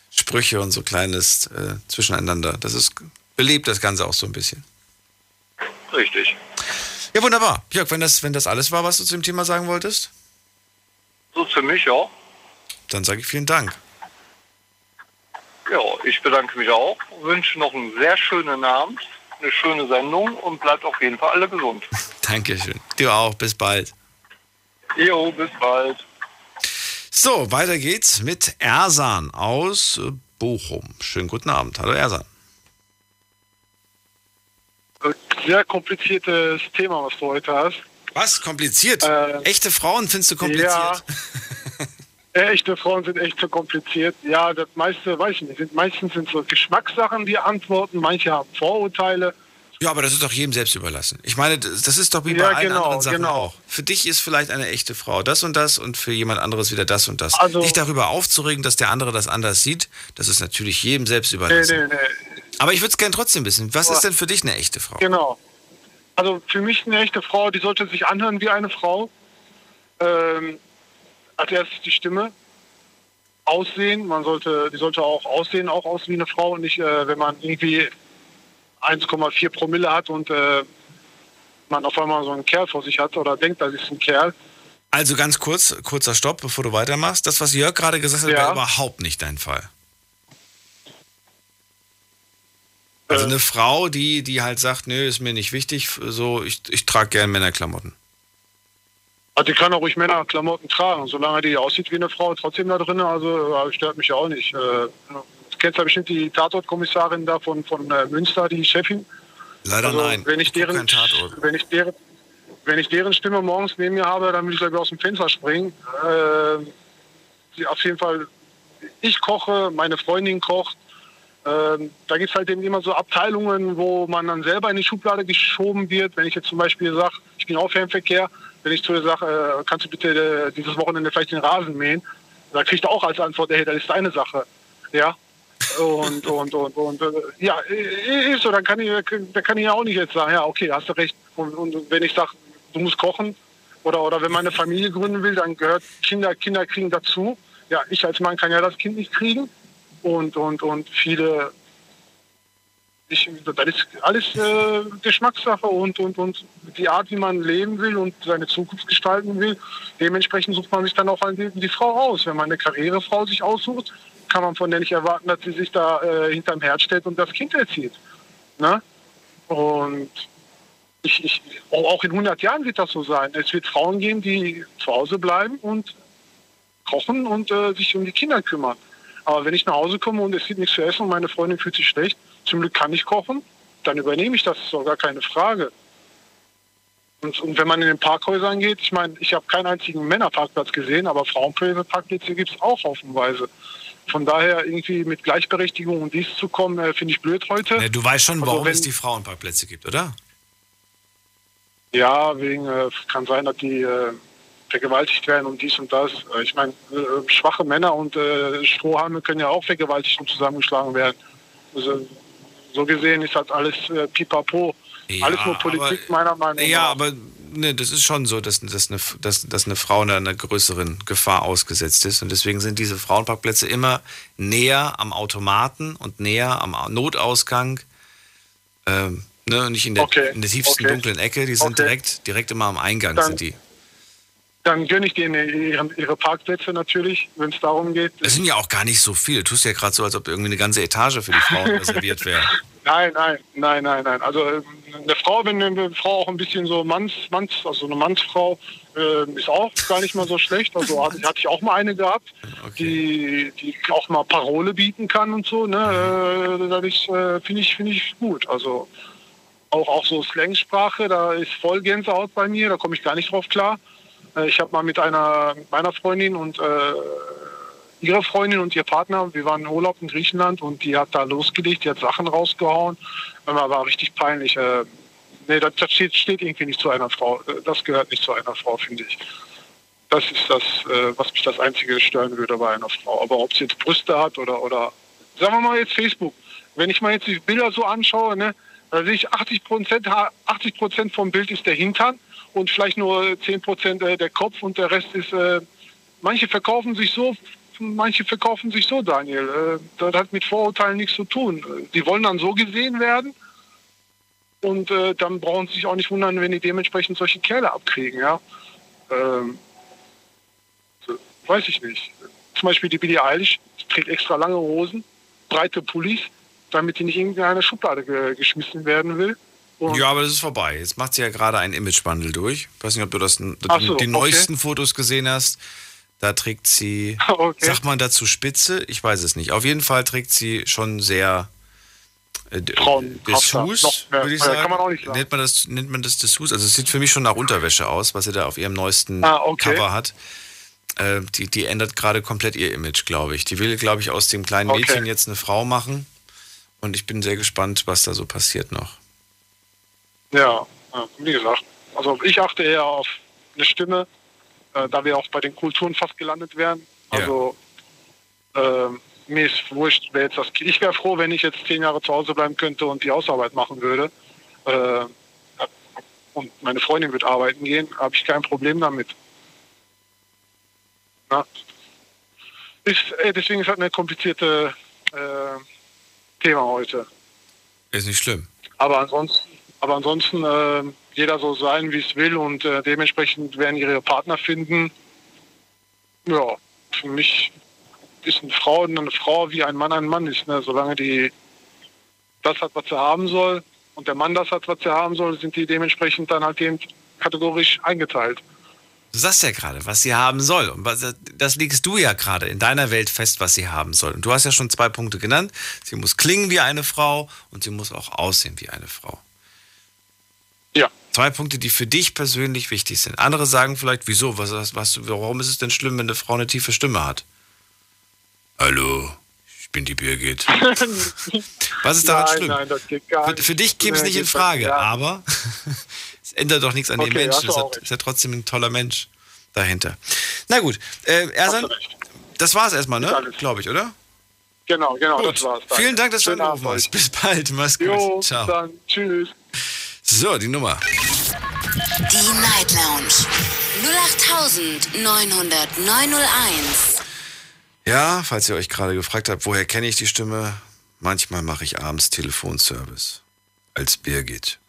Sprüche und so kleines äh, Zwischeneinander. Das ist belebt das Ganze auch so ein bisschen. Richtig. Ja, wunderbar. Jörg, wenn das, wenn das alles war, was du zu dem Thema sagen wolltest? So für mich, ja. Dann sage ich vielen Dank. Ja, ich bedanke mich auch. Wünsche noch einen sehr schönen Abend, eine schöne Sendung und bleibt auf jeden Fall alle gesund. Dankeschön. Du auch. Bis bald. Jo, bis bald. So, weiter geht's mit Ersan aus Bochum. Schönen guten Abend. Hallo Ersan. Sehr kompliziertes Thema, was du heute hast. Was? Kompliziert? Äh, echte Frauen findest du kompliziert? Ja, echte Frauen sind echt so kompliziert. Ja, das meiste, weiß ich nicht, meistens sind so Geschmackssachen, die antworten. Manche haben Vorurteile. Ja, aber das ist doch jedem selbst überlassen. Ich meine, das ist doch wie bei ja, allen genau, anderen Sachen genau. auch. Für dich ist vielleicht eine echte Frau das und das und für jemand anderes wieder das und das. Also, dich darüber aufzuregen, dass der andere das anders sieht, das ist natürlich jedem selbst überlassen. Nee, nee, nee. Aber ich würde es gerne trotzdem wissen. Was aber, ist denn für dich eine echte Frau? Genau. Also für mich eine echte Frau, die sollte sich anhören wie eine Frau. Ähm, als erstes die Stimme. Aussehen. Man sollte, die sollte auch aussehen, auch aussehen wie eine Frau. Und nicht, äh, wenn man irgendwie eins Komma vier Promille hat und äh, man auf einmal so einen Kerl vor sich hat oder denkt, das ist ein Kerl. Also ganz kurz, kurzer Stopp, bevor du weitermachst. Das, was Jörg gerade gesagt hat, ja. war überhaupt nicht dein Fall. Also äh. eine Frau, die, die halt sagt, nö, ist mir nicht wichtig, so ich, ich trage gerne Männerklamotten. Also ich kann auch ruhig Männerklamotten tragen, solange die aussieht wie eine Frau, trotzdem da drin, also stört mich ja auch nicht. Du kennst ja bestimmt die Tatortkommissarin da von, von Münster, die Chefin. Leider also, nein, wenn ich deren, ich wenn ich deren, wenn ich deren Stimme morgens neben mir habe, dann will ich sogar aus dem Fenster springen. Äh, auf jeden Fall, ich koche, meine Freundin kocht. Ähm, da gibt es halt eben immer so Abteilungen, wo man dann selber in die Schublade geschoben wird. Wenn ich jetzt zum Beispiel sage, ich bin auch Fernverkehr, wenn ich zu dir sage, äh, kannst du bitte äh, dieses Wochenende vielleicht den Rasen mähen, da kriegst du auch als Antwort, hey, das ist deine Sache. Ja, und, und, und, und, äh, ja, ist so, dann kann ich, da kann ich ja auch nicht jetzt sagen, ja, okay, hast du recht. Und, und wenn ich sage, du musst kochen oder, oder wenn man eine Familie gründen will, dann gehört Kinder, Kinder kriegen dazu. Ja, ich als Mann kann ja das Kind nicht kriegen. Und, und, und viele, ich, das ist alles äh, Geschmackssache und, und, und die Art, wie man leben will und seine Zukunft gestalten will. Dementsprechend sucht man sich dann auch die, die Frau raus. Wenn man eine Karrierefrau sich aussucht, kann man von der nicht erwarten, dass sie sich da äh, hinterm Herd stellt und das Kind erzieht. Ne? Und ich, ich, auch in hundert Jahren wird das so sein. Es wird Frauen geben, die zu Hause bleiben und kochen und äh, sich um die Kinder kümmern. Aber wenn ich nach Hause komme und es gibt nichts zu essen und meine Freundin fühlt sich schlecht, zum Glück kann ich kochen, dann übernehme ich das, ist doch gar keine Frage. Und, und wenn man in den Parkhäusern geht, ich meine, ich habe keinen einzigen Männerparkplatz gesehen, aber Frauenparkplätze gibt es auch haufenweise. Von daher irgendwie mit Gleichberechtigung und dies zu kommen, äh, finde ich blöd heute. Ja, du weißt schon, also, warum wenn, es die Frauenparkplätze gibt, oder? Ja, wegen, äh, kann sein, dass die... Äh, vergewaltigt werden und dies und das. Ich meine, äh, schwache Männer und äh, Strohhalme können ja auch vergewaltigt und zusammengeschlagen werden. Also, so gesehen ist das alles äh, pipapo. Ja, alles nur Politik, aber, meiner Meinung nach. Ja, aber ne, das ist schon so, dass, dass, eine, dass, dass eine Frau einer größeren Gefahr ausgesetzt ist. Und deswegen sind diese Frauenparkplätze immer näher am Automaten und näher am Notausgang. Ähm, ne, nicht in der, okay. in der tiefsten, okay. dunklen Ecke. Die sind okay. direkt, direkt immer am Eingang. Dann, sind die. Dann gönne ich denen ihre Parkplätze natürlich, wenn es darum geht. Es sind ja auch gar nicht so viele. Du tust ja gerade so, als ob irgendwie eine ganze Etage für die Frauen reserviert wäre. Nein, nein, nein, nein, nein. Also eine Frau, wenn eine Frau auch ein bisschen so Manns, Manns, also eine Mannsfrau, äh, ist auch gar nicht mal so schlecht. Also hatte, hatte ich auch mal eine gehabt, okay. die, die auch mal Parole bieten kann und so. Ne? Mhm. Äh, finde ich, finde ich gut. Also auch, auch so Slangsprache, da ist voll Gänsehaut bei mir, da komme ich gar nicht drauf klar. Ich habe mal mit einer meiner Freundin und äh, ihrer Freundin und ihr Partner, wir waren im Urlaub in Griechenland und die hat da losgelegt, die hat Sachen rausgehauen. Aber war richtig peinlich. Äh, nee, das, das steht, steht irgendwie nicht zu einer Frau. Das gehört nicht zu einer Frau, finde ich. Das ist das, äh, was mich das Einzige stören würde bei einer Frau. Aber ob sie jetzt Brüste hat oder, oder sagen wir mal jetzt Facebook. Wenn ich mal jetzt die Bilder so anschaue, ne, da sehe ich achtzig Prozent vom Bild ist der Hintern. Und vielleicht nur zehn Prozent der Kopf und der Rest ist, äh, manche verkaufen sich so, manche verkaufen sich so, Daniel. Äh, das hat mit Vorurteilen nichts zu tun. Die wollen dann so gesehen werden und äh, dann brauchen sie sich auch nicht wundern, wenn die dementsprechend solche Kerle abkriegen. Ja? Ähm, so, weiß ich nicht. Zum Beispiel die Billie Eilish, die trägt extra lange Hosen, breite Pullis, damit die nicht in eine Schublade ge- geschmissen werden will. Und ja, aber das ist vorbei. Jetzt macht sie ja gerade einen Imagewandel durch. Ich weiß nicht, ob du das, so, die okay. neuesten Fotos gesehen hast. Da trägt sie, okay. sagt man dazu Spitze? Ich weiß es nicht. Auf jeden Fall trägt sie schon sehr äh, Dessous, würde ich sagen. Kann man auch nicht sagen. Nennt man das, nennt man das Dessous? Also es sieht für mich schon nach Unterwäsche aus, was sie da auf ihrem neuesten ah, okay. Cover hat. Äh, die, die ändert gerade komplett ihr Image, glaube ich. Die will, glaube ich, aus dem kleinen okay. Mädchen jetzt eine Frau machen. Und ich bin sehr gespannt, was da so passiert noch. Ja, wie gesagt, also ich achte eher auf eine Stimme, äh, da wir auch bei den Kulturen fast gelandet wären. Also yeah. äh, mir ist wurscht, wer jetzt das Kind. Ich wäre froh, wenn ich jetzt zehn Jahre zu Hause bleiben könnte und die Hausarbeit machen würde. Äh, und meine Freundin wird arbeiten gehen, habe ich kein Problem damit. Na? Ist, äh, deswegen ist das ein kompliziertes äh, Thema heute. Ist nicht schlimm. Aber ansonsten. Aber ansonsten, äh, jeder soll sein, wie es will und äh, dementsprechend werden ihre Partner finden. Ja, für mich ist eine Frau eine Frau, wie ein Mann ein Mann ist. Ne? Solange die das hat, was sie haben soll und der Mann das hat, was sie haben soll, sind die dementsprechend dann halt eben kategorisch eingeteilt. Du sagst ja gerade, was sie haben soll. Und was, das legst du ja gerade in deiner Welt fest, was sie haben soll. Und du hast ja schon zwei Punkte genannt. Sie muss klingen wie eine Frau und sie muss auch aussehen wie eine Frau. Ja. Zwei Punkte, die für dich persönlich wichtig sind. Andere sagen vielleicht, wieso? Was, was, warum ist es denn schlimm, wenn eine Frau eine tiefe Stimme hat? Hallo, ich bin die Birgit. Was ist daran nein, schlimm? Nein, das geht gar nicht. Für, für dich käme es nicht in Frage, ja. Aber es ändert doch nichts an okay, dem Menschen. Das hat, ist ja trotzdem ein toller Mensch dahinter. Na gut, äh, Ersan, das war's erstmal, ne? Glaube ich, oder? Genau, genau, gut. Das war's. Danke. Vielen Dank, dass du angerufen hast. Bis bald, mach's gut. Jo, ciao. Dann, tschüss. So, die Nummer. Die Night Lounge null acht neun null null neun null eins. Ja, falls ihr euch gerade gefragt habt, woher kenne ich die Stimme? Manchmal mache ich abends Telefonservice. Als Birgit.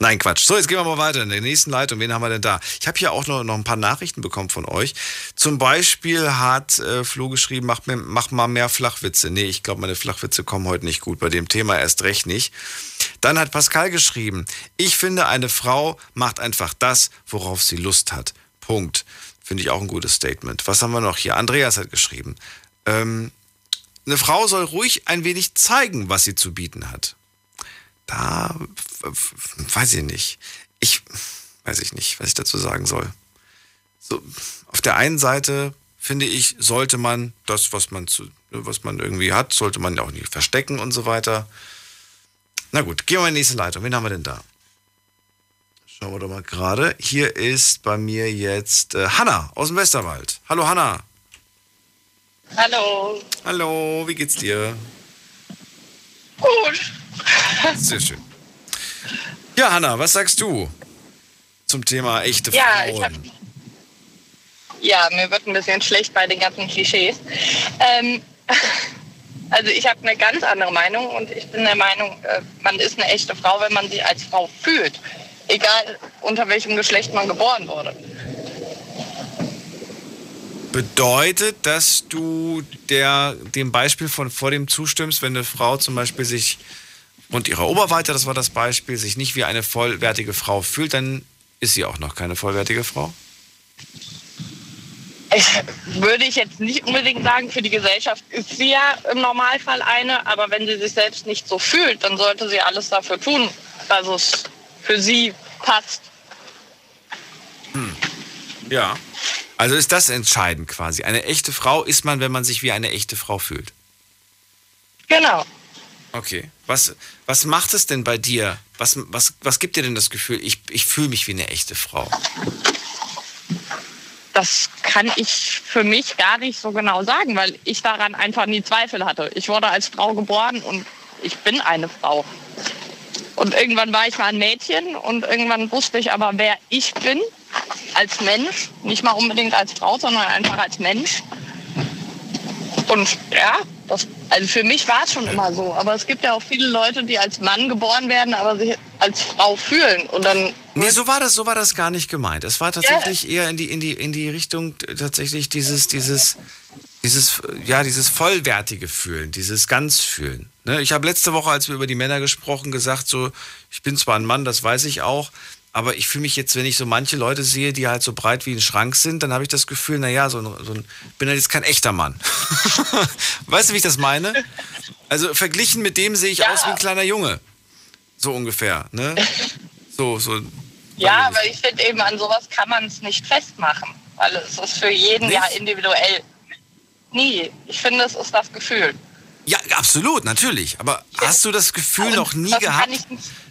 Nein, Quatsch. So, jetzt gehen wir mal weiter in der nächsten Leitung. Wen haben wir denn da? Ich habe hier auch noch, noch ein paar Nachrichten bekommen von euch. Zum Beispiel hat äh, Flo geschrieben, mach, mir, mach mal mehr Flachwitze. Nee, ich glaube, meine Flachwitze kommen heute nicht gut. Bei dem Thema erst recht nicht. Dann hat Pascal geschrieben, ich finde, eine Frau macht einfach das, worauf sie Lust hat. Punkt. Finde ich auch ein gutes Statement. Was haben wir noch hier? Andreas hat geschrieben, ähm, eine Frau soll ruhig ein wenig zeigen, was sie zu bieten hat. Da weiß ich nicht. Ich weiß ich nicht, was ich dazu sagen soll. So, auf der einen Seite finde ich, sollte man das, was man, zu, was man irgendwie hat, sollte man auch nicht verstecken und so weiter. Na gut, gehen wir in die nächste Leitung. Wen haben wir denn da? Schauen wir doch mal gerade. Hier ist bei mir jetzt äh, Hanna aus dem Westerwald. Hallo Hanna. Hallo. Hallo, wie geht's dir? Gut. Sehr schön. Ja, Hanna, was sagst du zum Thema echte Frauen? Ja, ich hab, ja mir wird ein bisschen schlecht bei den ganzen Klischees. Ähm, also ich habe eine ganz andere Meinung und ich bin der Meinung, man ist eine echte Frau, wenn man sich als Frau fühlt. Egal, unter welchem Geschlecht man geboren wurde. Bedeutet, dass du der, dem Beispiel von vor dem zustimmst, wenn eine Frau zum Beispiel sich und ihrer Oberweite, das war das Beispiel, sich nicht wie eine vollwertige Frau fühlt, dann ist sie auch noch keine vollwertige Frau? Ich, würde ich jetzt nicht unbedingt sagen, für die Gesellschaft ist sie ja im Normalfall eine, aber wenn sie sich selbst nicht so fühlt, dann sollte sie alles dafür tun, dass es für sie passt. Hm. Ja. Also ist das entscheidend quasi. Eine echte Frau ist man, wenn man sich wie eine echte Frau fühlt. Genau. Okay. Was, was macht es denn bei dir? Was, was, was gibt dir denn das Gefühl, ich, ich fühle mich wie eine echte Frau? Das kann ich für mich gar nicht so genau sagen, weil ich daran einfach nie Zweifel hatte. Ich wurde als Frau geboren und ich bin eine Frau. Und irgendwann war ich mal ein Mädchen und irgendwann wusste ich aber, wer ich bin als Mensch. Nicht mal unbedingt als Frau, sondern einfach als Mensch. Und ja, das, also für mich war es schon immer so. Aber es gibt ja auch viele Leute, die als Mann geboren werden, aber sich als Frau fühlen. Und dann nee, so war das, so war das gar nicht gemeint. Es war tatsächlich ja. eher in die, in die, in die Richtung tatsächlich dieses, dieses, dieses, ja, dieses vollwertige Fühlen, dieses Ganzfühlen. Ich habe letzte Woche, als wir über die Männer gesprochen, gesagt, so, ich bin zwar ein Mann, das weiß ich auch, aber ich fühle mich jetzt, wenn ich so manche Leute sehe, die halt so breit wie ein Schrank sind, dann habe ich das Gefühl, naja, so ein, so ein, bin halt jetzt kein echter Mann. Weißt du, wie ich das meine? Also verglichen mit dem sehe ich ja. aus wie ein kleiner Junge. So ungefähr, ne? So, so. Ja, aber ich finde eben, an sowas kann man es nicht festmachen, weil es ist für jeden ja individuell. Nie. Ich finde, es ist das Gefühl. Ja, absolut, natürlich. Aber hast du das Gefühl also, noch nie das gehabt,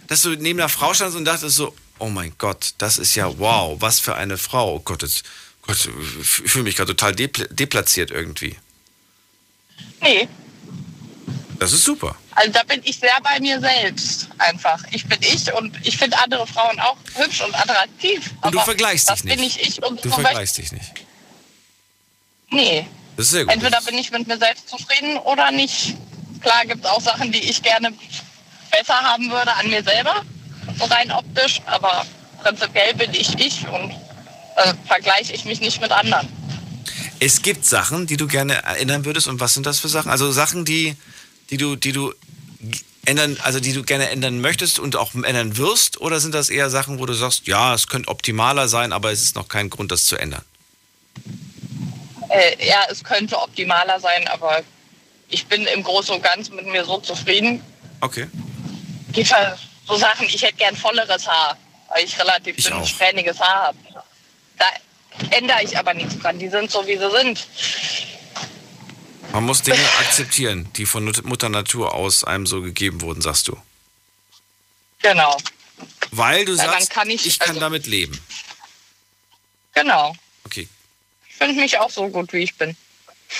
dass du neben einer Frau standst und dachtest so, oh mein Gott, das ist ja wow, was für eine Frau. Oh Gott, jetzt, Gott ich fühle mich gerade total depl- deplatziert irgendwie. Nee. Das ist super. Also da bin ich sehr bei mir selbst einfach. Ich bin ich und ich finde andere Frauen auch hübsch und attraktiv. Und du vergleichst dich nicht. Bin ich ich und du vergleichst dich nicht. Nee. Das ist sehr gut. Entweder bin ich mit mir selbst zufrieden oder nicht. Klar gibt es auch Sachen, die ich gerne besser haben würde an mir selber, so rein optisch, aber prinzipiell bin ich ich und äh, vergleiche ich mich nicht mit anderen. Es gibt Sachen, die du gerne erinnern würdest und was sind das für Sachen? Also Sachen, die, die, du, die du ändern, also die du gerne ändern möchtest und auch ändern wirst? Oder sind das eher Sachen, wo du sagst, ja, es könnte optimaler sein, aber es ist noch kein Grund, das zu ändern? Äh, ja, es könnte optimaler sein, aber ich bin im Großen und Ganzen mit mir so zufrieden. Okay. Gibt so Sachen, ich hätte gern volleres Haar, weil ich relativ dünn strähniges Haar habe. Da ändere ich aber nichts dran. Die sind so, wie sie sind. Man muss Dinge akzeptieren, die von Mutter Natur aus einem so gegeben wurden, sagst du. Genau. Weil du Daran sagst, kann ich, ich kann also, damit leben. Genau. Okay. Ich finde mich auch so gut, wie ich bin.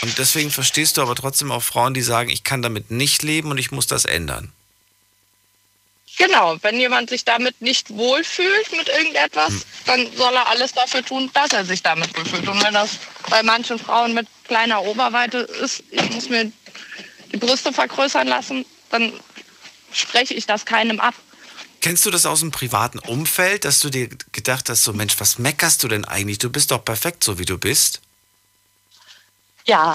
Und deswegen verstehst du aber trotzdem auch Frauen, die sagen, ich kann damit nicht leben und ich muss das ändern. Genau, wenn jemand sich damit nicht wohlfühlt mit irgendetwas, hm. dann soll er alles dafür tun, dass er sich damit wohlfühlt. Und wenn das bei manchen Frauen mit kleiner Oberweite ist, ich muss mir die Brüste vergrößern lassen, dann spreche ich das keinem ab. Kennst du das aus dem privaten Umfeld, dass du dir gedacht hast, so Mensch, was meckerst du denn eigentlich? Du bist doch perfekt, so wie du bist. Ja,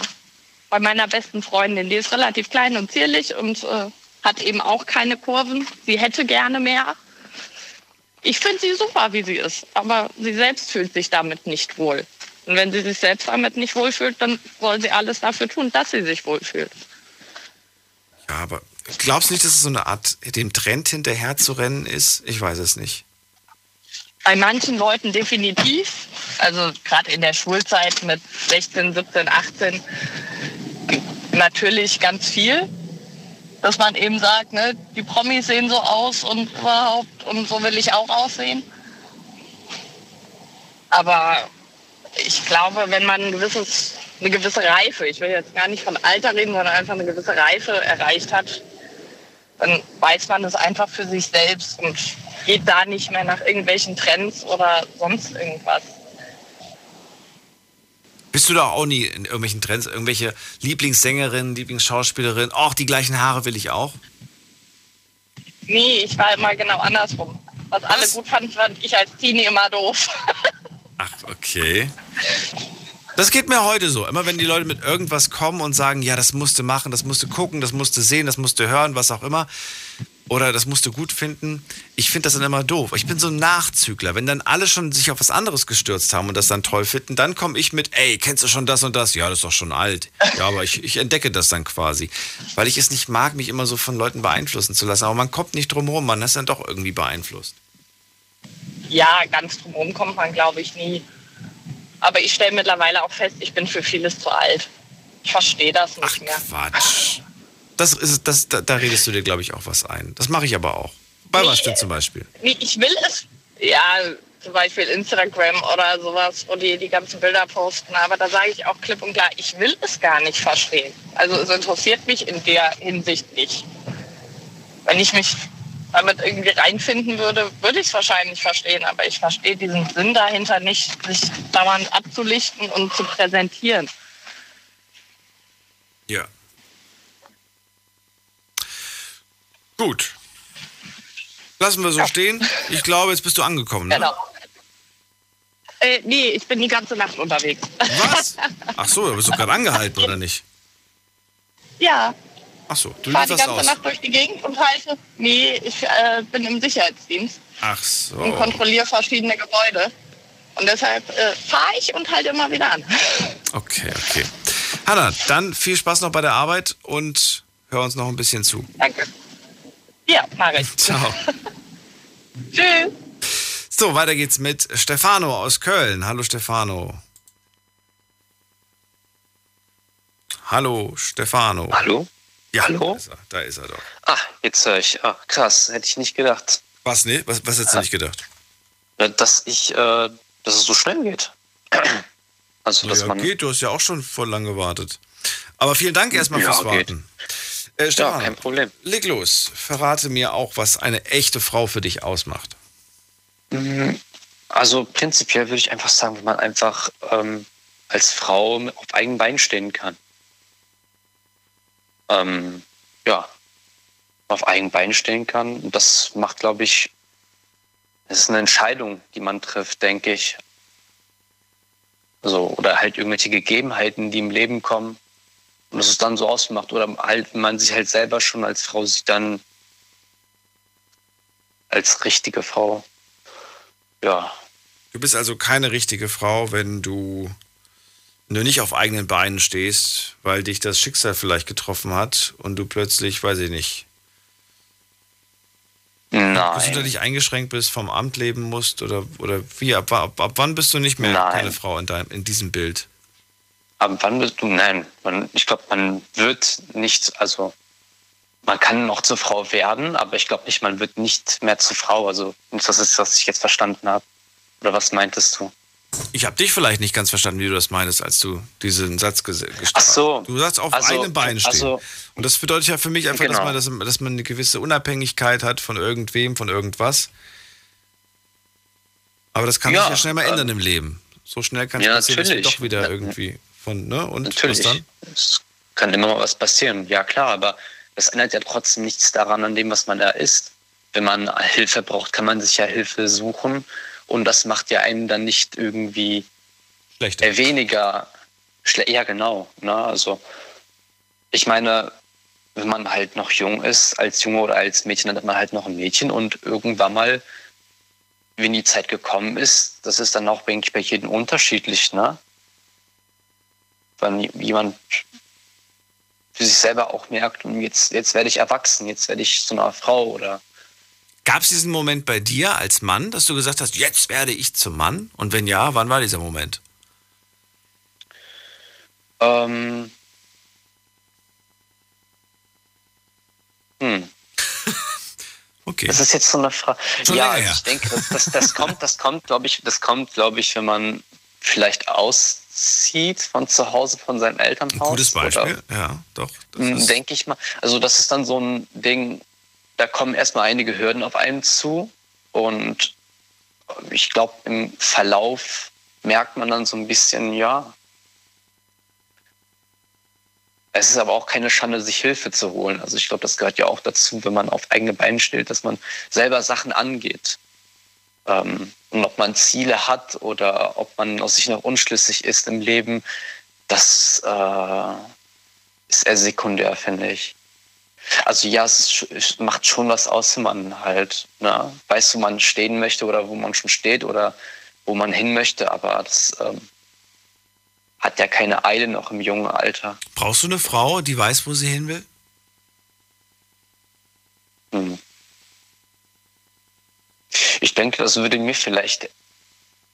bei meiner besten Freundin, die ist relativ klein und zierlich und äh, hat eben auch keine Kurven. Sie hätte gerne mehr. Ich finde sie super, wie sie ist. Aber sie selbst fühlt sich damit nicht wohl. Und wenn sie sich selbst damit nicht wohlfühlt, dann soll sie alles dafür tun, dass sie sich wohlfühlt. Ja, aber glaubst du nicht, dass es so eine Art, dem Trend hinterher zu rennen ist? Ich weiß es nicht. Bei manchen Leuten definitiv. Also gerade in der Schulzeit mit sechzehn, siebzehn, achtzehn natürlich ganz viel. Dass man eben sagt, ne, die Promis sehen so aus und überhaupt und so will ich auch aussehen. Aber ich glaube, wenn man ein gewisses, eine gewisse Reife, ich will jetzt gar nicht von Alter reden, sondern einfach eine gewisse Reife erreicht hat, dann weiß man das einfach für sich selbst und geht da nicht mehr nach irgendwelchen Trends oder sonst irgendwas. Bist du da auch nie in irgendwelchen Trends, irgendwelche Lieblingssängerinnen, Lieblingsschauspielerinnen, auch die gleichen Haare will ich auch? Nee, ich war immer genau andersrum. Was, Was? alle gut fanden, fand ich als Teenie immer doof. Ach, okay. Das geht mir heute so. Immer wenn die Leute mit irgendwas kommen und sagen, ja, das musst du machen, das musst du gucken, das musst du sehen, das musst du hören, was auch immer. Oder das musst du gut finden. Ich finde das dann immer doof. Ich bin so ein Nachzügler. Wenn dann alle schon sich auf was anderes gestürzt haben und das dann toll finden, dann komme ich mit, ey, kennst du schon das und das? Ja, das ist doch schon alt. Ja, aber ich, ich entdecke das dann quasi. Weil ich es nicht mag, mich immer so von Leuten beeinflussen zu lassen. Aber man kommt nicht drum rum, man ist dann doch irgendwie beeinflusst. Ja, ganz drum rum kommt man, glaube ich, nie. Aber ich stelle mittlerweile auch fest, ich bin für vieles zu alt. Ich verstehe das nicht Ach, mehr. Quatsch. Das ist, das, da, da redest du dir, glaube ich, auch was ein. Das mache ich aber auch. Bei nee, was denn zum Beispiel? Nee, ich will es, ja, zum Beispiel Instagram oder sowas, wo die die ganzen Bilder posten. Aber da sage ich auch klipp und klar, ich will es gar nicht verstehen. Also es interessiert mich in der Hinsicht nicht. Wenn ich mich damit irgendwie reinfinden würde, würde ich es wahrscheinlich verstehen. Aber ich verstehe diesen Sinn dahinter nicht, sich dauernd abzulichten und zu präsentieren. Ja. Gut. Lassen wir so ja. stehen. Ich glaube, jetzt bist du angekommen, ne? Genau. Äh, nee, ich bin die ganze Nacht unterwegs. Was? Ach so, du bist doch gerade angehalten, oder nicht? Ja. Ach so, du liefst das aus. Ich fahre die ganze Nacht durch die Gegend und halte... Nee, ich äh, bin im Sicherheitsdienst. Ach so. Und kontrolliere verschiedene Gebäude. Und deshalb äh, fahre ich und halte immer wieder an. Okay, okay. Hanna, dann viel Spaß noch bei der Arbeit und hör uns noch ein bisschen zu. Danke. Ja, mache ich. Ciao. Tschüss. So, weiter geht's mit Stefano aus Köln. Hallo, Stefano. Hallo, Stefano. Hallo? Ja, hallo? Da, ist er, da ist er doch. Ah, jetzt höre ich. Ah, krass, hätte ich nicht gedacht. Was, ne? Was, was hättest du äh, nicht gedacht? Dass ich, äh, dass es so schnell geht. Also, dass ja, man... geht, du hast ja auch schon voll lang gewartet. Aber vielen Dank erstmal ja, fürs Warten. Geht. Äh, Stefan, ja, kein Problem. Leg los. Verrate mir auch, was eine echte Frau für dich ausmacht. Also prinzipiell würde ich einfach sagen, wenn man einfach ähm, als Frau auf eigenen Beinen stehen kann. Ähm, ja, auf eigenen Beinen stehen kann. Und das macht, glaube ich, das ist eine Entscheidung, die man trifft, denke ich. So, oder halt irgendwelche Gegebenheiten, die im Leben kommen. Und das ist dann so ausgemacht. Oder halt, wenn man sich halt selber schon als Frau sieht, dann als richtige Frau. Ja. Du bist also keine richtige Frau, wenn du nur nicht auf eigenen Beinen stehst, weil dich das Schicksal vielleicht getroffen hat und du plötzlich, weiß ich nicht, Nein. Bist du da nicht eingeschränkt bist, vom Amt leben musst oder, oder wie? Ab, ab, ab wann bist du nicht mehr Nein. keine Frau in, dein, in diesem Bild? Ab wann bist du? Nein. Man, ich glaube, man wird nicht, also man kann noch zur Frau werden, aber ich glaube nicht, man wird nicht mehr zur Frau. Also das ist, was ich jetzt verstanden habe. Oder was meintest du? Ich habe dich vielleicht nicht ganz verstanden, wie du das meinst, als du diesen Satz gesagt hast. Ach so. Du sagst, auf also, einem Bein stehen. Also, und das bedeutet ja für mich einfach, genau. dass, man, dass man eine gewisse Unabhängigkeit hat von irgendwem, von irgendwas. Aber das kann ja, sich ja schnell mal äh, ändern im Leben. So schnell kann es ja, passieren, natürlich. Dass du doch wieder irgendwie von, ne? Und natürlich. Was dann? Es kann immer mal was passieren, ja klar, aber das ändert ja trotzdem nichts daran, an dem, was man da ist. Wenn man Hilfe braucht, kann man sich ja Hilfe suchen. Und das macht ja einen dann nicht irgendwie schlechter. Weniger schle- Ja, genau. Ne? Also, ich meine, wenn man halt noch jung ist, als Junge oder als Mädchen, dann hat man halt noch ein Mädchen. Und irgendwann mal, wenn die Zeit gekommen ist, das ist dann auch, denke ich, bei jedem unterschiedlich. Ne? Wenn jemand für sich selber auch merkt, und jetzt, jetzt werde ich erwachsen, jetzt werde ich zu einer Frau oder... Gab es diesen Moment bei dir als Mann, dass du gesagt hast, jetzt werde ich zum Mann? Und wenn ja, wann war dieser Moment? Ähm. Hm. Okay. Das ist jetzt so eine Frage. Ja, also ich denke, das, das, das kommt, das kommt, glaube ich, das kommt, glaube ich, wenn man vielleicht auszieht von zu Hause, von seinem Elternhaus. Ein gutes Beispiel, oder, ja, doch. Denke ich mal. Also das ist dann so ein Ding. Da kommen erstmal einige Hürden auf einen zu und ich glaube, im Verlauf merkt man dann so ein bisschen, ja, es ist aber auch keine Schande, sich Hilfe zu holen. Also ich glaube, das gehört ja auch dazu, wenn man auf eigene Beine steht, dass man selber Sachen angeht. Ähm, und ob man Ziele hat oder ob man aus sich noch unschlüssig ist im Leben, das äh, ist eher sekundär, finde ich. Also ja, es, ist, es macht schon was aus, wenn man halt, ne, weiß, wo man stehen möchte oder wo man schon steht oder wo man hin möchte, aber das ähm, hat ja keine Eile noch im jungen Alter. Brauchst du eine Frau, die weiß, wo sie hin will? Hm. Ich denke, das würde mir vielleicht,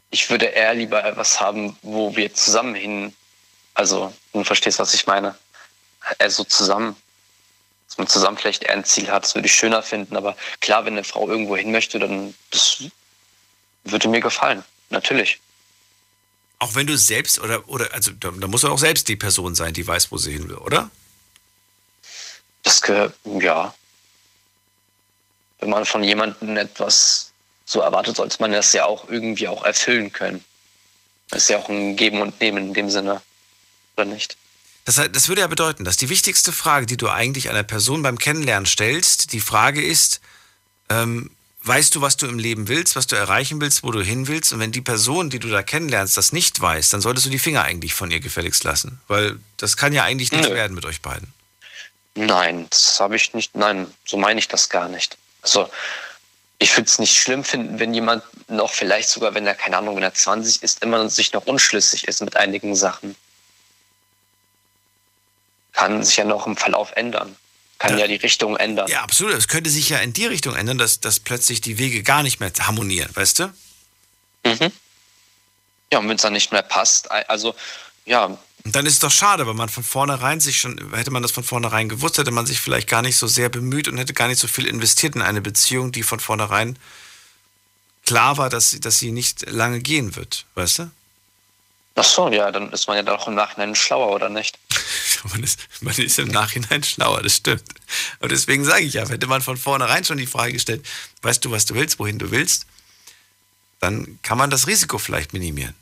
ich würde eher lieber was haben, wo wir zusammen hin, also du verstehst, was ich meine, eher so zusammen. Dass man zusammen vielleicht eher ein Ziel hat, das würde ich schöner finden. Aber klar, wenn eine Frau irgendwo hin möchte, dann das würde mir gefallen. Natürlich. Auch wenn du selbst oder, oder also da, da muss ja auch selbst die Person sein, die weiß, wo sie hin will, oder? Das gehört, ja. Wenn man von jemandem etwas so erwartet, sollte man das ja auch irgendwie auch erfüllen können. Das ist ja auch ein Geben und Nehmen in dem Sinne, oder nicht? Das, das würde ja bedeuten, dass die wichtigste Frage, die du eigentlich einer Person beim Kennenlernen stellst, die Frage ist, ähm, weißt du, was du im Leben willst, was du erreichen willst, wo du hin willst? Und wenn die Person, die du da kennenlernst, das nicht weiß, dann solltest du die Finger eigentlich von ihr gefälligst lassen. Weil das kann ja eigentlich nicht Nö. werden mit euch beiden. Nein, das habe ich nicht, nein, so meine ich das gar nicht. Also ich würde es nicht schlimm finden, wenn jemand noch vielleicht sogar, wenn er, keine Ahnung, wenn er zwanzig ist, immer sich noch unschlüssig ist mit einigen Sachen. Kann sich ja noch im Verlauf ändern. Kann ja. ja die Richtung ändern. Ja, absolut. Es könnte sich ja in die Richtung ändern, dass, dass plötzlich die Wege gar nicht mehr harmonieren, weißt du? Mhm. Ja, und wenn es dann nicht mehr passt, also, ja. Und dann ist es doch schade, weil man von vornherein sich schon, hätte man das von vornherein gewusst, hätte man sich vielleicht gar nicht so sehr bemüht und hätte gar nicht so viel investiert in eine Beziehung, die von vornherein klar war, dass, dass sie nicht lange gehen wird, weißt du? Ach so, ja, dann ist man ja doch im Nachhinein schlauer, oder nicht? man, ist, man ist im Nachhinein schlauer, das stimmt. Und deswegen sage ich ja, hätte man von vornherein schon die Frage gestellt, weißt du, was du willst, wohin du willst, dann kann man das Risiko vielleicht minimieren.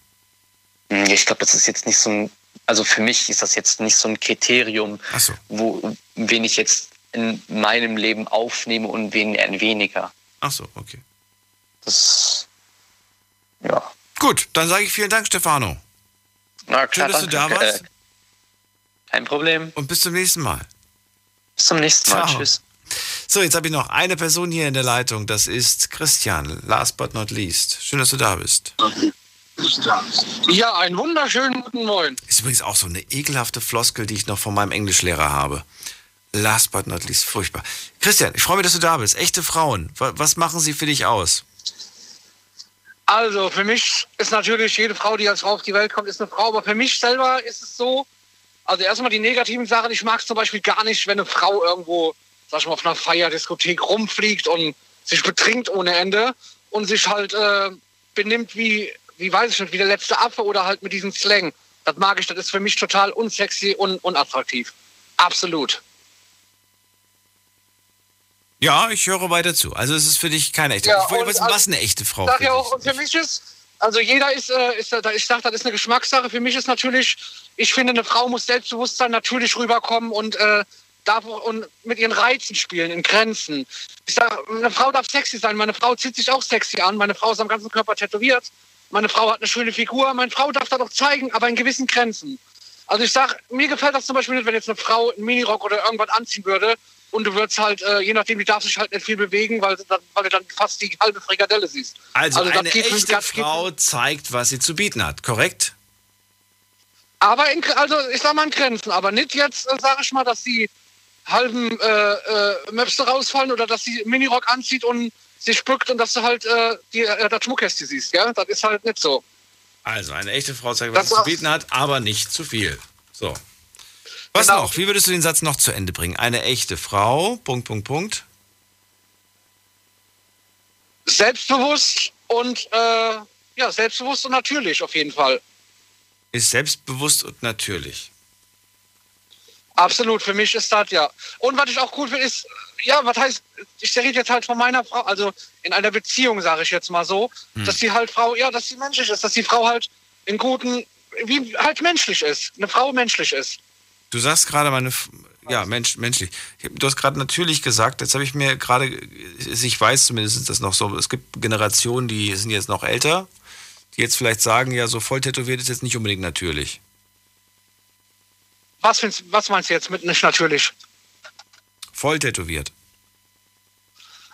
Ich glaube, das ist jetzt nicht so ein, also für mich ist das jetzt nicht so ein Kriterium, Ach so. wo, wen ich jetzt in meinem Leben aufnehme und wen eher weniger. Ach so, okay. Das, ja. Gut, dann sage ich vielen Dank, Stefano. Na klar, schön, dass danke. du da warst. Kein Problem. Und bis zum nächsten Mal. Bis zum nächsten Mal. Ciao. Tschüss. So, jetzt habe ich noch eine Person hier in der Leitung. Das ist Christian, last but not least. Schön, dass du da bist. Ja, einen wunderschönen guten Morgen. Ist übrigens auch so eine ekelhafte Floskel, die ich noch von meinem Englischlehrer habe. Last but not least, furchtbar. Christian, ich freue mich, dass du da bist. Echte Frauen, was machen sie für dich aus? Also, für mich ist natürlich jede Frau, die als Frau auf die Welt kommt, ist eine Frau. Aber für mich selber ist es so, also erstmal die negativen Sachen. Ich mag es zum Beispiel gar nicht, wenn eine Frau irgendwo, sag ich mal, auf einer Feierdiskothek rumfliegt und sich betrinkt ohne Ende und sich halt äh, benimmt wie, wie weiß ich nicht, wie der letzte Affe oder halt mit diesem Slang. Das mag ich, das ist für mich total unsexy und unattraktiv. Absolut. Ja, ich höre weiter zu. Also es ist für dich keine echte Frau. Ja, ich wollte wissen, also, was eine echte Frau ist. Ja, auch, und für mich ist, also jeder ist, äh, ist ich sage, das ist eine Geschmackssache. Für mich ist natürlich, ich finde, eine Frau muss selbstbewusst sein, natürlich rüberkommen und äh, darf auch, und mit ihren Reizen spielen, in Grenzen. Ich sage, eine Frau darf sexy sein. Meine Frau zieht sich auch sexy an. Meine Frau ist am ganzen Körper tätowiert. Meine Frau hat eine schöne Figur. Meine Frau darf das auch zeigen, aber in gewissen Grenzen. Also ich sage, mir gefällt das zum Beispiel nicht, wenn jetzt eine Frau einen Minirock oder irgendwas anziehen würde. Und du würdest halt, äh, je nachdem, die darf sich halt nicht viel bewegen, weil, weil du dann fast die halbe Frikadelle siehst. Also, also eine echte Frau zeigt, was sie zu bieten hat, korrekt? Aber, in, also ich sag mal in Grenzen, aber nicht jetzt, äh, sag ich mal, dass die halben äh, äh, Möpse rausfallen oder dass sie Minirock anzieht und sich bückt und dass du halt äh, die, äh, das Schmuckkästchen siehst, ja? Das ist halt nicht so. Also, eine echte Frau zeigt, was sie zu bieten hat, aber nicht zu viel. So. Was genau. noch? Wie würdest du den Satz noch zu Ende bringen? Eine echte Frau, Punkt, Punkt, Punkt. Selbstbewusst und, äh, ja, selbstbewusst und natürlich auf jeden Fall. Ist selbstbewusst und natürlich. Absolut, für mich ist das, ja. Und was ich auch cool finde, ist, ja, was heißt, ich rede jetzt halt von meiner Frau, also in einer Beziehung, sage ich jetzt mal so, hm. dass die halt Frau, ja, dass sie menschlich ist, dass die Frau halt in guten, wie halt menschlich ist, eine Frau menschlich ist. Du sagst gerade meine, ja, mensch, menschlich. Du hast gerade natürlich gesagt, jetzt habe ich mir gerade, ich weiß zumindest das noch so, es gibt Generationen, die sind jetzt noch älter, die jetzt vielleicht sagen, ja, so voll tätowiert ist jetzt nicht unbedingt natürlich. Was, was meinst du jetzt mit nicht natürlich? Voll tätowiert.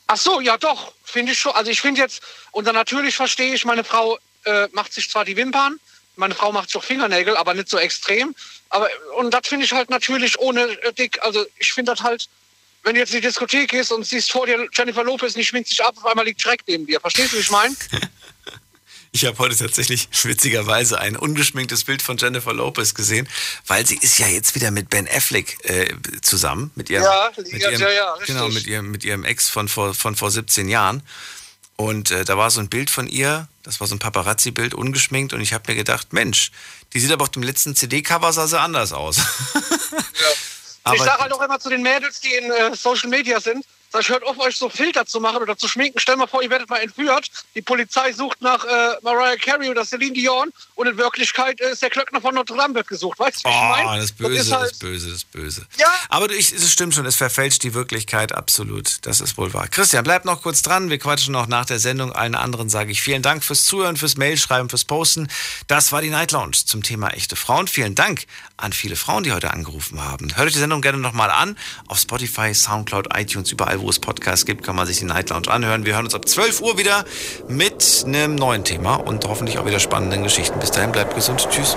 Ach so, ja doch, finde ich schon. Also ich finde jetzt, unter natürlich verstehe ich, meine Frau äh, macht sich zwar die Wimpern, meine Frau macht sich auch Fingernägel, aber nicht so extrem. Aber, und das finde ich halt natürlich ohne äh, dick. Also ich finde das halt, wenn du jetzt in die Diskothek gehst und siehst vor dir Jennifer Lopez und die schminkt sich ab, auf einmal liegt Schreck neben dir. Verstehst du, was ich meine? Ich habe heute tatsächlich witzigerweise ein ungeschminktes Bild von Jennifer Lopez gesehen, weil sie ist ja jetzt wieder mit Ben Affleck äh, zusammen. Mit ihrem, ja, mit ja, ihrem, ja, ja, richtig. Genau, mit ihrem, mit ihrem Ex von vor, von vor siebzehn Jahren. Und äh, da war so ein Bild von ihr, das war so ein Paparazzi-Bild, ungeschminkt. Und ich habe mir gedacht, Mensch, die sieht aber auf dem letzten C D-Cover sah sie anders aus. Ja. Ich sage halt auch immer zu den Mädels, die in äh, Social Media sind, sag ich, hört auf, euch so Filter zu machen oder zu schminken. Stellt mal vor, ihr werdet mal entführt. Die Polizei sucht nach äh, Mariah Carey oder Celine Dion. Und in Wirklichkeit äh, ist der Klöckner von Notre Dame wird gesucht. Weißt du, wie oh, ich meine? Das Böse, das, ist halt das Böse, das Böse. Ja. Aber es stimmt schon, es verfälscht die Wirklichkeit absolut. Das ist wohl wahr. Christian, bleib noch kurz dran. Wir quatschen noch nach der Sendung. Allen anderen sage ich vielen Dank fürs Zuhören, fürs Mailschreiben, fürs Posten. Das war die Night Lounge zum Thema echte Frauen. Vielen Dank an viele Frauen, die heute angerufen haben. Hört euch die Sendung gerne nochmal an. Auf Spotify, Soundcloud, iTunes, überall, wo es Podcasts gibt, kann man sich die Night Lounge anhören. Wir hören uns ab zwölf Uhr wieder mit einem neuen Thema und hoffentlich auch wieder spannenden Geschichten. Bis dahin, bleibt gesund. Tschüss.